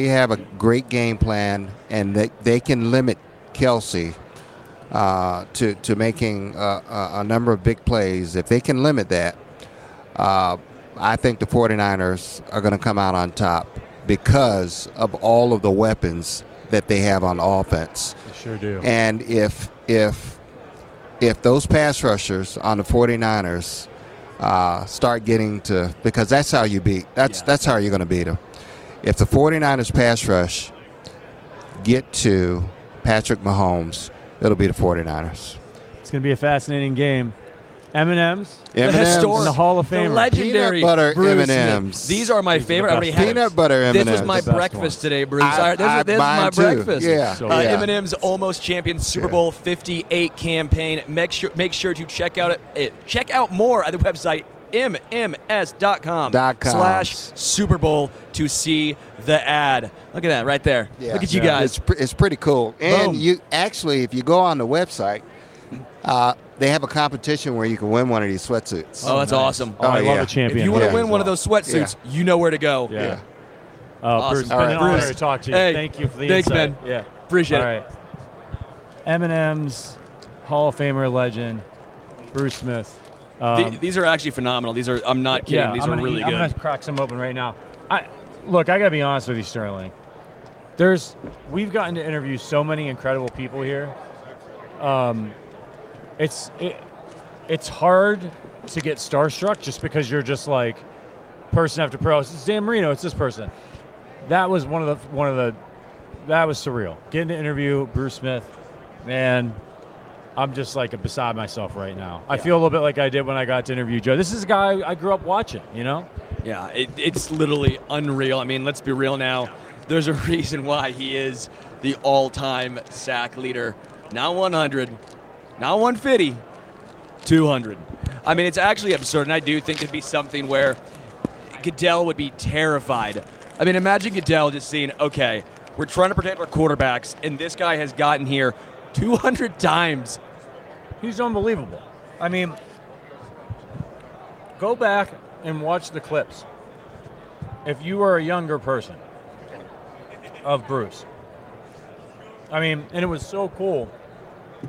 have a great game plan and they can limit Kelce to making a number of big plays, if they can limit that, I think the 49ers are going to come out on top because of all of the weapons that they have on offense. They sure do. And if those pass rushers on the 49ers start getting to, because that's how you beat. That's how you're going to beat them. If the 49ers pass rush get to Patrick Mahomes, it'll be the 49ers. It's going to be a fascinating game. M&M's. Historic. The Hall of Famer. The legendary peanut butter Bruce M&Ms. Smith. These are my favorite. I peanut butter M&Ms. This was my breakfast today, Bruce. This is my breakfast. Yeah. M&M's almost champion Super Bowl 58 campaign. Make sure to check out it. Check out more at the website mms.com/Super Bowl to see the ad. Look at that right there. Yeah. Look at you guys. It's pretty cool. And you actually, if you go on the website. They have a competition where you can win one of these sweatsuits. Oh, that's nice. Awesome. Oh, I love a champion. If you want to win one of those sweatsuits, you know where to go. Yeah. Awesome. Bruce, it's been an honor to talk to you. Hey, thank you for the insight. Thanks, man. Yeah. Appreciate it. All right. M&M's, Hall of Famer legend, Bruce Smith. These are actually phenomenal. I'm not kidding. Yeah, these are really good. I'm going to crack some open right now. I got to be honest with you, Sterling. We've gotten to interview so many incredible people here. It's hard to get starstruck just because you're just like person after person. It's Dan Marino. It's this person. That was that was surreal. Getting to interview Bruce Smith, man, I'm just like beside myself right now. Yeah. I feel a little bit like I did when I got to interview Joe. This is a guy I grew up watching, you know? Yeah, it's literally unreal. I mean, let's be real now. There's a reason why he is the all-time sack leader. Now 100. Not 150, 200. I mean, it's actually absurd, and I do think it'd be something where Goodell would be terrified. I mean, imagine Goodell just seeing, okay, we're trying to protect our quarterbacks, and this guy has gotten here 200 times. He's unbelievable. I mean, go back and watch the clips. If you are a younger person of Bruce. I mean, and it was so cool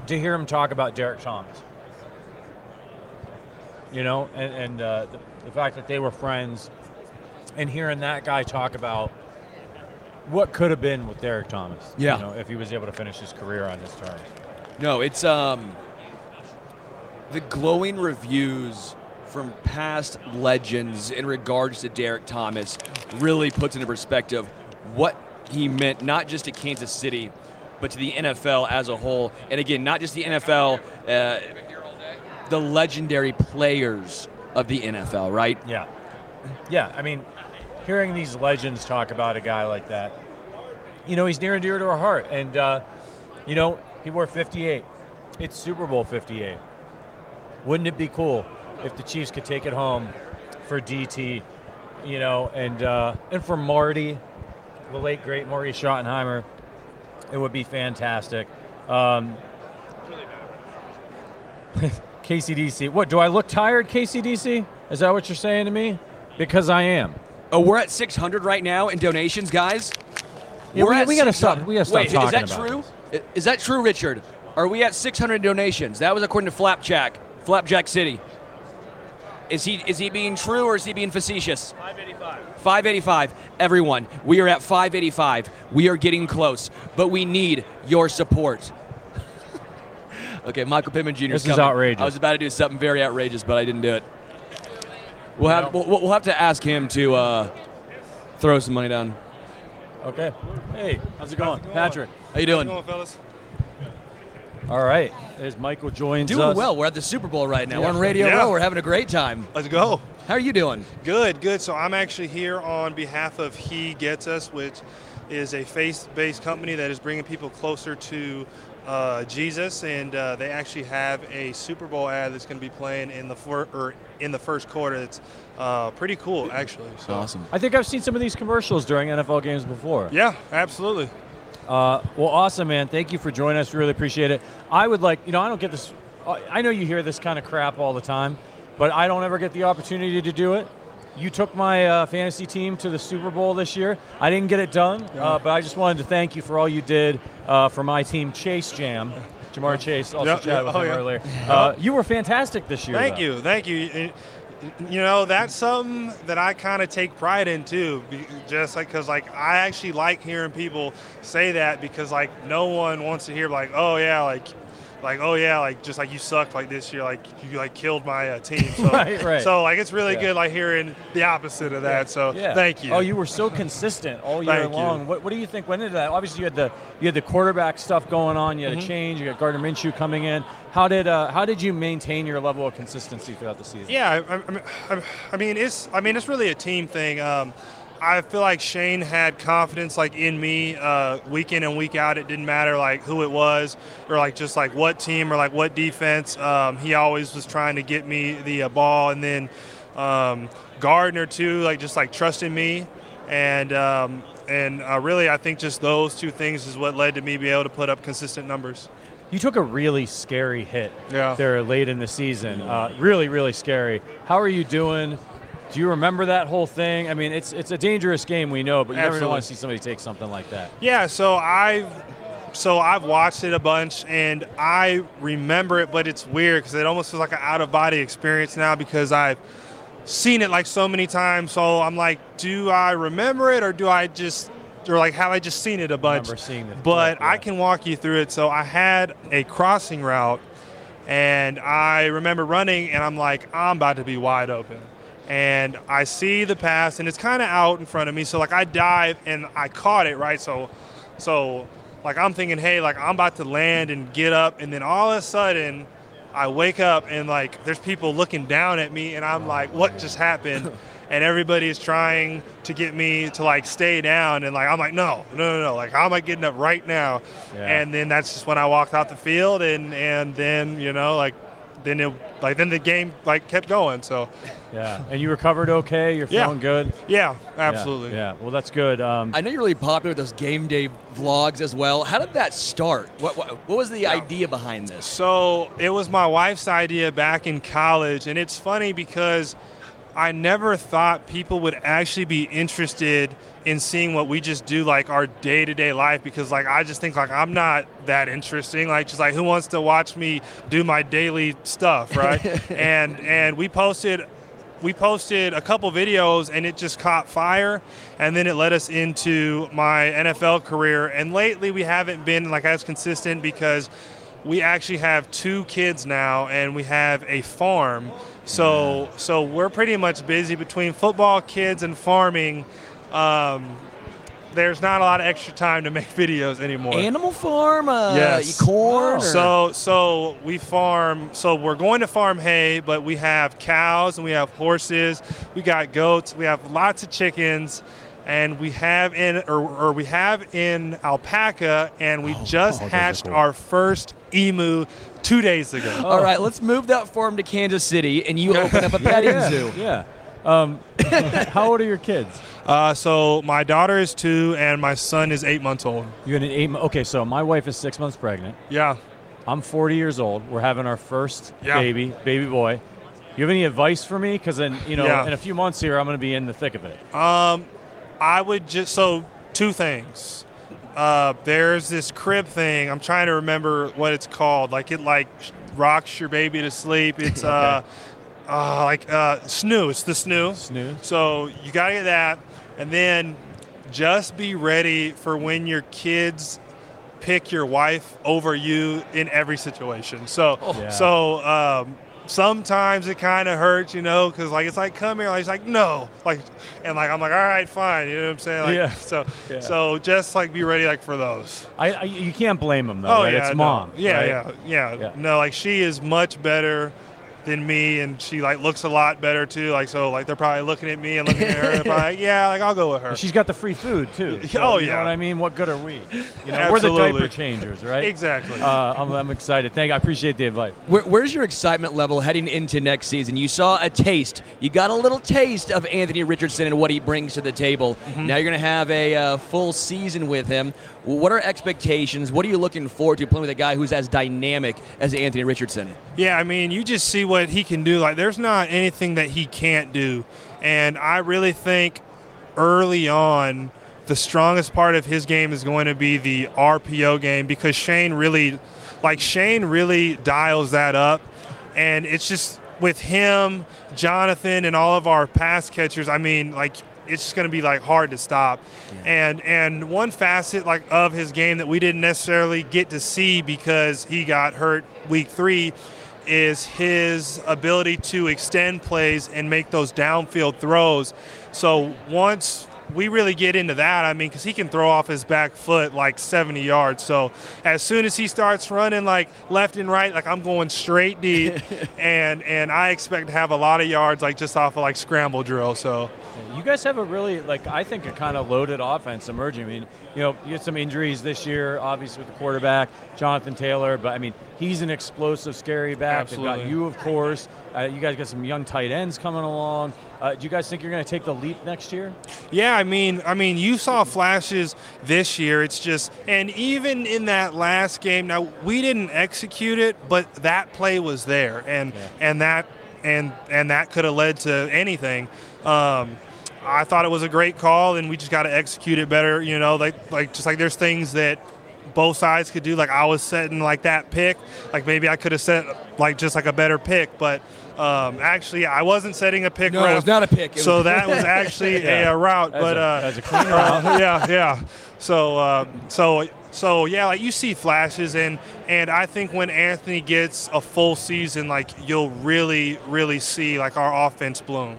to hear him talk about Derrick Thomas, you know, and the fact that they were friends, and hearing that guy talk about what could have been with Derrick Thomas, you know, if he was able to finish his career on his terms. No, it's the glowing reviews from past legends in regards to Derrick Thomas really puts into perspective what he meant, not just to Kansas City, but to the NFL as a whole. And again, not just the NFL, the legendary players of the NFL, right? Yeah. Yeah, I mean, hearing these legends talk about a guy like that, you know, he's near and dear to our heart. And, you know, he wore 58. It's Super Bowl 58. Wouldn't it be cool if the Chiefs could take it home for DT, you know, and for Marty, the late, great Marty Schottenheimer? It would be fantastic. KCDC. What, do I look tired, KCDC? Is that what you're saying to me? Because I am. Oh, we're at 600 right now in donations, guys. Yeah, we got to stop. We got to stop talking about. Wait, is that true? This. Is that true, Richard? Are we at 600 donations? That was according to Flapjack City. Is he being true or is he being facetious? 585. Everyone, we are at 585. We are getting close, but we need your support. Okay, Michael Pittman Jr. This is outrageous. I was about to do something very outrageous, but I didn't do it. We'll have to ask him to throw some money down. Okay. Hey, how's it going? Patrick. How you doing? How's it going, fellas? All right. There's Michael joins us. Doing well. We're at the Super Bowl right now. Yeah. We're on Radio Row. We're having a great time. Let's go. How are you doing? Good, good. So I'm actually here on behalf of He Gets Us, which is a faith-based company that is bringing people closer to Jesus, and they actually have a Super Bowl ad that's going to be playing in the first quarter. That's pretty cool, actually. So. Awesome. I think I've seen some of these commercials during NFL games before. Yeah, absolutely. Well, awesome, man. Thank you for joining us. We really appreciate it. I would like, I don't get this. I know you hear this kind of crap all the time, but I don't ever get the opportunity to do it. You took my fantasy team to the Super Bowl this year. I didn't get it done, but I just wanted to thank you for all you did for my team, Chase Jam. Ja'Marr Chase, also chatted with him earlier. You were fantastic this year. Thank you. That's something that I kind of take pride in too, just because I actually like hearing people say that, because no one wants to hear you sucked this year, you killed my team. So, right. So it's really good hearing the opposite of that. So thank you. Oh, you were so consistent all year long. What do you think went into that? Obviously, you had the quarterback stuff going on. You had a change. You got Gardner Minshew coming in. How did you maintain your level of consistency throughout the season? Yeah, it's really a team thing. I feel like Shane had confidence in me week in and week out. It didn't matter who it was or just what team or what defense. He always was trying to get me the ball, and then Gardner too, trusting me, and really I think just those two things is what led to me being able to put up consistent numbers. You took a really scary hit there late in the season. Really, really scary. How are you doing? Do you remember that whole thing? I mean, it's a dangerous game, we know, but you never want to see somebody take something like that. Yeah, so I've watched it a bunch, and I remember it, but it's weird because it almost feels like an out-of-body experience now because I've seen it so many times. So I'm do I remember it or do I just – or have I just seen it a bunch? I remember seeing it. But I can walk you through it. So I had a crossing route, and I remember running, and I'm about to be wide open. And I see the pass, and it's kind of out in front of me. So, I dive, and I caught it, right? So I'm thinking, hey, I'm about to land and get up. And then all of a sudden, I wake up, and, there's people looking down at me. And I'm what just happened? And everybody is trying to get me to, stay down. And, I'm no. How am I getting up right now? Yeah. And then that's just when I walked out the field. And then, then the game kept going. So, yeah. And you recovered okay. You're feeling good. Yeah, absolutely. Yeah. Well, that's good. I know you're really popular with those game day vlogs as well. How did that start? What was the idea behind this? So it was my wife's idea back in college, and it's funny because I never thought people would actually be interested in seeing what we just do, our day-to-day life, because, I just think, I'm not that interesting. Who wants to watch me do my daily stuff, right? and we posted a couple videos, and it just caught fire, and then it led us into my NFL career. And lately we haven't been, as consistent because we actually have 2 kids now, and we have a farm. So we're pretty much busy between football, kids, and farming. There's not a lot of extra time to make videos anymore. Animal farm? Yes. Corn? So we farm. So we're going to farm hay, but we have cows and we have horses. We got goats. We have lots of chickens. And we have in alpaca, and we just hatched our first emu 2 days ago. Oh. All right, let's move that farm to Kansas City, and you open up a petting zoo. Yeah. How old are your kids? So my daughter is 2, and my son is 8 months old. You had an 8 month. Okay, so my wife is 6 months pregnant. Yeah. I'm 40 years old. We're having our first baby boy. You have any advice for me? Because in a few months here, I'm going to be in the thick of it. I would just, 2 things. There's this crib thing. I'm trying to remember what it's called. It rocks your baby to sleep. It's snoo. It's the snoo. Snoo. So you gotta get that, and then just be ready for when your kids pick your wife over you in every situation. So, sometimes it kind of hurts, you know, because like it's like come here, like it's like no, like and like I'm like all right, fine, you know what I'm saying? Like, so just like be ready like for those. I you can't blame them though. Oh, right? Mom. Yeah. No, like she is much better than me, and she like looks a lot better too. Like so, like they're probably looking at me and looking at her. And probably, like I'll go with her. And she's got the free food too. So, you know what I mean? What good are we? You know, we're the diaper changers, right? Exactly. I'm excited. Thank you. I appreciate the advice. Where's your excitement level heading into next season? You saw a taste. You got a little taste of Anthony Richardson and what he brings to the table. Mm-hmm. Now you're gonna have a full season with him. What are expectations? What are you looking forward to playing with a guy who's as dynamic as Anthony Richardson? Yeah, I mean, you just see what he can do. Like, there's not anything that he can't do. And I really think early on, the strongest part of his game is going to be the RPO game because Shane really dials that up. And it's just with him, Jonathan, and all of our pass catchers, I mean, like, it's just going to be like hard to stop. Yeah. And one facet like of his game that we didn't necessarily get to see because he got hurt week 3 is his ability to extend plays and make those downfield throws. So once we really get into that, I mean, because he can throw off his back foot like 70 yards. So as soon as he starts running like left and right, like I'm going straight deep, and I expect to have a lot of yards like just off of like scramble drill. So. You guys have a really, like, I think a kind of loaded offense emerging. I mean, you know, you had some injuries this year, obviously, with the quarterback, Jonathan Taylor. But, I mean, he's an explosive, scary back. They've got you, of course. You guys got some young tight ends coming along. Do you guys think you're going to take the leap next year? Yeah, I mean, you saw flashes this year. It's just, and even in that last game, now, we didn't execute it, but that play was there. And that could have led to anything. I thought it was a great call, and we just got to execute it better. You know, like there's things that both sides could do. Like I was setting like that pick, like maybe I could have set like just like a better pick, but actually I wasn't setting a pick. No, it was not a pick. So that was actually a route, but as a clean route. So yeah, like you see flashes, and I think when Anthony gets a full season, like you'll really really see like our offense bloom.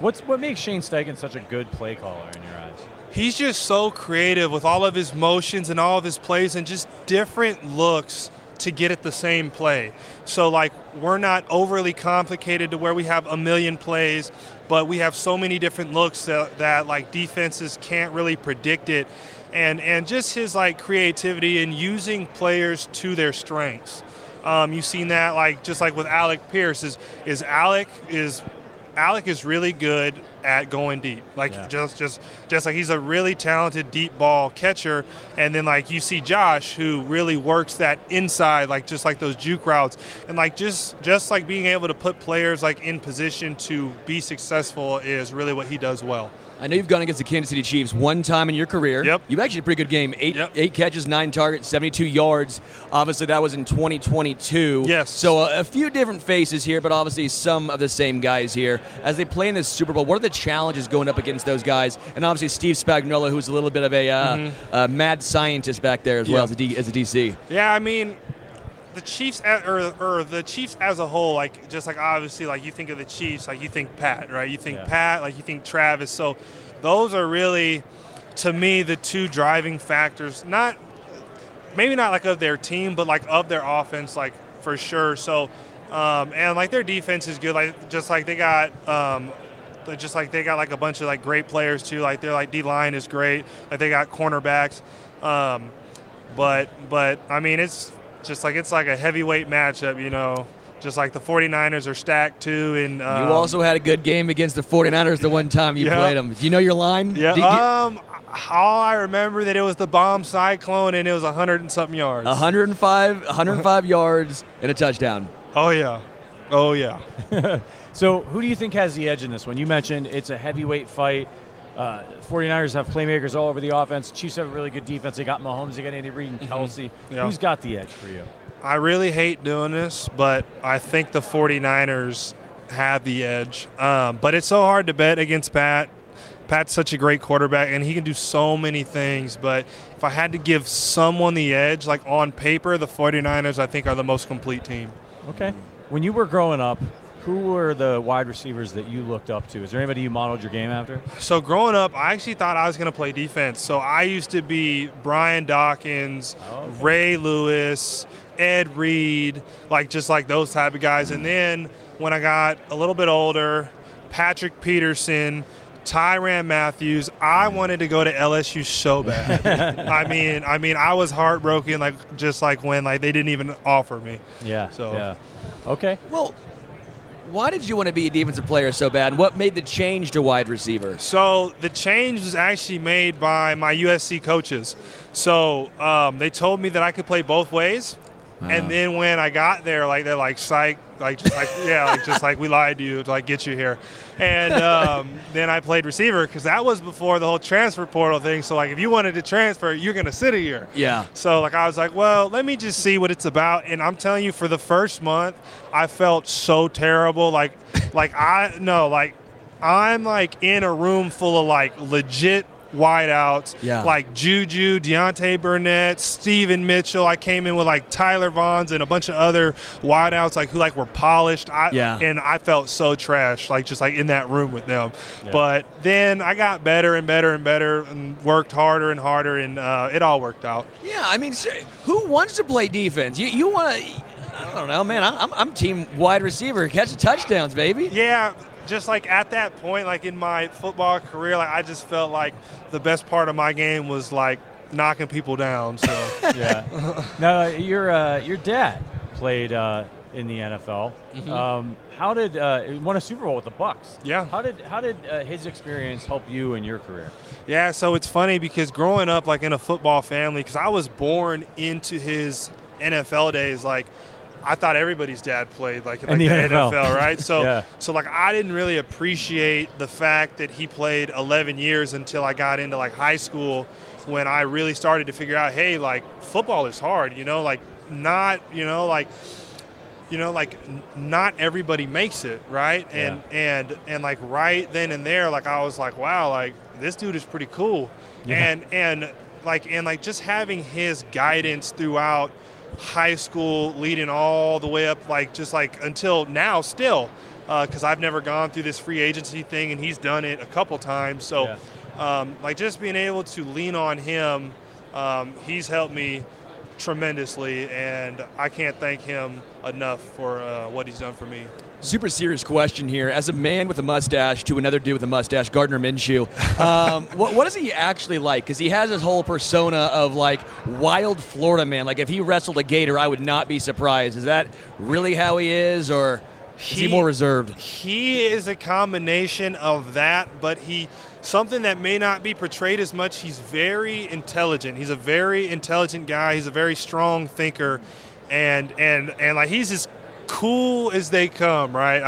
What makes Shane Steichen such a good play caller in your eyes? He's just so creative with all of his motions and all of his plays and just different looks to get at the same play. So, like, we're not overly complicated to where we have a million plays, but we have so many different looks that like, defenses can't really predict it. And just his, like, creativity in using players to their strengths. You've seen that, like, just like with Alec Pierce. Alec is really good at going deep. Like just like he's a really talented deep ball catcher. And then like you see Josh who really works that inside, like just like those juke routes. And like just like being able to put players like in position to be successful is really what he does well. I know you've gone against the Kansas City Chiefs one time in your career. Yep. You've actually had a pretty good game. Eight catches, 9 targets, 72 yards. Obviously, that was in 2022. Yes. So a few different faces here, but obviously some of the same guys here. As they play in this Super Bowl, what are the challenges going up against those guys? And obviously Steve Spagnuolo, who's a little bit of a mad scientist back there as well as a DC. Yeah, I mean, the Chiefs as a whole, like just like obviously like you think of the Chiefs, like you think Pat, right? You think Pat, like you think Travis. So those are really, to me, the two driving factors. Not maybe not like of their team, but like of their offense, like for sure. So and like their defense is good. Like just like they got like a bunch of like great players too. Like their like D-line is great. Like they got cornerbacks. But I mean it's just like it's like a heavyweight matchup, you know, just like the 49ers are stacked too. And you also had a good game against the 49ers the one time you played them. Do you know your line? Yeah. All I remember that it was the bomb cyclone and it was 100 and something yards. 105 yards and a touchdown. Oh, yeah. So who do you think has the edge in this one? You mentioned it's a heavyweight fight. 49ers have playmakers all over the offense. Chiefs have a really good defense. They got Mahomes, they got Andy Reid and Kelce. Who's got the edge for you? I really hate doing this, but I think the 49ers have the edge. But it's so hard to bet against Pat Pat's such a great quarterback, and he can do so many things. But if I had to give someone the edge, like on paper, the 49ers, I think, are the most complete team. Okay. When you were growing up, who were the wide receivers that you looked up to? Is there anybody you modeled your game after? So growing up, I actually thought I was going to play defense. So I used to be Brian Dawkins, Ray Lewis, Ed Reed, just those type of guys. And then when I got a little bit older, Patrick Peterson, Tyrann Mathieu, I wanted to go to LSU so bad. I mean, I was heartbroken, when they didn't even offer me. Yeah. So. Yeah. Okay. Well, why did you want to be a defensive player so bad? What made the change to wide receiver? So the change was actually made by my USC coaches. So they told me that I could play both ways. And then when I got there, they're like, psych, we lied to you to get you here. And then I played receiver because that was before the whole transfer portal thing. So if you wanted to transfer, you're going to sit here. Yeah. So I was like, well, let me just see what it's about. And I'm telling you, for the first month, I felt so terrible. I'm in a room full of legit wideouts, Juju, Deontay Burnett, Steven Mitchell. I came in with Tyler Vaughns and a bunch of other wideouts who were polished. And I felt so trash, in that room with them. Yeah. But then I got better and better and better and worked harder and harder, and it all worked out. Yeah, I mean, who wants to play defense? You want to? I don't know, man. I'm team wide receiver, catch the touchdowns, baby. Yeah. Just at that point, in my football career, I just felt the best part of my game was knocking people down. So yeah. Now your dad played in the NFL. Mm-hmm. How did he won a Super Bowl with the Bucks? Yeah. How did his experience help you in your career? Yeah. So it's funny because growing up in a football family, because I was born into his NFL days, I thought everybody's dad played in the NFL, right? So, yeah. I didn't really appreciate the fact that he played 11 years until I got into high school, when I really started to figure out, hey, football is hard, not everybody makes it, right? And yeah. and right then and there, I was wow, this dude is pretty cool, yeah. and just having his guidance throughout high school, leading all the way up until now still, because I've never gone through this free agency thing, and he's done it a couple times, so yeah. Just being able to lean on him, he's helped me tremendously, and I can't thank him enough for what he's done for me. Super serious question here. As a man with a mustache to another dude with a mustache, Gardner Minshew, what is he actually like? Because he has this whole persona of wild Florida man. If he wrestled a gator, I would not be surprised. Is that really how he is, or is he more reserved? He is a combination of that, but something that may not be portrayed as much. He's very intelligent. He's a very intelligent guy. He's a very strong thinker, and he's just cool as they come, right?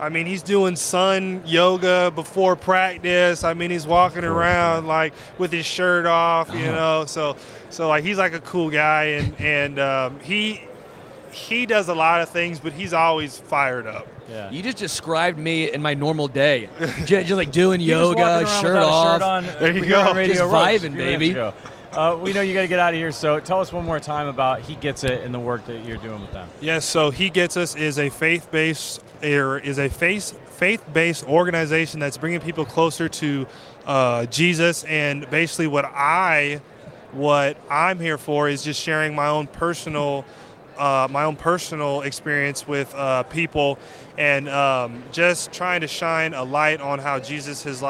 I mean, he's doing sun yoga before practice. I mean, he's walking around with his shirt off, you know. So he's a cool guy, and he does a lot of things, but he's always fired up. Yeah. You just described me in my normal day, just doing yoga, shirt off. Shirt on. There you go. Radio just vibing, baby. We know you got to get out of here, so tell us one more time about He Gets It and the work that you're doing with them. Yes, so He Gets Us is a faith-based organization that's bringing people closer to Jesus, and basically what I'm here for is just sharing my own personal experience with people, and just trying to shine a light on how Jesus has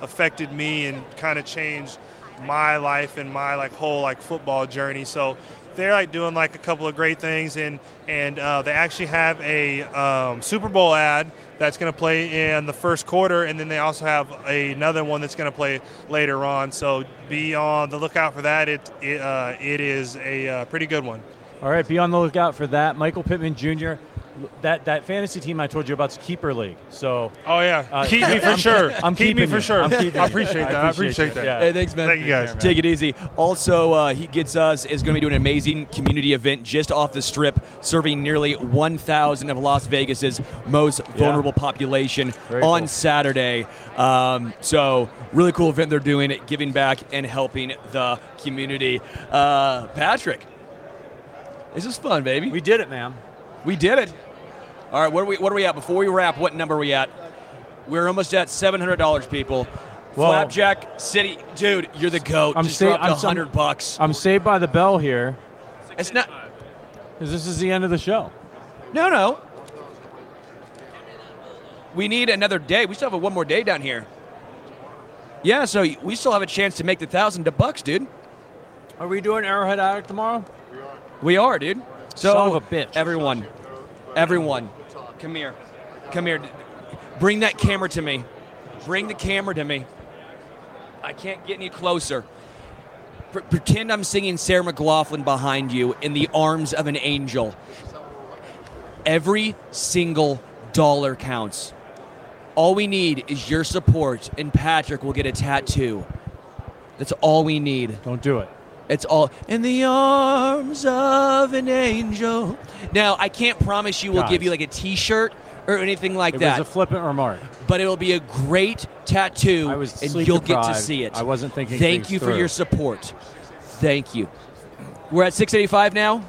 affected me and kind of changed my life and my whole football journey. So they're doing a couple of great things, and they actually have a Super Bowl ad that's going to play in the first quarter, and then they also have another one that's going to play later on. So be on the lookout for that. It is a pretty good one. All right, be on the lookout for that. Michael Pittman Jr. that fantasy team I told you about is keeper league. So keep me for sure. I'm keeping me for sure. I appreciate that. Yeah. Hey, thanks, man. Thank you guys. Take it easy. Also, He Gets Us is going to be doing an amazing community event just off the Strip, serving nearly 1,000 of Las Vegas's most vulnerable population on Saturday. So really cool event they're doing, giving back and helping the community. Patrick, this is fun, baby. We did it, man. We did it. All right, what are we at? Before we wrap, what number are we at? We're almost at $700, people. Well, Flapjack City, dude, you're the GOAT. $100. I'm saved by the bell here. It's not. Because this is the end of the show. No. We need another day. We still have one more day down here. Yeah, so we still have a chance to make the $1,000, dude. Are we doing Arrowhead Attic tomorrow? We are, dude. So, son of a bitch. Everyone, come here. Bring that camera to me. I can't get any closer. Pretend I'm singing Sarah McLachlan behind you in the arms of an angel. Every single dollar counts. All we need is your support, and Patrick will get a tattoo. That's all we need. Don't do it. It's all in the arms of an angel. Now, I can't promise you we'll give you like a T-shirt or anything like that. It was a flippant remark. But it'll be a great tattoo, and you'll get to see it. I wasn't thinking Thank you for your support. Thank you. We're at 685 now.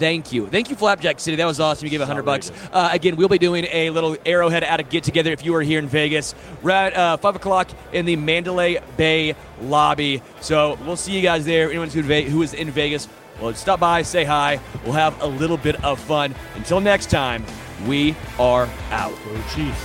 Thank you. Thank you, Flapjack City. That was awesome. You gave $100. Again, we'll be doing a little Arrowhead Attic get-together if you are here in Vegas. We're at 5 o'clock in the Mandalay Bay lobby. So we'll see you guys there. Anyone who is in Vegas, well, stop by, say hi. We'll have a little bit of fun. Until next time, we are out. Go Chiefs.